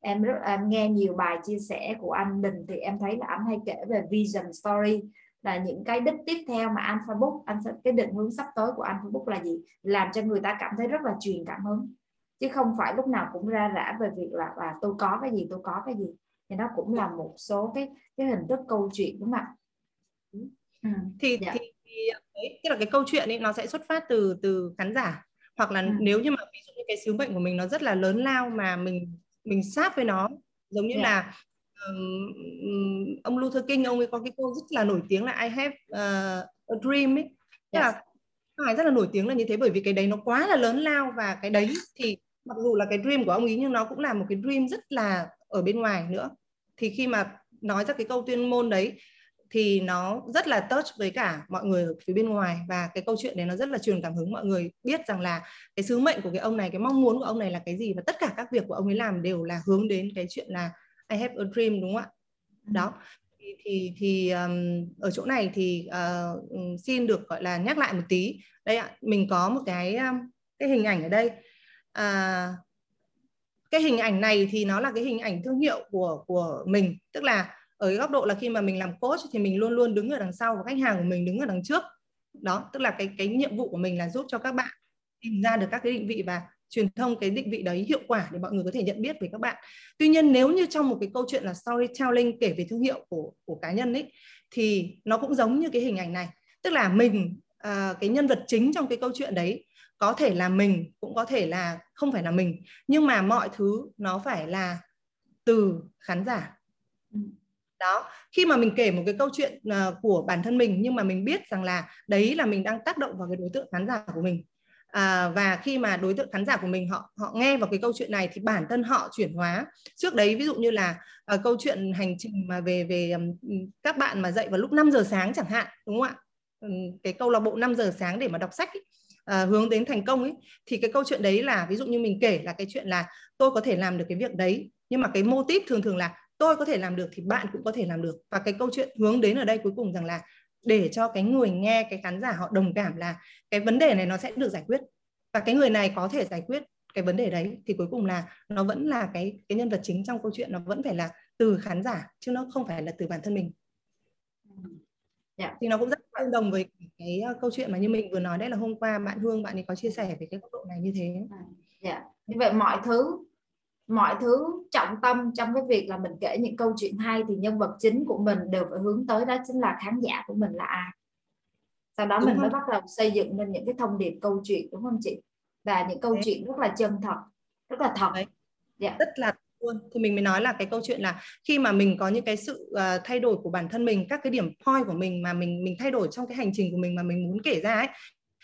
Em, rất, em nghe nhiều bài chia sẻ của anh Bình thì em thấy là anh hay kể về vision story, là những cái đích tiếp theo mà Alpha Book, anh sẽ, cái định hướng sắp tới của Alpha Book là gì, làm cho người ta cảm thấy rất là truyền cảm hứng, chứ không phải lúc nào cũng ra rã về việc là, là tôi có cái gì, tôi có cái gì. Thì nó cũng là một số cái cái hình thức câu chuyện, đúng không ạ? Ừ. Thì, dạ. thì, thì đấy, tức là cái câu chuyện ấy nó sẽ xuất phát từ từ khán giả, hoặc là ừ. nếu như mà ví dụ như cái sứ mệnh của mình nó rất là lớn lao mà mình mình sát với nó, giống như dạ. là um, ông Luther King, ông ấy có cái câu rất là nổi tiếng là I have uh, a dream ấy. Tức yes. là phải rất là nổi tiếng là như thế, bởi vì cái đấy nó quá là lớn lao, và cái đấy thì mặc dù là cái dream của ông ấy nhưng nó cũng là một cái dream rất là ở bên ngoài nữa. Thì khi mà nói ra cái câu tuyên ngôn đấy thì nó rất là touch với cả mọi người ở phía bên ngoài, và cái câu chuyện đấy nó rất là truyền cảm hứng, mọi người biết rằng là cái sứ mệnh của cái ông này, cái mong muốn của ông này là cái gì, và tất cả các việc của ông ấy làm đều là hướng đến cái chuyện là I have a dream, đúng không ạ? Đó. Thì, thì, thì um, ở chỗ này thì uh, xin được gọi là nhắc lại một tí. Đây ạ, mình có một cái, um, cái hình ảnh ở đây. À... Uh, Cái hình ảnh này thì nó là cái hình ảnh thương hiệu của, của mình. Tức là ở cái góc độ là khi mà mình làm coach thì mình luôn luôn đứng ở đằng sau và khách hàng của mình đứng ở đằng trước. Đó, tức là cái, cái nhiệm vụ của mình là giúp cho các bạn tìm ra được các cái định vị và truyền thông cái định vị đấy hiệu quả để mọi người có thể nhận biết về các bạn. Tuy nhiên nếu như trong một cái câu chuyện là storytelling kể về thương hiệu của, của cá nhân ấy, thì nó cũng giống như cái hình ảnh này. Tức là mình, à, cái nhân vật chính trong cái câu chuyện đấy, có thể là mình, cũng có thể là không phải là mình. Nhưng mà mọi thứ nó phải là từ khán giả. Đó. Khi mà mình kể một cái câu chuyện của bản thân mình, nhưng mà mình biết rằng là đấy là mình đang tác động vào cái đối tượng khán giả của mình. À, và khi mà đối tượng khán giả của mình họ họ nghe vào cái câu chuyện này thì bản thân họ chuyển hóa. Trước đấy ví dụ như là à, câu chuyện hành trình mà về, về các bạn mà dậy vào lúc năm giờ sáng chẳng hạn, đúng không ạ? Cái câu lạc bộ năm giờ sáng để mà đọc sách ấy, À, hướng đến thành công ấy, thì cái câu chuyện đấy là ví dụ như mình kể là cái chuyện là tôi có thể làm được cái việc đấy, nhưng mà cái mô típ thường thường là tôi có thể làm được thì bạn cũng có thể làm được, và cái câu chuyện hướng đến ở đây cuối cùng rằng là để cho cái người nghe, cái khán giả họ đồng cảm là cái vấn đề này nó sẽ được giải quyết, và cái người này có thể giải quyết cái vấn đề đấy, thì cuối cùng là nó vẫn là cái, cái nhân vật chính trong câu chuyện nó vẫn phải là từ khán giả chứ nó không phải là từ bản thân mình. Yeah. Thì nó cũng rất tương đồng với cái câu chuyện mà như mình vừa nói đấy, là hôm qua bạn Hương bạn ấy có chia sẻ về cái góc độ này như thế. Yeah. Như vậy mọi thứ mọi thứ trọng tâm trong cái việc là mình kể những câu chuyện hay thì nhân vật chính của mình đều phải hướng tới, đó chính là khán giả của mình là ai. Sau đó đúng mình không? mới bắt đầu xây dựng nên những cái thông điệp câu chuyện, đúng không chị? Và những câu đấy. chuyện rất là chân thật, rất là thật. Yeah. Rất là luôn. Thì mình mới nói là cái câu chuyện là khi mà mình có những cái sự uh, thay đổi của bản thân mình, các cái điểm point của mình mà mình mình thay đổi trong cái hành trình của mình mà mình muốn kể ra ấy,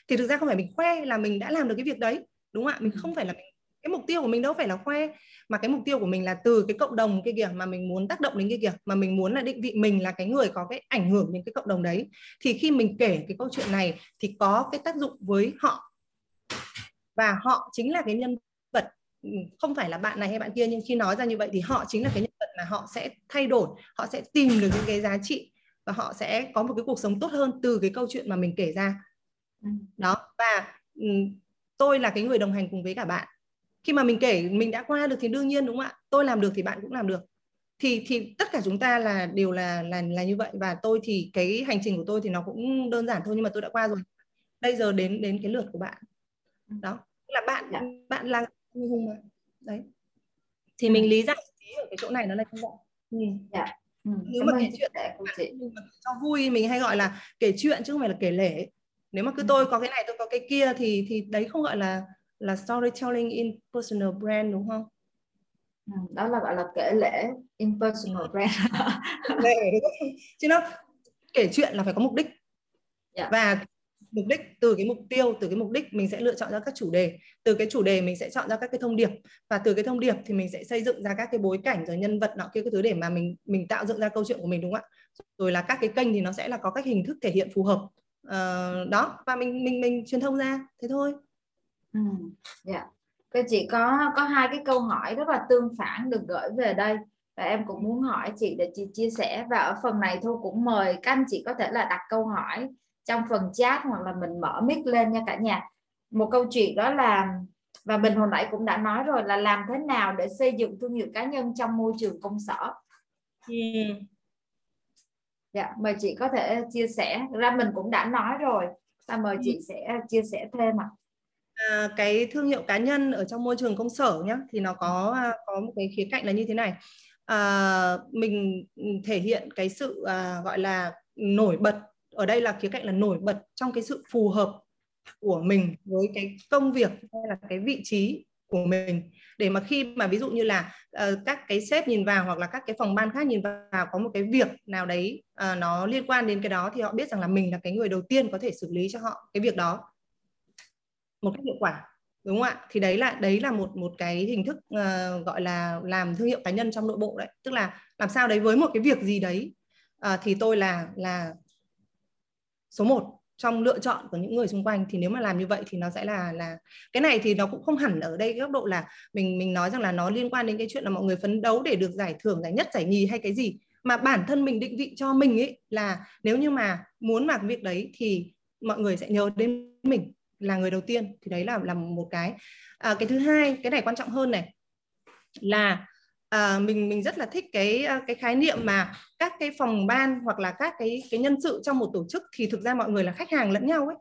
thì thực ra không phải mình khoe là mình đã làm được cái việc đấy, đúng không ạ? Mình không phải là mình, cái mục tiêu của mình đâu phải là khoe, mà cái mục tiêu của mình là từ cái cộng đồng cái kìa mà mình muốn tác động đến cái kìa, mà mình muốn là định vị mình là cái người có cái ảnh hưởng đến cái cộng đồng đấy. Thì khi mình kể cái câu chuyện này thì có cái tác dụng với họ, và họ chính là cái nhân vật, không phải là bạn này hay bạn kia, nhưng khi nói ra như vậy thì họ chính là cái nhân vật mà họ sẽ thay đổi, họ sẽ tìm được những cái giá trị và họ sẽ có một cái cuộc sống tốt hơn từ cái câu chuyện mà mình kể ra. Đó, và tôi là cái người đồng hành cùng với cả bạn. Khi mà mình kể mình đã qua được thì đương nhiên, đúng không ạ? Tôi làm được thì bạn cũng làm được. Thì, thì tất cả chúng ta là đều là, là, là như vậy. Và tôi thì cái hành trình của tôi thì nó cũng đơn giản thôi, nhưng mà tôi đã qua rồi. Bây giờ đến đến cái lượt của bạn. Đó, là bạn dạ. bạn là anh hùng mà. Đấy. Thì mình lý giải ở cái chỗ này nó là như vậy. Ừ. Dạ. Ừ. Nếu mà kể chuyện sẽ không dễ. Cho vui mình hay gọi là kể chuyện chứ không phải là kể lể. Nếu mà cứ tôi có cái này tôi có cái kia thì thì đấy không gọi là là storytelling in personal brand, đúng không? Đó là gọi là kể lể in personal brand. Chứ nó kể chuyện là phải có mục đích. Yeah. Và mục đích từ cái mục tiêu, từ cái mục đích mình sẽ lựa chọn ra các chủ đề, từ cái chủ đề mình sẽ chọn ra các cái thông điệp, và từ cái thông điệp thì mình sẽ xây dựng ra các cái bối cảnh rồi nhân vật nọ kia cái thứ để mà mình mình tạo dựng ra câu chuyện của mình, đúng không ạ? Rồi là các cái kênh thì nó sẽ là có các hình thức thể hiện phù hợp. Uh, đó, và mình mình mình truyền thông ra thế thôi. Ừ, dạ. Các chị có có hai cái câu hỏi rất là tương phản được gửi về đây và em cũng muốn hỏi chị để chị chia sẻ, và ở phần này Thu cũng mời các anh chị có thể là đặt câu hỏi trong phần chat hoặc là mình mở mic lên nha cả nhà. Một câu chuyện đó là, và mình hồi nãy cũng đã nói rồi, là làm thế nào để xây dựng thương hiệu cá nhân trong môi trường công sở. Yeah. Dạ, mời chị có thể chia sẻ. Thực ra mình cũng đã nói rồi, ta mời chị sẽ chia sẻ thêm ạ. À, cái thương hiệu cá nhân ở trong môi trường công sở nhá, thì nó có có một cái khía cạnh là như thế này. À, mình thể hiện cái sự à, gọi là nổi bật, ở đây là khía cạnh là nổi bật trong cái sự phù hợp của mình với cái công việc hay là cái vị trí của mình, để mà khi mà ví dụ như là uh, các cái sếp nhìn vào hoặc là các cái phòng ban khác nhìn vào có một cái việc nào đấy uh, nó liên quan đến cái đó thì họ biết rằng là mình là cái người đầu tiên có thể xử lý cho họ cái việc đó một cách hiệu quả, đúng không ạ? Thì đấy là đấy là một một cái hình thức uh, gọi là làm thương hiệu cá nhân trong nội bộ đấy, tức là làm sao đấy với một cái việc gì đấy uh, thì tôi là là số một trong lựa chọn của những người xung quanh. Thì nếu mà làm như vậy thì nó sẽ là là cái này thì nó cũng không hẳn ở đây cái góc độ là mình mình nói rằng là nó liên quan đến cái chuyện là mọi người phấn đấu để được giải thưởng, giải nhất, giải nhì hay cái gì, mà bản thân mình định vị cho mình ấy là nếu như mà muốn làm việc đấy thì mọi người sẽ nhớ đến mình là người đầu tiên. Thì đấy là là một cái. À, cái thứ hai, cái này quan trọng hơn này, là à, mình mình rất là thích cái cái khái niệm mà các cái phòng ban hoặc là các cái cái nhân sự trong một tổ chức thì thực ra mọi người là khách hàng lẫn nhau ấy.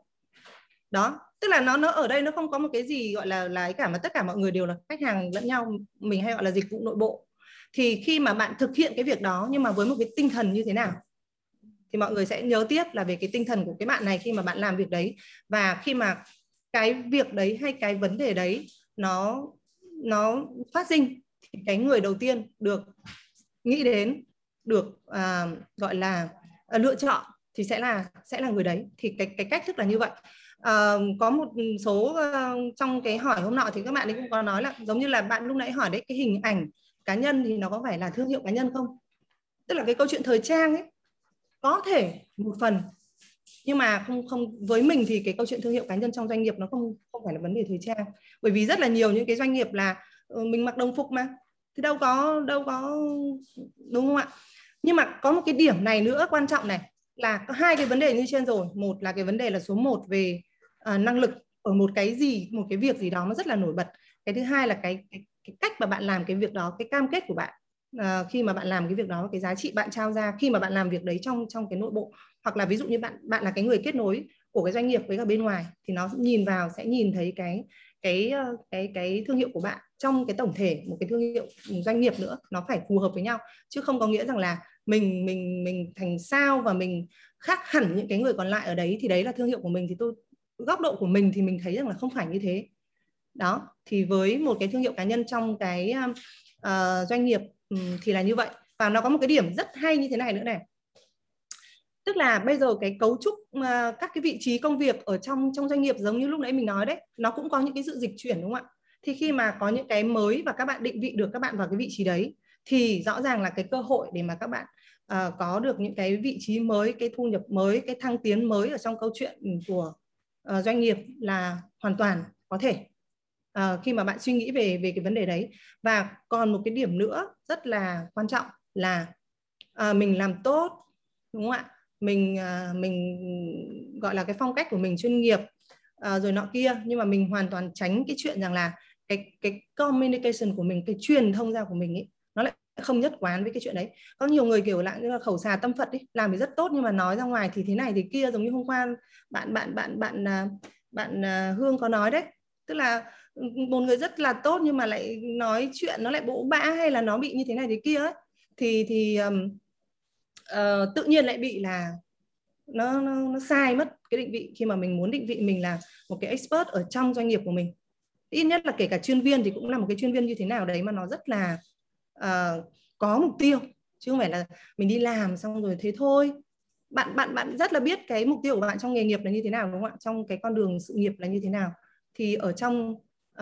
Đó, tức là nó nó ở đây nó không có một cái gì gọi là là ấy cả, mà tất cả mọi người đều là khách hàng lẫn nhau, mình hay gọi là dịch vụ nội bộ. Thì khi mà bạn thực hiện cái việc đó nhưng mà với một cái tinh thần như thế nào thì mọi người sẽ nhớ tiếp là về cái tinh thần của cái bạn này khi mà bạn làm việc đấy, và khi mà cái việc đấy hay cái vấn đề đấy nó nó phát sinh, cái người đầu tiên được nghĩ đến, được à, gọi là à, lựa chọn thì sẽ là sẽ là người đấy. Thì cái cái cách thức là như vậy. À, có một số à, trong cái hỏi hôm nọ thì các bạn ấy cũng có nói là giống như là bạn lúc nãy hỏi đấy, cái hình ảnh cá nhân thì nó có phải là thương hiệu cá nhân không? Tức là cái câu chuyện thời trang ấy có thể một phần, nhưng mà không không với mình thì cái câu chuyện thương hiệu cá nhân trong doanh nghiệp nó không không phải là vấn đề thời trang, bởi vì rất là nhiều những cái doanh nghiệp là mình mặc đồng phục mà, thì đâu có đâu có đúng không ạ? Nhưng mà có một cái điểm này nữa quan trọng này, là có hai cái vấn đề như trên rồi. Một là cái vấn đề là số một về uh, năng lực ở một cái gì, một cái việc gì đó nó rất là nổi bật. Cái thứ hai là cái, cái, cái cách mà bạn làm cái việc đó, cái cam kết của bạn uh, khi mà bạn làm cái việc đó, cái giá trị bạn trao ra khi mà bạn làm việc đấy trong trong cái nội bộ, hoặc là ví dụ như bạn bạn là cái người kết nối của cái doanh nghiệp với cả bên ngoài thì nó nhìn vào sẽ nhìn thấy cái cái cái cái thương hiệu của bạn trong cái tổng thể một cái thương hiệu doanh nghiệp nữa, nó phải phù hợp với nhau, chứ không có nghĩa rằng là mình mình mình thành sao và mình khác hẳn những cái người còn lại ở đấy thì đấy là thương hiệu của mình. Thì tôi góc độ của mình thì mình thấy rằng là không phải như thế. Đó, thì với một cái thương hiệu cá nhân trong cái uh, doanh nghiệp um, thì là như vậy. Và nó có một cái điểm rất hay như thế này nữa này, tức là bây giờ cái cấu trúc mà các cái vị trí công việc ở trong trong doanh nghiệp giống như lúc nãy mình nói đấy, nó cũng có những cái sự dịch chuyển, đúng không ạ? Thì khi mà có những cái mới và các bạn định vị được các bạn vào cái vị trí đấy thì rõ ràng là cái cơ hội để mà các bạn uh, có được những cái vị trí mới, cái thu nhập mới, cái thăng tiến mới ở trong câu chuyện của uh, doanh nghiệp là hoàn toàn có thể. uh, khi mà bạn suy nghĩ về về cái vấn đề đấy. Và còn một cái điểm nữa rất là quan trọng là uh, mình làm tốt, đúng không ạ? Mình uh, mình gọi là cái phong cách của mình chuyên nghiệp uh, rồi nọ kia, nhưng mà mình hoàn toàn tránh cái chuyện rằng là cái cái communication của mình, cái truyền thông ra của mình ấy, nó lại không nhất quán với cái chuyện đấy. Có nhiều người kiểu lại như là khẩu xà tâm Phật ấy, làm thì rất tốt nhưng mà nói ra ngoài thì thế này thì kia, giống như hôm qua bạn bạn bạn bạn bạn Hương có nói đấy, tức là một người rất là tốt nhưng mà lại nói chuyện nó lại bỗ bã hay là nó bị như thế này thế kia ấy, thì thì um, uh, tự nhiên lại bị là nó, nó nó sai mất cái định vị khi mà mình muốn định vị mình là một cái expert ở trong doanh nghiệp của mình. Ít nhất là kể cả chuyên viên thì cũng là một cái chuyên viên như thế nào đấy mà nó rất là Uh, có mục tiêu, chứ không phải là mình đi làm xong rồi thế thôi. Bạn bạn bạn rất là biết cái mục tiêu của bạn trong nghề nghiệp là như thế nào, đúng không ạ? Trong cái con đường sự nghiệp là như thế nào. Thì ở trong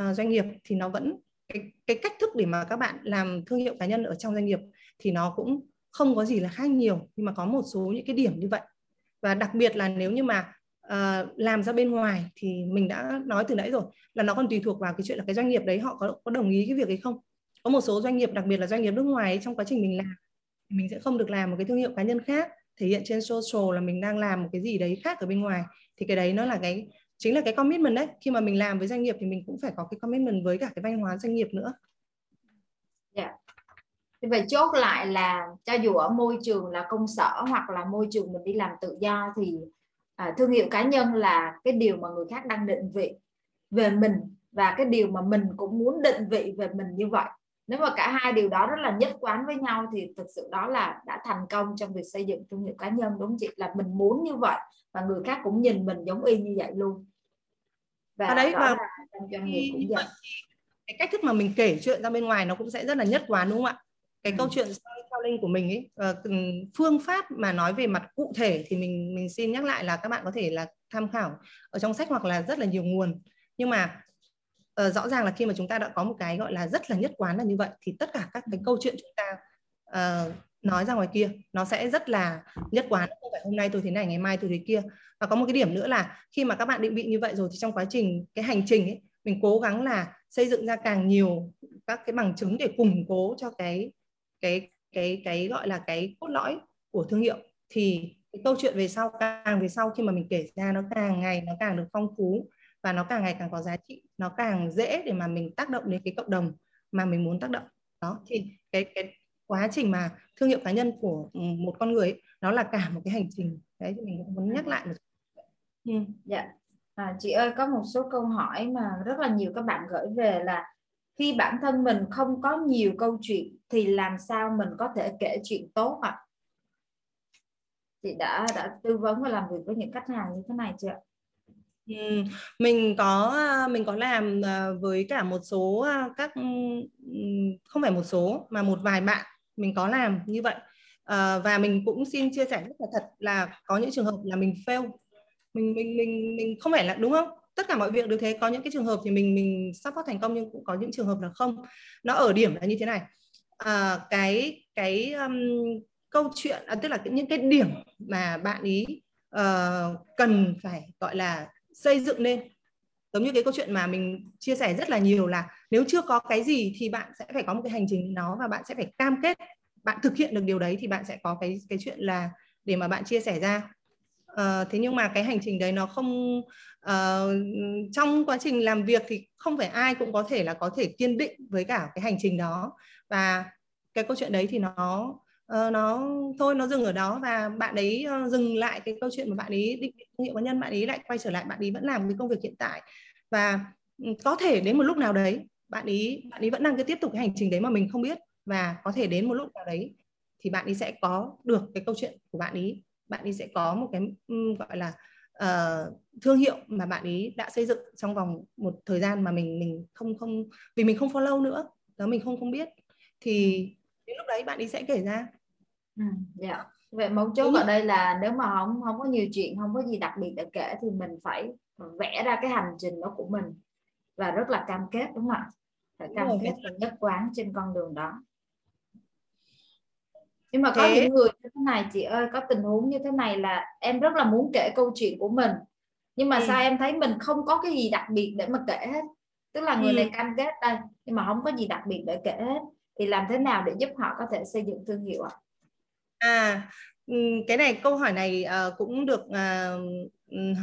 uh, doanh nghiệp thì nó vẫn cái, cái cách thức để mà các bạn làm thương hiệu cá nhân ở trong doanh nghiệp thì nó cũng không có gì là khác nhiều, nhưng mà có một số những cái điểm như vậy. Và đặc biệt là nếu như mà uh, làm ra bên ngoài thì mình đã nói từ nãy rồi là nó còn tùy thuộc vào cái chuyện là cái doanh nghiệp đấy họ có, có đồng ý cái việc ấy không. Có một số doanh nghiệp, đặc biệt là doanh nghiệp nước ngoài ấy, trong quá trình mình làm, mình sẽ không được làm một cái thương hiệu cá nhân khác, thể hiện trên social là mình đang làm một cái gì đấy khác ở bên ngoài. Thì cái đấy nó là cái, chính là cái commitment đấy. Khi mà mình làm với doanh nghiệp thì mình cũng phải có cái commitment với cả cái văn hóa doanh nghiệp nữa. Dạ. Thì vậy chốt lại là cho dù ở môi trường là công sở hoặc là môi trường mình đi làm tự do thì à, thương hiệu cá nhân là cái điều mà người khác đang định vị về mình và cái điều mà mình cũng muốn định vị về mình như vậy. Nếu mà cả hai điều đó rất là nhất quán với nhau thì thực sự đó là đã thành công trong việc xây dựng thương hiệu cá nhân, đúng không chị? Là mình muốn như vậy và người khác cũng nhìn mình giống y như vậy luôn. Và à đấy, đó và trong doanh nghiệp cũng vậy. Cái cách thức mà mình kể chuyện ra bên ngoài nó cũng sẽ rất là nhất quán, đúng không ạ? Cái ừ. câu chuyện storytelling của mình ấy, phương pháp mà nói về mặt cụ thể thì mình mình xin nhắc lại là các bạn có thể là tham khảo ở trong sách hoặc là rất là nhiều nguồn. Nhưng mà Ờ, rõ ràng là khi mà chúng ta đã có một cái gọi là rất là nhất quán là như vậy thì tất cả các cái câu chuyện chúng ta uh, nói ra ngoài kia nó sẽ rất là nhất quán, không phải hôm nay tôi thế này ngày mai tôi thế kia. Và có một cái điểm nữa là khi mà các bạn định vị như vậy rồi thì trong quá trình cái hành trình ấy, mình cố gắng là xây dựng ra càng nhiều các cái bằng chứng để củng cố cho cái cái cái cái gọi là cái cốt lõi của thương hiệu, thì cái câu chuyện về sau càng về sau khi mà mình kể ra nó càng ngày nó càng được phong phú và nó càng ngày càng có giá trị, nó càng dễ để mà mình tác động đến cái cộng đồng mà mình muốn tác động. Đó thì cái cái quá trình mà thương hiệu cá nhân của một con người ấy, nó là cả một cái hành trình. Đấy thì mình cũng muốn nhắc lại một ừ. Dạ. À, chị ơi, có một số câu hỏi mà rất là nhiều các bạn gửi về là khi bản thân mình không có nhiều câu chuyện thì làm sao mình có thể kể chuyện tốt ạ? À? Chị đã đã tư vấn và làm việc với những khách hàng như thế này chưa? Ừ, mình có mình có làm với cả một số các không phải một số mà một vài bạn mình có làm như vậy, à, và mình cũng xin chia sẻ rất là thật là có những trường hợp là mình fail, mình mình mình mình không phải là, đúng không, tất cả mọi việc được thế. Có những cái trường hợp thì mình mình support thành công nhưng cũng có những trường hợp là không. Nó ở điểm là như thế này, à, cái cái um, câu chuyện à, tức là những cái điểm mà bạn ý uh, cần phải gọi là xây dựng lên, giống như cái câu chuyện mà mình chia sẻ rất là nhiều là nếu chưa có cái gì thì bạn sẽ phải có một cái hành trình nó và bạn sẽ phải cam kết bạn thực hiện được điều đấy thì bạn sẽ có cái cái chuyện là để mà bạn chia sẻ ra. Uh, thế nhưng mà cái hành trình đấy nó không uh, trong quá trình làm việc thì không phải ai cũng có thể là có thể kiên định với cả cái hành trình đó, và cái câu chuyện đấy thì nó Uh, nó thôi nó dừng ở đó và bạn ấy uh, dừng lại cái câu chuyện mà bạn ấy định vị thương hiệu cá nhân, bạn ấy lại quay trở lại, bạn ấy vẫn làm cái công việc hiện tại và um, có thể đến một lúc nào đấy bạn ấy bạn ấy vẫn đang cứ tiếp tục cái hành trình đấy mà mình không biết, và có thể đến một lúc nào đấy thì bạn ấy sẽ có được cái câu chuyện của bạn ấy, bạn ấy sẽ có một cái um, gọi là uh, thương hiệu mà bạn ấy đã xây dựng trong vòng một thời gian mà mình mình không không vì mình không follow nữa đó, mình không không biết thì đến lúc đấy bạn ấy sẽ kể ra. Ừ, dạ. Vậy mấu chốt ở đây là nếu mà không không có nhiều chuyện, không có gì đặc biệt để kể thì mình phải vẽ ra cái hành trình đó của mình và rất là cam kết, đúng không ạ? Phải cam kết và nhất quán trên con đường đó. Nhưng mà có thế... những người như thế này chị ơi, có tình huống như thế này là em rất là muốn kể câu chuyện của mình nhưng mà ừ. sao em thấy mình không có cái gì đặc biệt để mà kể hết. Tức là người này cam kết đây nhưng mà không có gì đặc biệt để kể hết, thì làm thế nào để giúp họ có thể xây dựng thương hiệu ạ? À, cái này câu hỏi này cũng được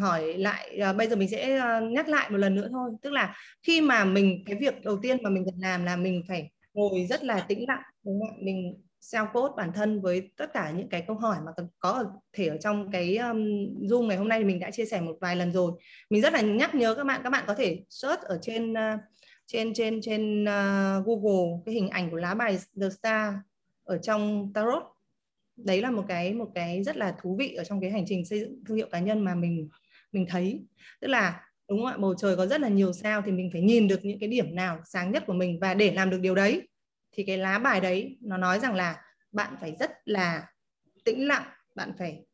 hỏi lại, bây giờ mình sẽ nhắc lại một lần nữa thôi. Tức là khi mà mình, cái việc đầu tiên mà mình cần làm là mình phải ngồi rất là tĩnh lặng, đúng không? Mình self-coach bản thân với tất cả những cái câu hỏi mà có thể ở trong cái um, Zoom ngày hôm nay thì mình đã chia sẻ một vài lần rồi. Mình rất là nhắc nhớ các bạn, các bạn có thể search ở trên uh, trên trên trên uh, Google cái hình ảnh của lá bài The Star ở trong Tarot. Đấy là một cái một cái rất là thú vị ở trong cái hành trình xây dựng thương hiệu cá nhân mà mình mình thấy. Tức là đúng không ạ? Bầu trời có rất là nhiều sao thì mình phải nhìn được những cái điểm nào sáng nhất của mình, và để làm được điều đấy thì cái lá bài đấy nó nói rằng là bạn phải rất là tĩnh lặng, bạn phải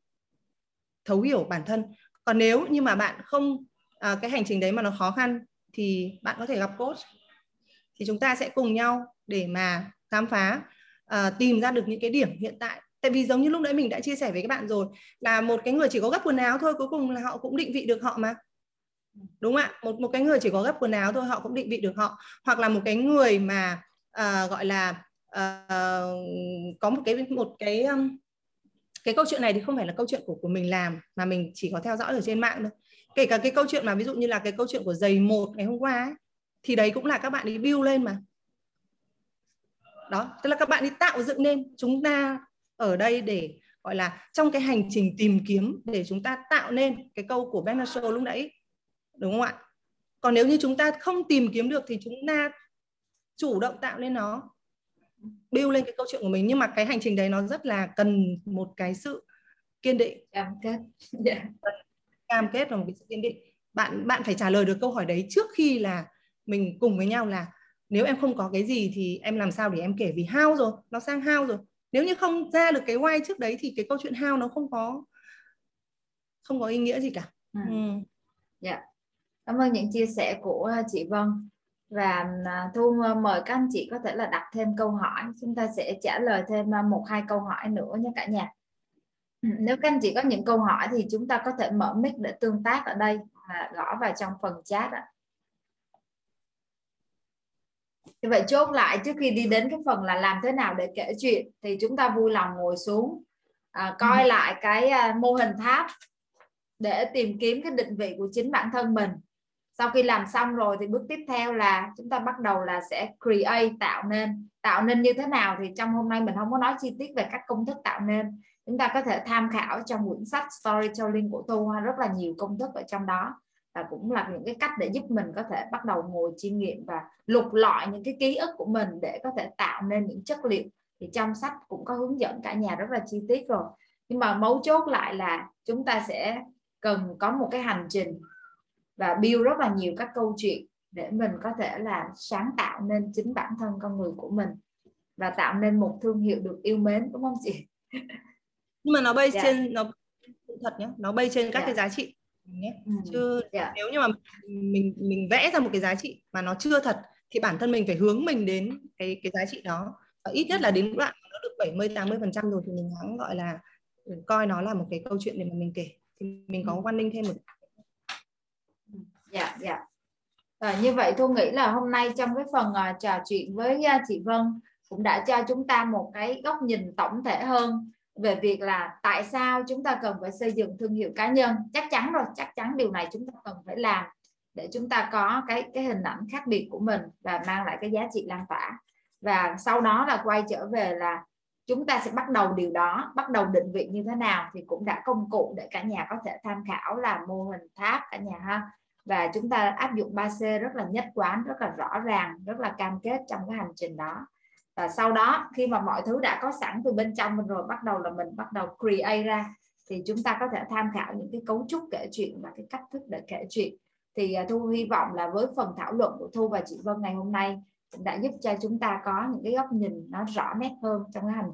thấu hiểu bản thân. Còn nếu như mà bạn không, à, cái hành trình đấy mà nó khó khăn thì bạn có thể gặp coach. Thì chúng ta sẽ cùng nhau để mà khám phá, à, tìm ra được những cái điểm hiện tại. Tại vì giống như lúc nãy mình đã chia sẻ với các bạn rồi, là một cái người chỉ có gấp quần áo thôi, cuối cùng là họ cũng định vị được họ mà. Đúng không ạ? Một, một cái người chỉ có gấp quần áo thôi, họ cũng định vị được họ. Hoặc là một cái người mà À, gọi là à, có một cái một cái um, cái câu chuyện này thì không phải là câu chuyện của của mình làm, mà mình chỉ có theo dõi ở trên mạng thôi. Kể cả cái câu chuyện mà ví dụ như là cái câu chuyện của giày một ngày hôm qua ấy, thì đấy cũng là các bạn đi build lên mà. Đó, tức là các bạn đi tạo dựng nên. Chúng ta ở đây để gọi là trong cái hành trình tìm kiếm để chúng ta tạo nên cái câu của Bernard Shaw lúc nãy, đúng không ạ? Còn nếu như chúng ta không tìm kiếm được thì chúng ta chủ động tạo nên nó, build lên cái câu chuyện của mình. Nhưng mà cái hành trình đấy nó rất là cần một cái sự kiên định, cam kết, yeah. cam kết và một cái sự kiên định. Bạn bạn phải trả lời được câu hỏi đấy trước khi là mình cùng với nhau là nếu em không có cái gì thì em làm sao để em kể, vì how rồi, nó sang how rồi. Nếu như không ra được cái why trước đấy thì cái câu chuyện how nó không có không có ý nghĩa gì cả. Ừ. Yeah. Cảm ơn những chia sẻ của chị Vân. Và Thu mời các anh chị có thể là đặt thêm câu hỏi, chúng ta sẽ trả lời thêm một hai câu hỏi nữa nha cả nhà. Nếu các anh chị có những câu hỏi thì chúng ta có thể mở mic để tương tác ở đây, gõ vào trong phần chat. Như vậy chốt lại, trước khi đi đến cái phần là làm thế nào để kể chuyện thì chúng ta vui lòng ngồi xuống à, coi ừ. lại cái mô hình tháp để tìm kiếm cái định vị của chính bản thân mình. Sau khi làm xong rồi thì bước tiếp theo là chúng ta bắt đầu là sẽ create, tạo nên. Tạo nên như thế nào thì trong hôm nay mình không có nói chi tiết về các công thức tạo nên. Chúng ta có thể tham khảo trong quyển sách Storytelling của Thu, rất là nhiều công thức ở trong đó. Và cũng là những cái cách để giúp mình có thể bắt đầu ngồi chiêm nghiệm và lục lọi những cái ký ức của mình để có thể tạo nên những chất liệu. Thì trong sách cũng có hướng dẫn cả nhà rất là chi tiết rồi. Nhưng mà mấu chốt lại là chúng ta sẽ cần có một cái hành trình và build rất là nhiều các câu chuyện để mình có thể là sáng tạo nên chính bản thân con người của mình và tạo nên một thương hiệu được yêu mến, đúng không chị? Nhưng mà nó bay yeah. trên nó thật nhé, nó bay trên các yeah. cái giá trị nhé. Ừ. Chứ yeah. nếu như mà mình mình vẽ ra một cái giá trị mà nó chưa thật thì bản thân mình phải hướng mình đến cái cái giá trị đó, và ít nhất là đến đoạn nó được bảy mươi tám mươi phần trăm rồi thì mình hãng gọi là coi nó là một cái câu chuyện để mà mình kể, thì mình có warning thêm một. Dạ, dạ. Rồi, như vậy Thu nghĩ là hôm nay trong cái phần uh, trò chuyện với uh, chị Vân cũng đã cho chúng ta một cái góc nhìn tổng thể hơn về việc là tại sao chúng ta cần phải xây dựng thương hiệu cá nhân. Chắc chắn rồi, chắc chắn điều này chúng ta cần phải làm để chúng ta có cái, cái hình ảnh khác biệt của mình và mang lại cái giá trị lan tỏa. Và sau đó là quay trở về là chúng ta sẽ bắt đầu điều đó, bắt đầu định vị như thế nào thì cũng đã công cụ để cả nhà có thể tham khảo là mô hình tháp cả nhà ha. Và chúng ta áp dụng ba C rất là nhất quán, rất là rõ ràng, rất là cam kết trong cái hành trình đó. Và sau đó khi mà mọi thứ đã có sẵn từ bên trong mình rồi, bắt đầu là mình bắt đầu create ra. Thì chúng ta có thể tham khảo những cái cấu trúc kể chuyện và cái cách thức để kể chuyện. Thì Thu hy vọng là với phần thảo luận của Thu và chị Vân ngày hôm nay cũng đã giúp cho chúng ta có những cái góc nhìn nó rõ nét hơn trong cái hành trình.